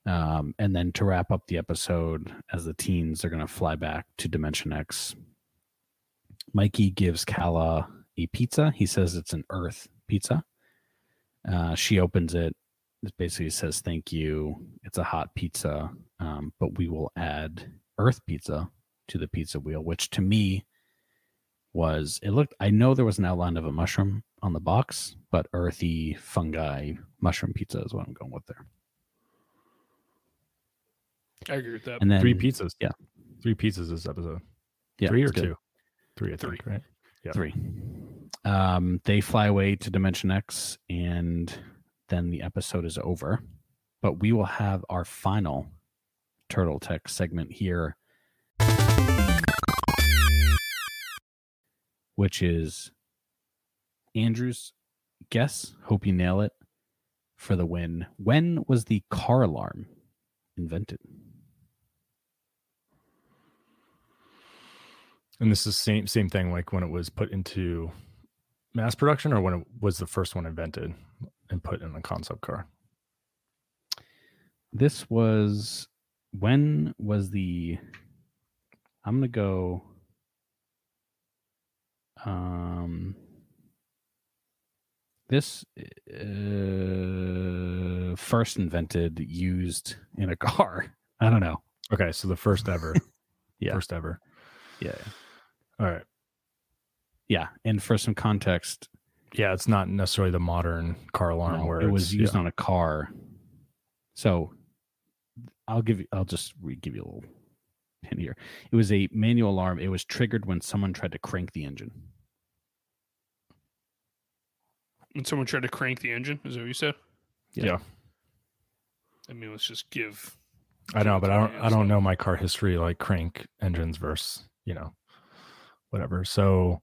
And then to wrap up the episode, as the teens are going to fly back to Dimension X, Mikey gives Kala a pizza. He says it's an Earth pizza. She opens it. It basically says, thank you. It's a hot pizza, but we will add Earth pizza to the pizza wheel, which to me was, it looked, I know there was an outline of a mushroom on the box, but earthy fungi mushroom pizza is what I'm going with there. I agree with that. And then, 3 pizzas. Yeah. 3 pizzas this episode. Yeah, 3 or 2? 3, I think, right? Yeah. 3. They fly away to Dimension X, and then the episode is over. But we will have our final Turtle Tech segment here, which is Andrew's guess. Hope you nail it for the win. When was the car alarm invented? And this is same thing, like when it was put into mass production, or when it was the first one invented and put in the concept car. This was, when was the, I'm going to go, this first invented, used in a car. I don't know. Okay, so the first ever. Yeah. First ever. Yeah. All right. Yeah. And for some context. Yeah, it's not necessarily the modern car alarm where it was used on a car. So I'll just give you a little hint here. It was a manual alarm. It was triggered when someone tried to crank the engine. When someone tried to crank the engine? Is that what you said? Yeah. I mean, let's just give. I know, but I don't know my car history, like crank engines versus, you know, whatever. So,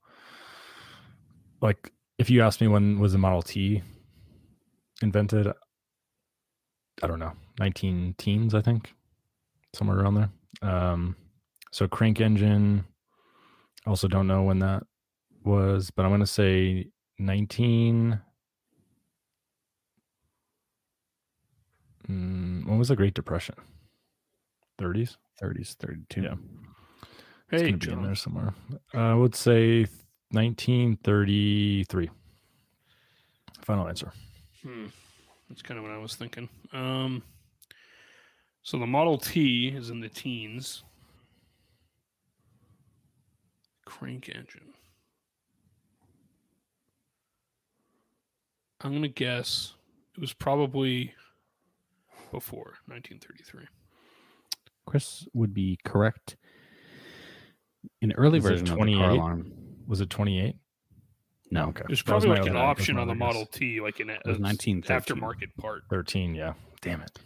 like, if you asked me when was the Model T invented, I don't know, 1910s, I think, somewhere around there. So crank engine, also don't know when that was, but I'm going to say 19 when was the Great Depression? 30s, 32. Yeah. It's going to be in there somewhere. I would say 1933. Final answer. That's kind of what I was thinking. So the Model T is in the teens. crank engine. I'm going to guess it was probably before 1933. Chris would be correct. An early version of the car alarm. Was it 28? No. Okay. There's probably like an option on the Model T, like an aftermarket part. 13, yeah. Damn it.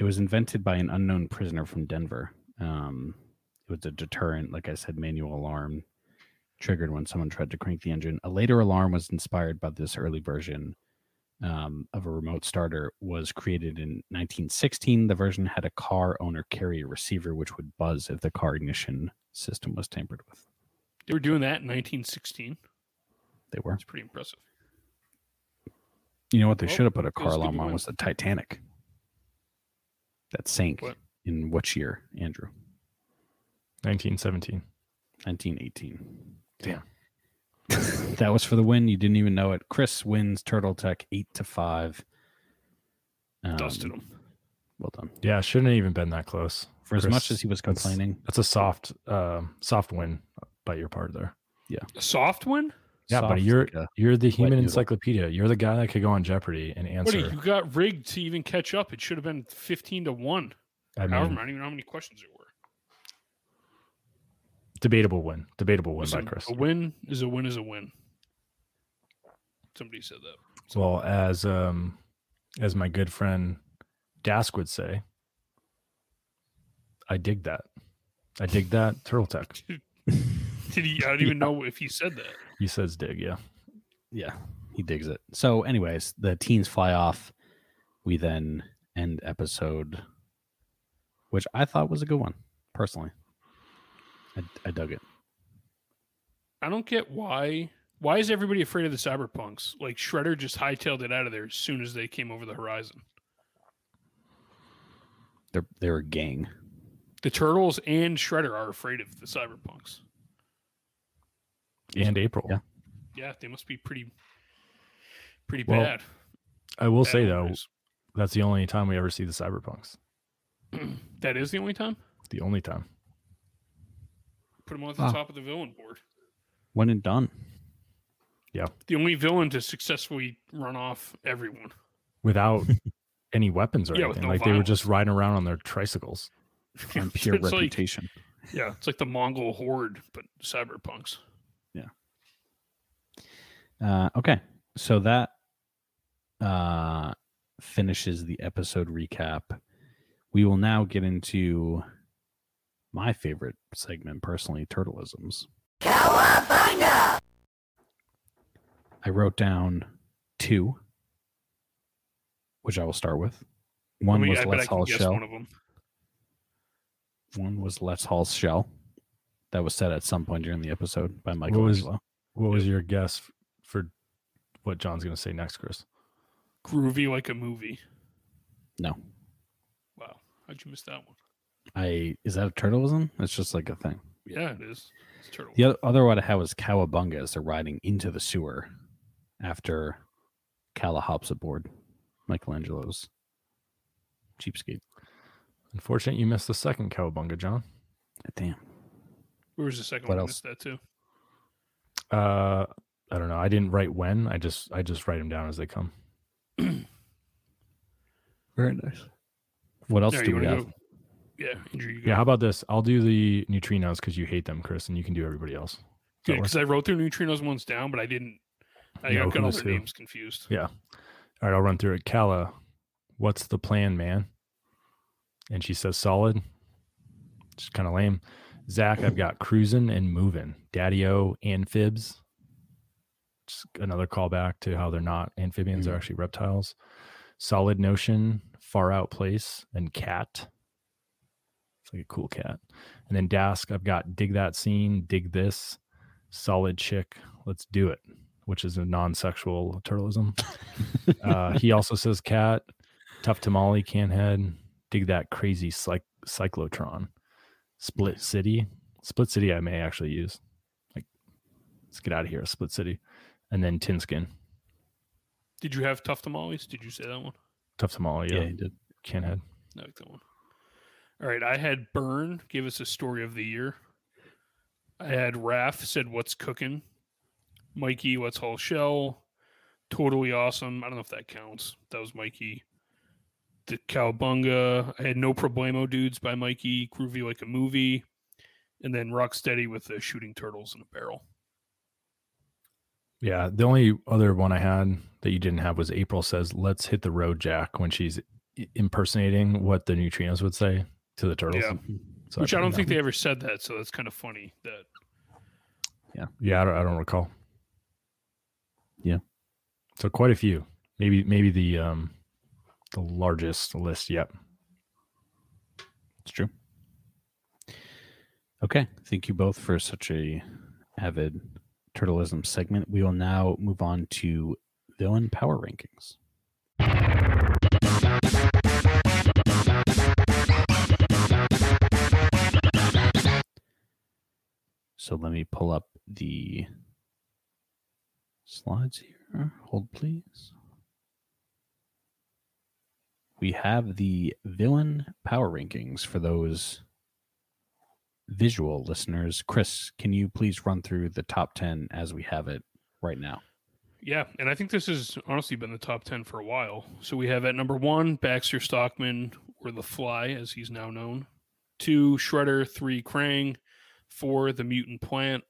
It was invented by an unknown prisoner from Denver. It was a deterrent, like I said, manual alarm triggered when someone tried to crank the engine. A later alarm was inspired by this early version of a remote starter, was created in 1916. The version had a car owner carry a receiver, which would buzz if the car ignition system was tampered with. They were doing that in 1916. They were. It's pretty impressive. You know what they should have put a car alarm on was the Titanic. That sank in what year, Andrew? 1917. 1918. Damn. That was for the win. You didn't even know it. Chris wins Turtletech 8-5. Dusted him. Well done. Yeah, shouldn't have even been that close. For Chris, as much as he was complaining. That's a soft win by your part there. Yeah. A soft win? Yeah, but you're the human encyclopedia. You're the guy that could go on Jeopardy and answer. What, you got rigged to even catch up. It should have been 15-1. I don't even know how many questions there were. Debatable win by Chris. A win is a win is a win. Somebody said that. Well, as my good friend Dask would say, I dig that. I dig that Turtletech. Did he? I don't even know if he said that. He says dig, yeah. Yeah, he digs it. So anyways, the teens fly off. We then end episode, which I thought was a good one, personally. I dug it. I don't get why. Why is everybody afraid of the cyberpunks? Like, Shredder just hightailed it out of there as soon as they came over the horizon. They're a gang. The Turtles and Shredder are afraid of the cyberpunks. And April. Yeah, they must be pretty bad. I will say, though, that's the only time we ever see the cyberpunks. That is the only time? The only time. Put him on the top of the villain board. When and done. Yeah. The only villain to successfully run off everyone. Without any weapons or anything. No, like, violence. They were just riding around on their tricycles. On pure reputation. Like, yeah, it's like the Mongol horde, but cyberpunks. Yeah. Okay. So that finishes the episode recap. We will now get into my favorite segment, personally, Turtleisms. Cowabunga! I wrote down two, which I will start with. One was Let's Haul Shell. One was Let's Haul Shell. That was said at some point during the episode by Michael. What was your guess for what John's going to say next, Chris? Groovy like a movie. No. Wow. How'd you miss that one? Is that a turtleism? It's just like a thing. Yeah, it is. It's turtle. The other one I had was Cowabunga as they're riding into the sewer after Calla hops aboard Michelangelo's Cheapskate. Unfortunately, you missed the second Cowabunga, John. Damn. Where was the second one? I missed that too. I don't know. I didn't write when. I just write them down as they come. Very nice. What else do we have? Yeah, Andrew, you go. Yeah, how about this? I'll do the neutrinos because you hate them, Chris, and you can do everybody else. Yeah, because I wrote the neutrinos ones down, but I didn't. I got all their names confused. Yeah. All right, I'll run through it. Calla, what's the plan, man? And she says solid. Just kind of lame. Zach, I've got cruising and moving. Daddy-o, amphibs. Just another callback to how they're not amphibians, they're actually reptiles. Solid notion, far out place, and cat. Like a cool cat. And then Dask, I've got dig that scene, dig this, solid chick, let's do it, which is a non-sexual turtleism. He also says cat, tough tamale, can head, dig that crazy cyclotron, split city. Split city I may actually use. Like, let's get out of here, split city. And then tin skin. Did you have tough tamales? Did you say that one? Tough tamale, yeah. Yeah, he did. Can head. I like that one. All right, I had Burn give us a story of the year. I had Raph said, "What's cooking?" Mikey, "What's whole shell?" Totally awesome. I don't know if that counts. That was Mikey. The Cowabunga. I had No Problemo Dudes by Mikey. Groovy Like a Movie. And then Rocksteady with the Shooting Turtles in a Barrel. Yeah, the only other one I had that you didn't have was April says, "Let's hit the road, Jack," when she's impersonating what the Neutrinos would say to the turtles. Yeah. So which I don't think they ever said that, so that's kind of funny. That. Yeah. Yeah, I don't recall. Yeah. So quite a few. Maybe the largest list. Yep. It's true. Okay. Thank you both for such a avid turtleism segment. We will now move on to villain power rankings. So let me pull up the slides here. Hold, please. We have the villain power rankings for those visual listeners. Chris, can you please run through the top 10 as we have it right now? Yeah, and I think this has honestly been the top 10 for a while. So we have at number 1, Baxter Stockman, or The Fly, as he's now known. 2, Shredder. 3, Krang. 4, The Mutant Plant.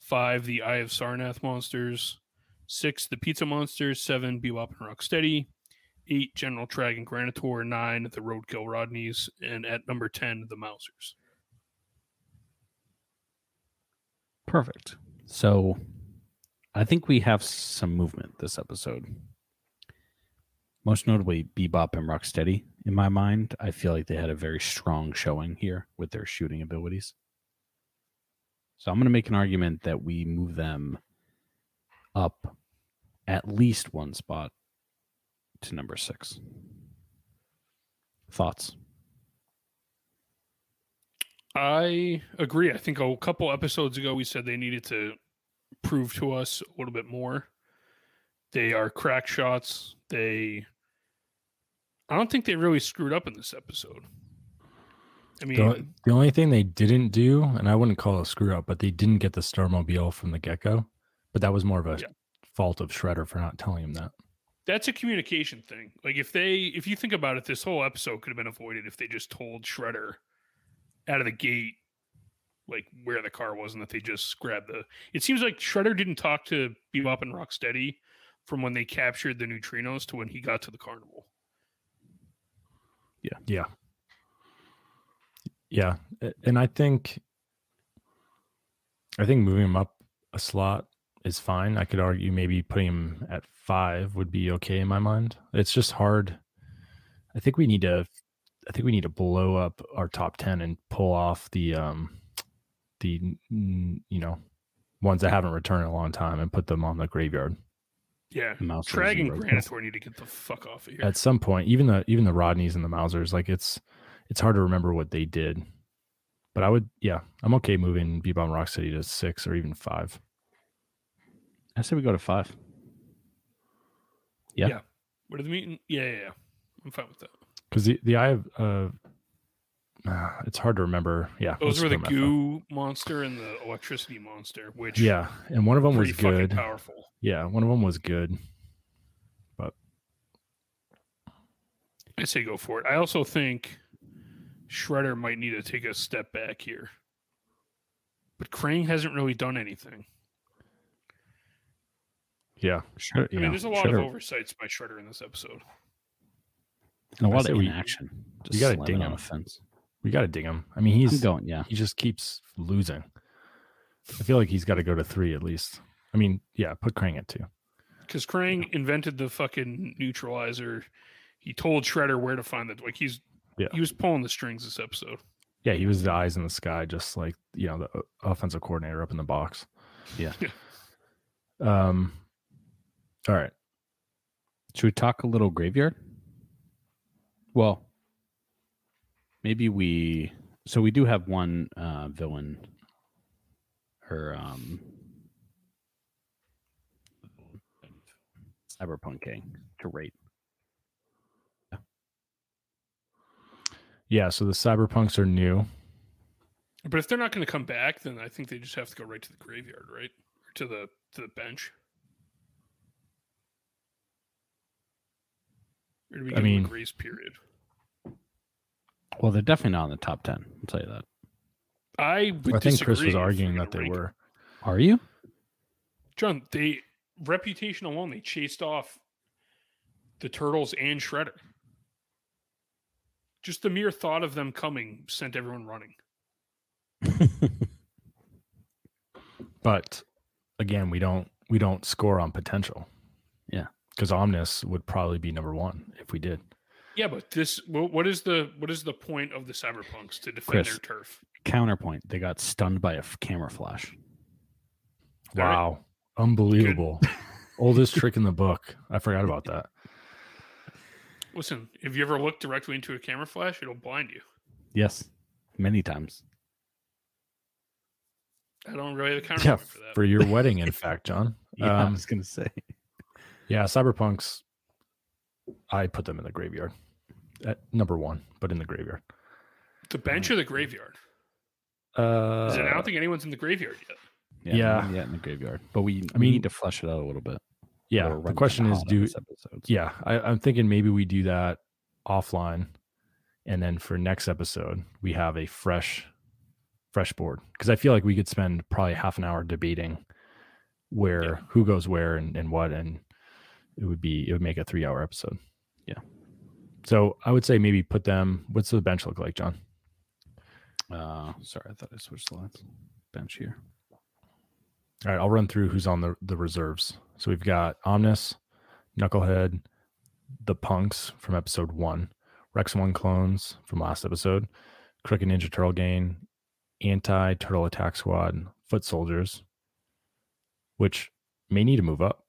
5, The Eye of Sarnath Monsters. 6, The Pizza Monsters. 7, Bebop and Rocksteady. 8, General Trag and Granitor. 9, The Roadkill Rodneys. And at number 10, The Mousers. Perfect. So I think we have some movement this episode. Most notably, Bebop and Rocksteady, in my mind. I feel like they had a very strong showing here with their shooting abilities. So I'm going to make an argument that we move them up at least one spot to number 6. Thoughts? I agree. I think a couple episodes ago we said they needed to prove to us a little bit more. They are crack shots. I don't think they really screwed up in this episode. I mean, the only thing they didn't do, and I wouldn't call it a screw up, but they didn't get the Starmobile from the get-go. But that was more of a fault of Shredder for not telling him that. That's a communication thing. Like if you think about it, this whole episode could have been avoided if they just told Shredder out of the gate, like where the car was, and that they just grabbed it seems like Shredder didn't talk to Bebop and Rocksteady from when they captured the Neutrinos to when he got to the carnival. Yeah. Yeah. Yeah. And I think moving him up a slot is fine. I could argue maybe putting him at 5 would be okay in my mind. It's just hard. I think we need to blow up our top 10 and pull off the ones that haven't returned in a long time and put them on the graveyard. Yeah, Trag and Granitor need to get the fuck off of here at some point. Even the Rodneys and the Mousers, like it's hard to remember what they did. But I'm okay moving Bebop Rocksteady to 6 or even 5. I say we go to 5. Yeah. What are the meeting? Yeah. I'm fine with that. Because the eye of it's hard to remember. Yeah, those were the goo monster and the electricity monster. Which and one of them was good, powerful. Yeah, one of them was good, but I say go for it. I also think Shredder might need to take a step back here, but Krang hasn't really done anything. Yeah, sure. I mean, there's a lot of oversights by Shredder in this episode. And a lot of inaction. You got to ding him. We got to ding him. I mean, he just keeps losing. I feel like he's got to go to 3 at least. I mean, yeah, put Krang at 2. Because Krang invented the fucking neutralizer. He told Shredder where to find it. Like he was pulling the strings this episode. Yeah, he was the eyes in the sky, just like the offensive coordinator up in the box. Yeah. All right. Should we talk a little graveyard? Well, maybe we do have one villain or Cyberpunk Gang to rate. Yeah, so the Cyberpunks are new. But if they're not going to come back, then I think they just have to go right to the graveyard, right? Or to the bench. Or do we give them a grace period? Well, they're definitely not in the top 10. I'll tell you that. I think Chris was arguing that they were. Are you? John, they reputation alone, they chased off the Turtles and Shredder. Just the mere thought of them coming sent everyone running. But again, we don't score on potential. Yeah, because Omnis would probably be number one if we did. Yeah, but this what is the point of the Cyberpunks to defend Chris, their turf? Counterpoint: they got stunned by a camera flash. Wow, right. Unbelievable! Oldest trick in the book. I forgot about that. Listen, if you ever look directly into a camera flash, it'll blind you. Yes, many times. I don't really have a counterpoint for that. For your wedding, in fact, John. Yeah, I was going to say. Yeah, Cyberpunks, I put them in the graveyard. At number one, but in the graveyard. The bench or the graveyard? I don't think anyone's in the graveyard yet. Yeah, in the graveyard. But we need to flesh it out a little bit. Yeah, the question is, I'm thinking maybe we do that offline. And then for next episode, we have a fresh board, because I feel like we could spend probably half an hour debating who goes where and what, and it would make a 3-hour episode. Yeah. So I would say maybe put them. What's the bench look like, John? Sorry, I thought I switched slides. Bench here. All right, I'll run through who's on the reserves. So we've got Omnis, Knucklehead, the Punks from episode 1, Rex 1 clones from last episode, Crooked Ninja Turtle Gang, Anti-Turtle Attack Squad, Foot Soldiers, which may need to move up.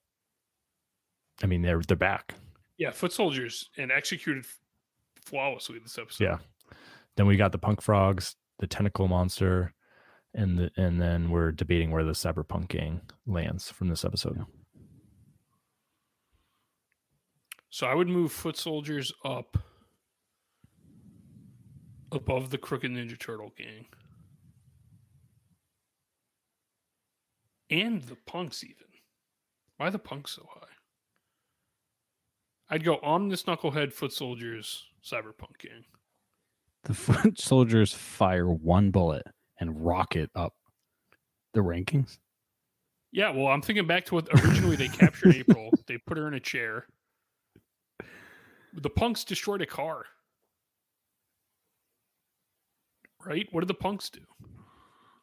I mean, they're back. Yeah, Foot Soldiers, and executed flawlessly this episode. Yeah. Then we got the Punk Frogs, the Tentacle Monster, and then we're debating where the Cyberpunk Gang lands from this episode. Yeah. So I would move Foot Soldiers up above the Crooked Ninja Turtle Gang. And the Punks, even. Why the Punks so high? I'd go Omnis, Knucklehead, Foot Soldiers, Cyberpunk Gang. The Foot Soldiers fire one bullet and rocket up the rankings? Yeah, well, I'm thinking back to what originally they captured April. They put her in a chair. The Punks destroyed a car. Right? What did the Punks do?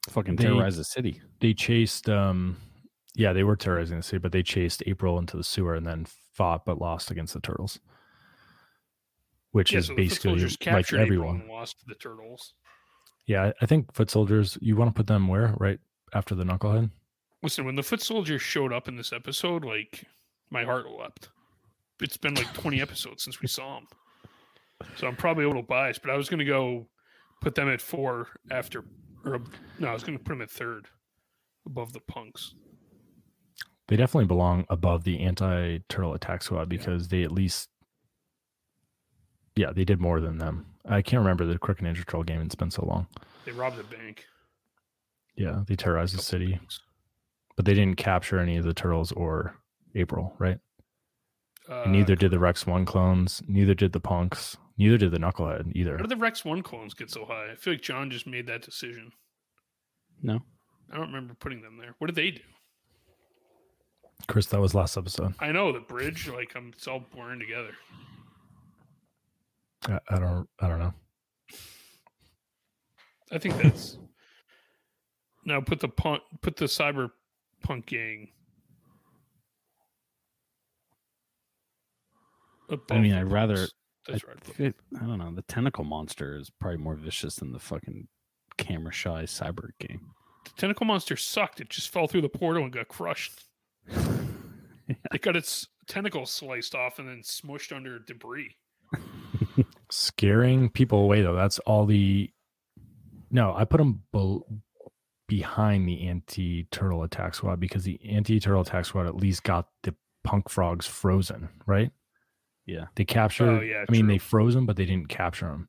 Fucking terrorize the city. They chased, they were terrorizing the city, but they chased April into the sewer and then fought but lost against the Turtles, which is so basically like everyone. April lost to the Turtles. Yeah, I think Foot Soldiers, you want to put them where? Right after the Knucklehead? Listen, when the Foot Soldiers showed up in this episode, like, my heart leapt. It's been like 20 episodes since we saw them. So I'm probably a little biased, but I was going to go put them at 4 after. I was going to put them at 3rd, above the Punks. They definitely belong above the Anti-Turtle Attack Squad because they at least, they did more than them. I can't remember the Crooked Ninja Turtle game. It's been so long. They robbed a bank. Yeah, they terrorized the city, but they didn't capture any of the Turtles or April, right? Neither did the Rex 1 clones. Neither did the Punks. Neither did the Knucklehead either. How did the Rex 1 clones get so high? I feel like John just made that decision. No. I don't remember putting them there. What did they do? Chris, that was last episode. I know, the bridge. Like, it's all blurring together. I don't know. I think that's... Now put the Cyberpunk Gang... I mean, I'd rather... I don't know. The Tentacle Monster is probably more vicious than the fucking camera-shy cyber game. The Tentacle Monster sucked. It just fell through the portal and got crushed. It got its tentacles sliced off and then smushed under debris. Scaring people away, though. That's all the... No, I put them behind the Anti-Turtle Attack Squad because the Anti-Turtle Attack Squad at least got the Punk Frogs frozen, right? Yeah, they captured. They froze them, but they didn't capture them.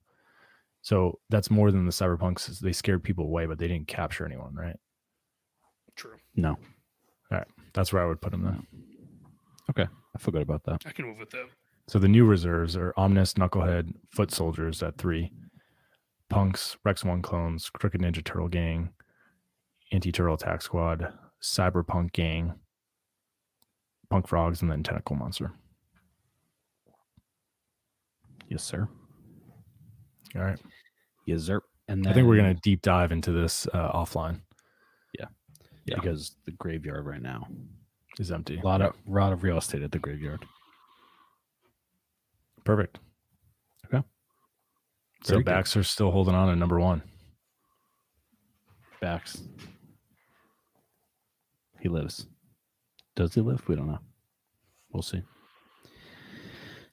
So that's more than the cyberpunks. They scared people away, but they didn't capture anyone, right? True. No. All right. That's where I would put them then. Okay. I forgot about that. I can move with that. So the new reserves are Omnis, Knucklehead, Foot Soldiers at 3, Punks, Rex 1 Clones, Crooked Ninja Turtle Gang, Anti-Turtle Attack Squad, Cyberpunk Gang, Punk Frogs, and then Tentacle Monster. Yes, sir. All right. Yes, sir. And then, I think we're going to deep dive into this offline. Yeah. Because the graveyard right now is empty. A lot of real estate at the graveyard. Perfect. Okay. So Baxter's still holding on at number 1. Bax. He lives. Does he live? We don't know. We'll see.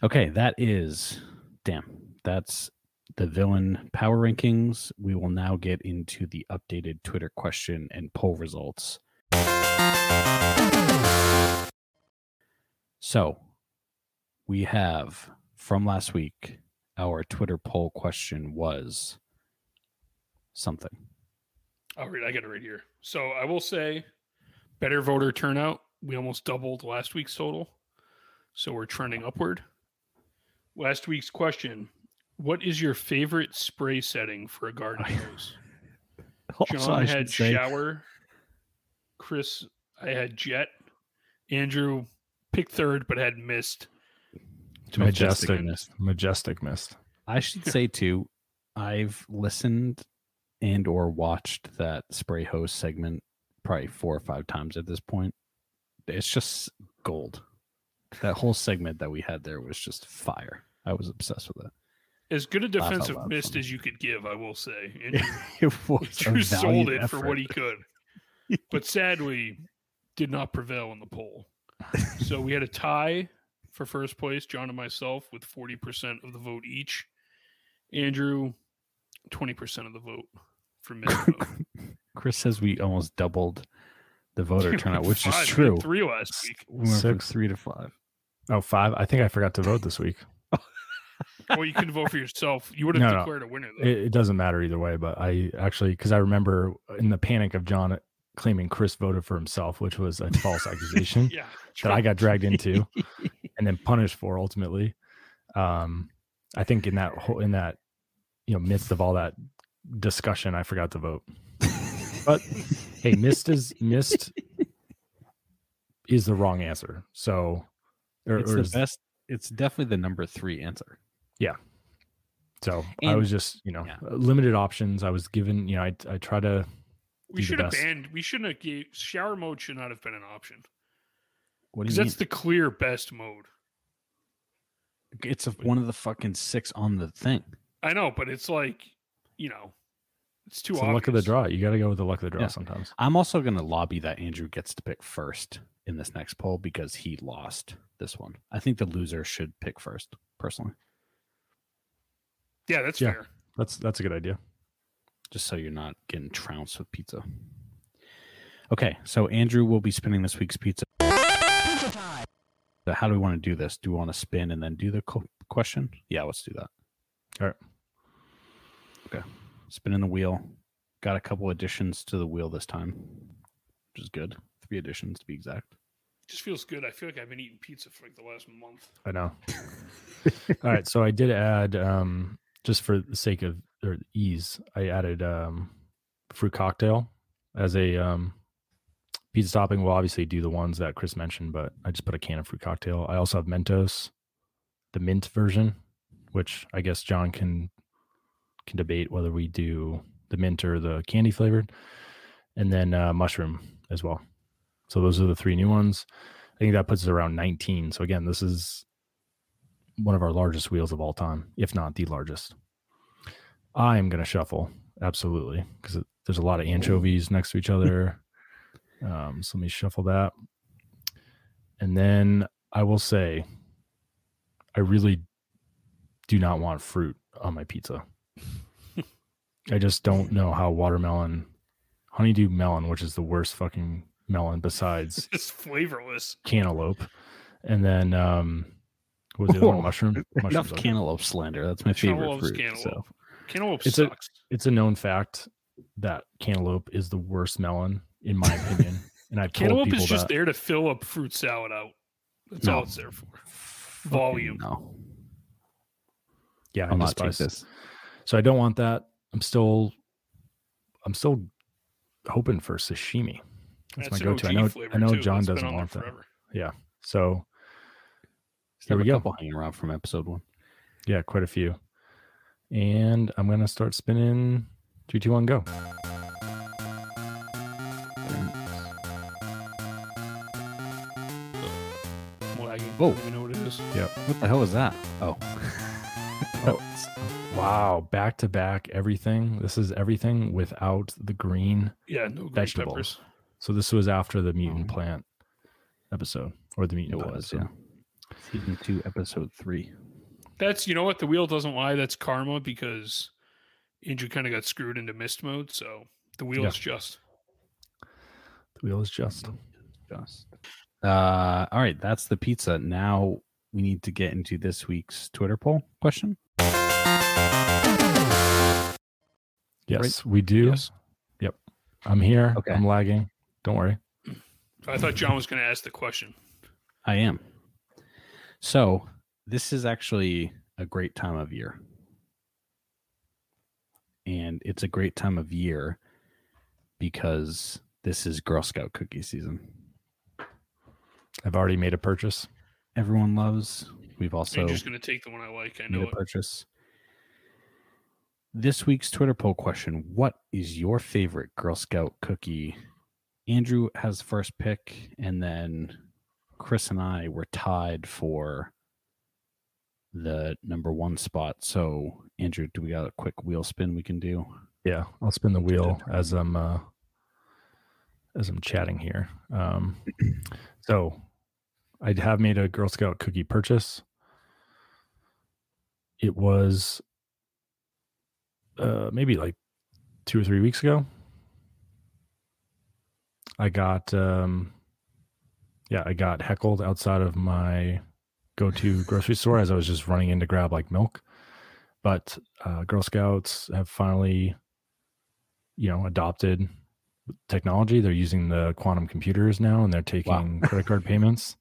Okay, that's the villain power rankings. We will now get into the updated Twitter question and poll results. So we have from last week, our Twitter poll question was something. I'll read. I got it right here. So I will say better voter turnout. We almost doubled last week's total. So we're trending upward. Last week's question. What is your favorite spray setting for a garden hose? John had shower. Chris, I had jet. Andrew picked third, but had mist. Majestic mist. I should say too, I've listened and or watched that spray hose segment probably 4 or 5 times at this point. It's just gold. That whole segment that we had there was just fire. I was obsessed with it. As good a defensive mist as you could give, I will say. Andrew sold it effort for what he could, but sadly did not prevail in the poll. So we had a tie for first place, John and myself, with 40% of the vote each. Andrew, 20% of the vote for mid vote. Chris says we almost doubled the voter turnout, which is true. 3 last week. We went from 3 to 5. Oh, 5? I think I forgot to vote this week. Well, you couldn't vote for yourself. You would have declared a winner, though. It doesn't matter either way, but I actually, because I remember in the panic of John claiming Chris voted for himself, which was a false accusation that I got dragged into. And then punished for ultimately. I think in that whole, midst of all that discussion, I forgot to vote. But hey, mist is the wrong answer. So it's the best. It's definitely the number 3 answer. Yeah. So I was just, limited options. I was given, I try to. We should have banned. We shouldn't have. Shower mode should not have been an option. Because that's the clear best mode. It's one of the fucking 6 on the thing. I know, but it's like, it's too obvious. It's the luck of the draw. You got to go with the luck of the draw sometimes. I'm also going to lobby that Andrew gets to pick first in this next poll because he lost this one. I think the loser should pick first, personally. Yeah, that's fair. That's a good idea. Just so you're not getting trounced with pizza. Okay, so Andrew will be spinning this week's pizza. So how do we want to do this? Do we want to spin and then do the question? Yeah, let's do that. All right. Okay. Spinning the wheel. Got a couple additions to the wheel this time, which is good. 3 additions to be exact. It just feels good. I feel like I've been eating pizza for like the last month. I know. All right. So I did add, just for the sake of or ease, I added fruit cocktail as a... pizza topping. Will obviously do the ones that Chris mentioned, but I just put a can of fruit cocktail. I also have Mentos, the mint version, which I guess John can debate whether we do the mint or the candy flavored, and then mushroom as well. So those are the 3 new ones. I think that puts us around 19. So again, this is one of our largest wheels of all time, if not the largest. I am going to shuffle, absolutely, because there's a lot of anchovies next to each other. So let me shuffle that. And then I will say, I really do not want fruit on my pizza. I just don't know how watermelon, honeydew melon, which is the worst fucking melon besides it's flavorless cantaloupe. And then, what was the other one? Mushroom? Enough cantaloupe slander. That's my favorite fruit. Cantaloupe. So. Cantaloupe sucks. It's a known fact that cantaloupe is the worst melon, in my opinion. And I've cantaloupe is just there to fill up fruit salad out. That's all it's there for. Volume. No. Yeah, I'm not taking this. So I don't want that. I'm still hoping for sashimi. That's my go-to. I know John doesn't want that. Yeah. So there we go. A couple hanging around from episode 1. Yeah, quite a few. And I'm gonna start spinning. 3, 2, 1, go. Oh, you know what it is? Yeah. What the hell is that? Oh. Wow. Back to back everything. This is everything without the green no vegetables. Peppers. So this was after the mutant plant episode, or the mutant plant episode. Yeah. Season 2, episode 3. That's, you know what? The wheel doesn't lie. That's karma, because Andrew kind of got screwed into mist mode. So the wheel is just. The wheel is just. Just. All right, that's the pizza. Now we need to get into this week's Twitter poll question. Yes, right? We do. Yes. Yep. I'm here. Okay. I'm lagging. Don't worry. I thought John was going to ask the question. I am. So this is actually a great time of year. And it's a great time of year because this is Girl Scout cookie season. I've already made a purchase. Everyone loves. We've also. I'm just going to take the one I like. I know. Purchase. This week's Twitter poll question: what is your favorite Girl Scout cookie? Andrew has the first pick, and then Chris and I were tied for the number 1 spot. So, Andrew, do we got a quick wheel spin we can do? Yeah, I'll spin the wheel as I'm chatting here. So I have made a Girl Scout cookie purchase. It was maybe like 2 or 3 weeks ago. I got I got heckled outside of my go-to grocery store as I was just running in to grab like milk. But Girl Scouts have finally, adopted technology. They're using the quantum computers now, and they're taking credit card payments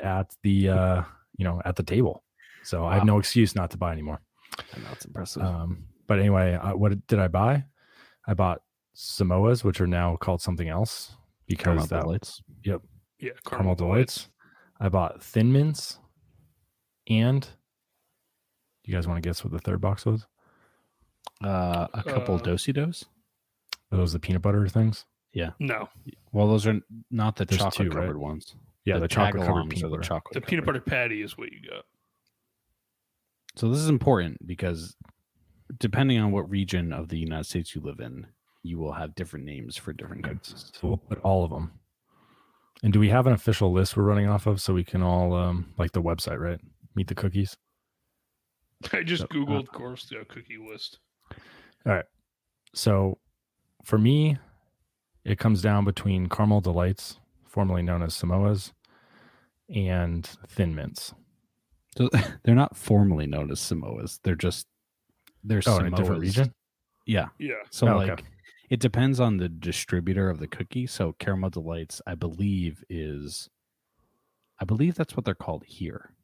at the at the table. So I have no excuse not to buy anymore. That's impressive. But anyway, what did I buy? I bought Samoas, which are now called something else because Caramel Delights. Yep. Yeah, Caramel Delights. I bought Thin Mints, and you guys want to guess what the third box was? A couple Do-Si-Dos. Are those the peanut butter things? Yeah. No. Well, those are not the chocolate covered ones. Yeah, the chocolate covered peanut butter. The peanut butter patty is what you got. So this is important because depending on what region of the United States you live in, you will have different names for different cookies. So we'll put all of them. And do we have an official list we're running off of so we can all like the website, right? Meet the cookies. I just Googled Girl Scout cookie list. All right. So for me, it comes down between Caramel Delights, formerly known as Samoas, and Thin Mints. So they're not formally known as Samoas. They're just Samoas. In a different region? Yeah. Yeah. So it depends on the distributor of the cookie. So Caramel Delights, I believe that's what they're called here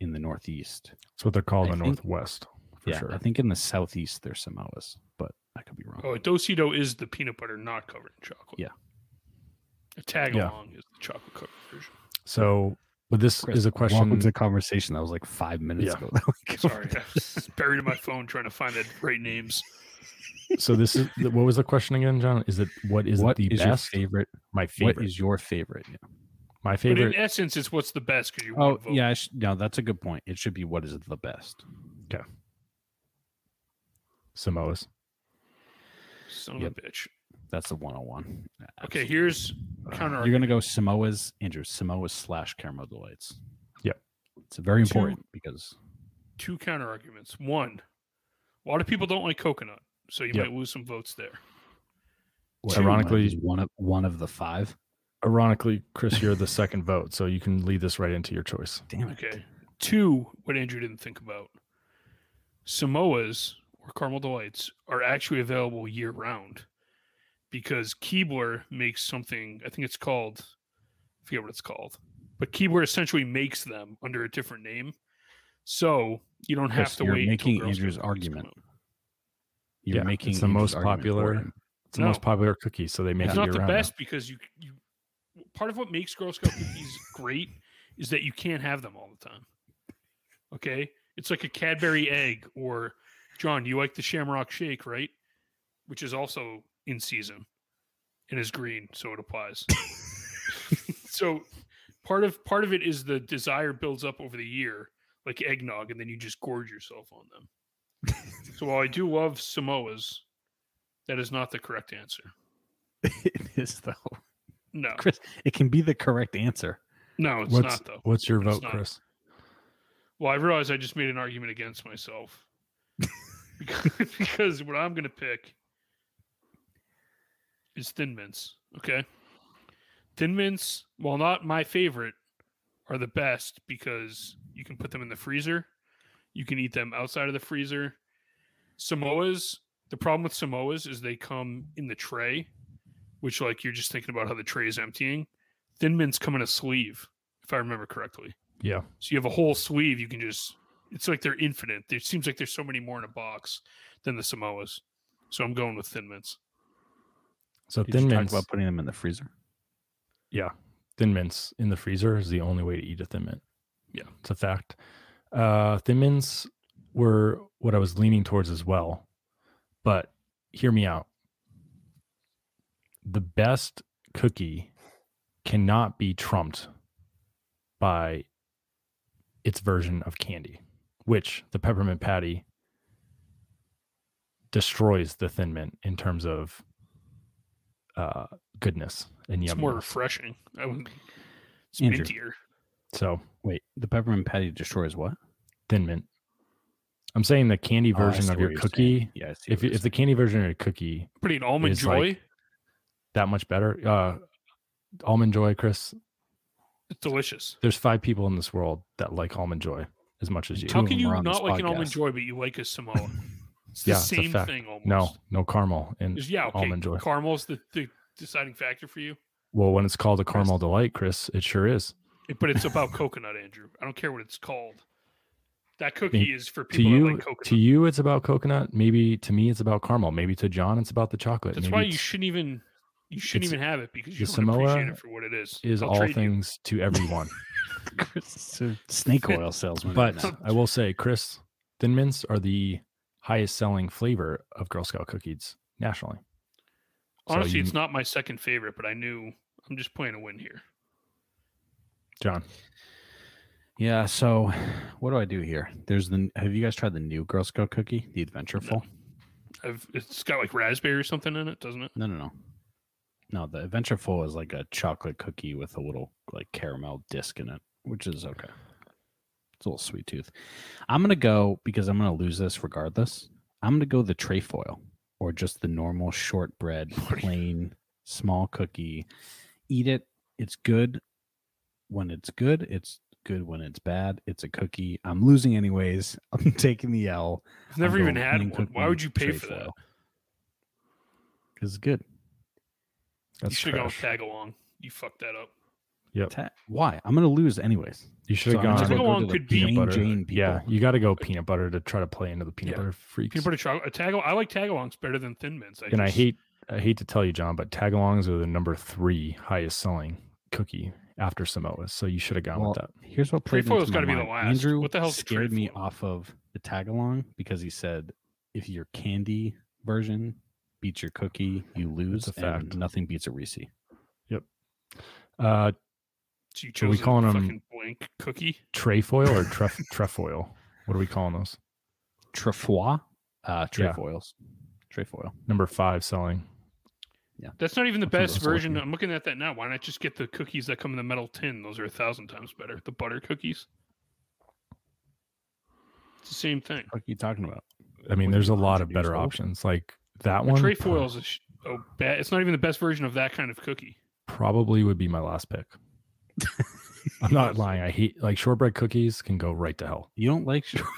in the Northeast. That's what they're called in the Northwest. Yeah, sure. I think in the Southeast they're Samoas, but I could be wrong. Oh, Do-Si-Do is the peanut butter not covered in chocolate. Yeah. A Tagalong is the chocolate covered version. So, but this is a question. Welcome to the conversation. That was like 5 minutes ago. Sorry. I was buried in my phone trying to find the right names. So this is, what was the question again, John? Is it, what is your favorite? My favorite. What is your favorite? Yeah. My favorite. But in essence, it's what's the best. Because you won't vote. Yeah. No, that's a good point. It should be what is the best. Okay. Samoas. Son of a bitch. That's the 101. Absolutely. Okay, here's counter. You're going to go Samoas, Andrew. Samoas / Caramel Delights. Yep. It's very important because... Two counter arguments. One, a lot of people don't like coconut, so you might lose some votes there. Well, ironically... One of the 5. Ironically, Chris, you're the second vote, so you can lead this right into your choice. Damn it. Okay. 2, what Andrew didn't think about. Samoas or Caramel Delights are actually available year-round because Keebler makes something, I think it's called, I forget what it's called, but Keebler essentially makes them under a different name. So you don't have to wait. You're making Andrew's argument. You're making it's the most popular. It's the most popular cookie, so they make it year-round. It's not the best because you part of what makes Girl Scout cookies great is that you can't have them all the time. Okay? It's like a Cadbury egg or, John, you like the Shamrock Shake, right? Which is also in season and is green, so it applies. So part of it is the desire builds up over the year, like eggnog, and then you just gorge yourself on them. So while I do love Samoas, that is not the correct answer. It is, though. No. Chris, it can be the correct answer. No, it's not, though. What's your vote, Chris? Well, I realize I just made an argument against myself. because what I'm going to pick is Thin Mints, okay? Thin Mints, while not my favorite, are the best because you can put them in the freezer. You can eat them outside of the freezer. Samoas, the problem with Samoas is they come in the tray, which, like, you're just thinking about how the tray is emptying. Thin Mints come in a sleeve, if I remember correctly. Yeah. So you have a whole sleeve. You can just, it's like they're infinite. It seems like there's so many more in a box than the Samoas. So I'm going with Thin Mints. So Thin Mints. Talk about putting them in the freezer. Yeah. Thin Mints in the freezer is the only way to eat a Thin Mint. Yeah. It's a fact. Thin Mints were what I was leaning towards as well. But hear me out. The best cookie cannot be trumped by its version of candy, which the peppermint patty destroys the Thin Mint in terms of goodness and yumminess. It's more refreshing. It's mintier. So wait, the peppermint patty destroys what? Thin Mint. I'm saying the candy version of your cookie. Yeah, if the candy version of your cookie, putting Almond Joy, like that much better. Almond Joy, Chris. It's delicious. There's 5 people in this world that like Almond Joy as much as you. How can you not like an Almond Joy, but you like a Samoa? It's the same thing almost. No caramel in Almond Joy. Caramel's the deciding factor for you? Well, when it's called a Caramel Delight, Chris, it sure is. But it's about coconut, Andrew. I don't care what it's called. That cookie is for people that like coconut. To you, it's about coconut. Maybe to me, it's about caramel. Maybe to John, it's about the chocolate. That's why you shouldn't even... You shouldn't even have it because you don't appreciate it for what it is. Is all things to everyone. Snake oil salesman. But I will say, Chris, Thin Mints are the highest selling flavor of Girl Scout cookies nationally. Honestly, it's not my second favorite, but I knew I'm just playing a win here. John. Yeah, so what do I do here? Have you guys tried the new Girl Scout cookie, the Adventureful? No. It's got like raspberry or something in it, doesn't it? No. No, the Adventureful is like a chocolate cookie with a little like caramel disc in it, which is okay. It's a little sweet tooth. I'm going to go, because I'm going to lose this regardless, I'm going to go the Trefoil, or just the normal shortbread, plain, small cookie. Eat it. It's good when it's good. It's good when it's bad. It's a cookie. I'm losing anyways. I'm taking the L. I've never even had one. Why would you pay for that? Because it's good. You should have gone with Tagalong. You fucked that up. Yep. Why? I'm going to lose anyways. You should have gone. Tagalong could be peanut butter. Yeah, you got to go peanut butter to try to play into the peanut butter freaks. Peanut butter chocolate. I like Tagalongs better than Thin Mints. I hate to tell you, John, but Tagalongs are the number 3 highest selling cookie after Samoas. So you should have gone with that. Here's what Trefoil's got to be the last. Andrew, what the hell scared me off of the Tagalong because he said if your candy version beats your cookie, you lose. That's a fact. And nothing beats a Reese. Yep. So you chose we calling them blank cookie? Trefoil or Trefoil? What are we calling those? Trefoil? Trefoils. Yeah. Trefoil. Number 5 selling. Yeah. That's not even the best version. I'm looking at that now. Why not just get the cookies that come in the metal tin? Those are 1,000 times better. The butter cookies. It's the same thing. What are you talking about? I mean, there's a lot of better options. Like that one, Trefoil is it's not even the best version of that kind of cookie. Probably would be my last pick. I'm not lying. I hate shortbread cookies can go right to hell. You don't like shortbread?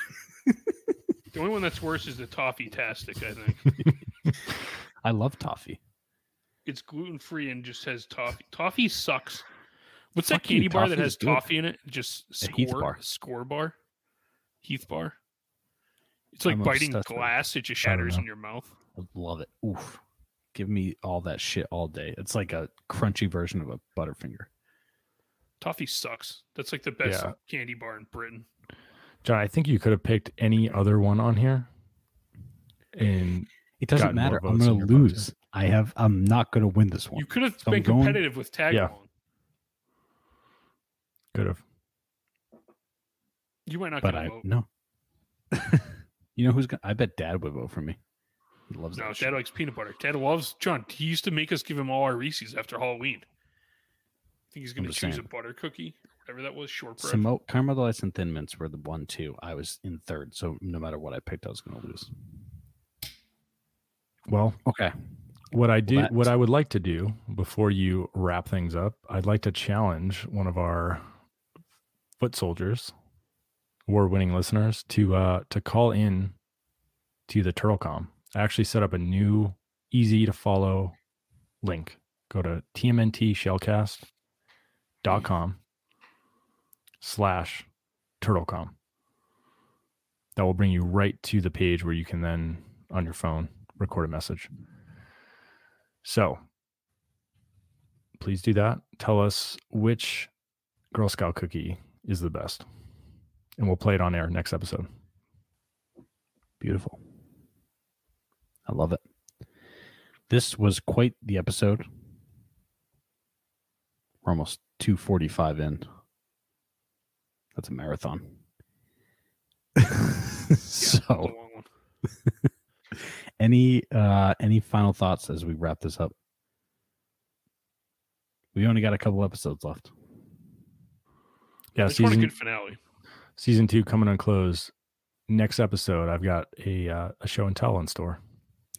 The only one that's worse is the toffee tastic, I think. I love toffee. It's gluten-free and just has toffee. Toffee sucks. What's that candy bar that has toffee in it? Just Score bar. Heath bar. It's like biting glass. It just shatters in your mouth. I love it. Oof. Give me all that shit all day. It's like a crunchy version of a Butterfinger. Toffee sucks. That's like the best candy bar in Britain. John, I think you could have picked any other one on here. And it doesn't matter. I'm going to lose. Budget. I'm not going to win this one. You could have been competitive with Tagalong. Yeah. Could have. You might not get a vote. No. You know who's going to? I bet Dad would vote for me. He loves that. No, Dad likes peanut butter. Dad loves John. He used to make us give him all our Reese's after Halloween. I think he's going to choose a butter cookie or whatever that was, shortbread. Caramel Delights and Thin Mints were the 1-2. I was in third, so no matter what I picked, I was going to lose. Well, okay. What I would like to do before you wrap things up, I'd like to challenge one of our foot soldiers, award-winning listeners, to call in to the Turtlecom. I actually set up a new easy-to-follow link. Go to TMNT Shellcast. .com/Turtlecom. That will bring you right to the page where you can then on your phone record a message. So please do that. Tell us which Girl Scout cookie is the best, and we'll play it on air next episode. Beautiful. I love it. This was quite the episode. We're almost 2:45 in. That's a marathon. So, any final thoughts as we wrap this up? We only got a couple episodes left. Yeah, it's a good finale. Season 2 coming on close. Next episode, I've got a show and tell in store.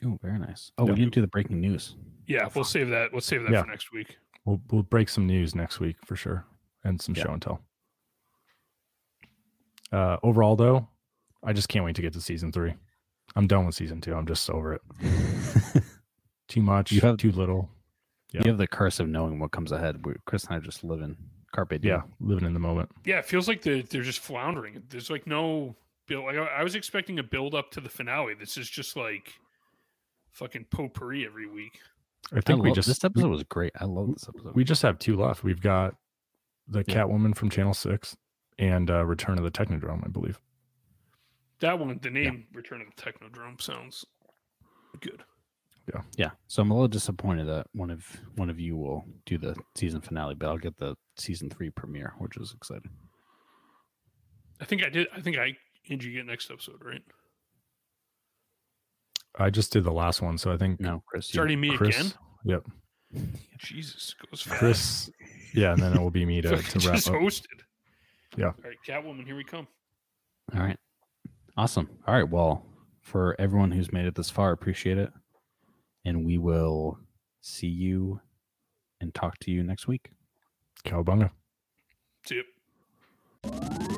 Oh, very nice. Oh, we didn't do the breaking news. Yeah, we'll save that. We'll save that for next week. We'll break some news next week for sure, and some show and tell. Overall, though, I just can't wait to get to season 3. I'm done with season 2. I'm just over it. Too much, too little. Yeah. You have the curse of knowing what comes ahead. Chris and I just live in carpe diem. Yeah, living in the moment. Yeah, it feels like they're just floundering. There's like no build. Like I was expecting a build up to the finale. This is just like fucking potpourri every week. This episode was great. I love this episode. We just have 2 left. We've got the Catwoman from Channel 6 and Return of the Technodrome, I believe. That one, the name Return of the Technodrome sounds good. Yeah. Yeah. So I'm a little disappointed that one of you will do the season finale, but I'll get the season 3 premiere, which is exciting. Did you get next episode, right? I just did the last one, so I think Chris. It's already me again? Yep. Jesus, goes fast. Chris, yeah, and then it will be me to wrap up. Hosted. Yeah. All right, Catwoman, here we come. All right. Awesome. All right, well, for everyone who's made it this far, appreciate it. And we will see you and talk to you next week. Cowabunga. See you.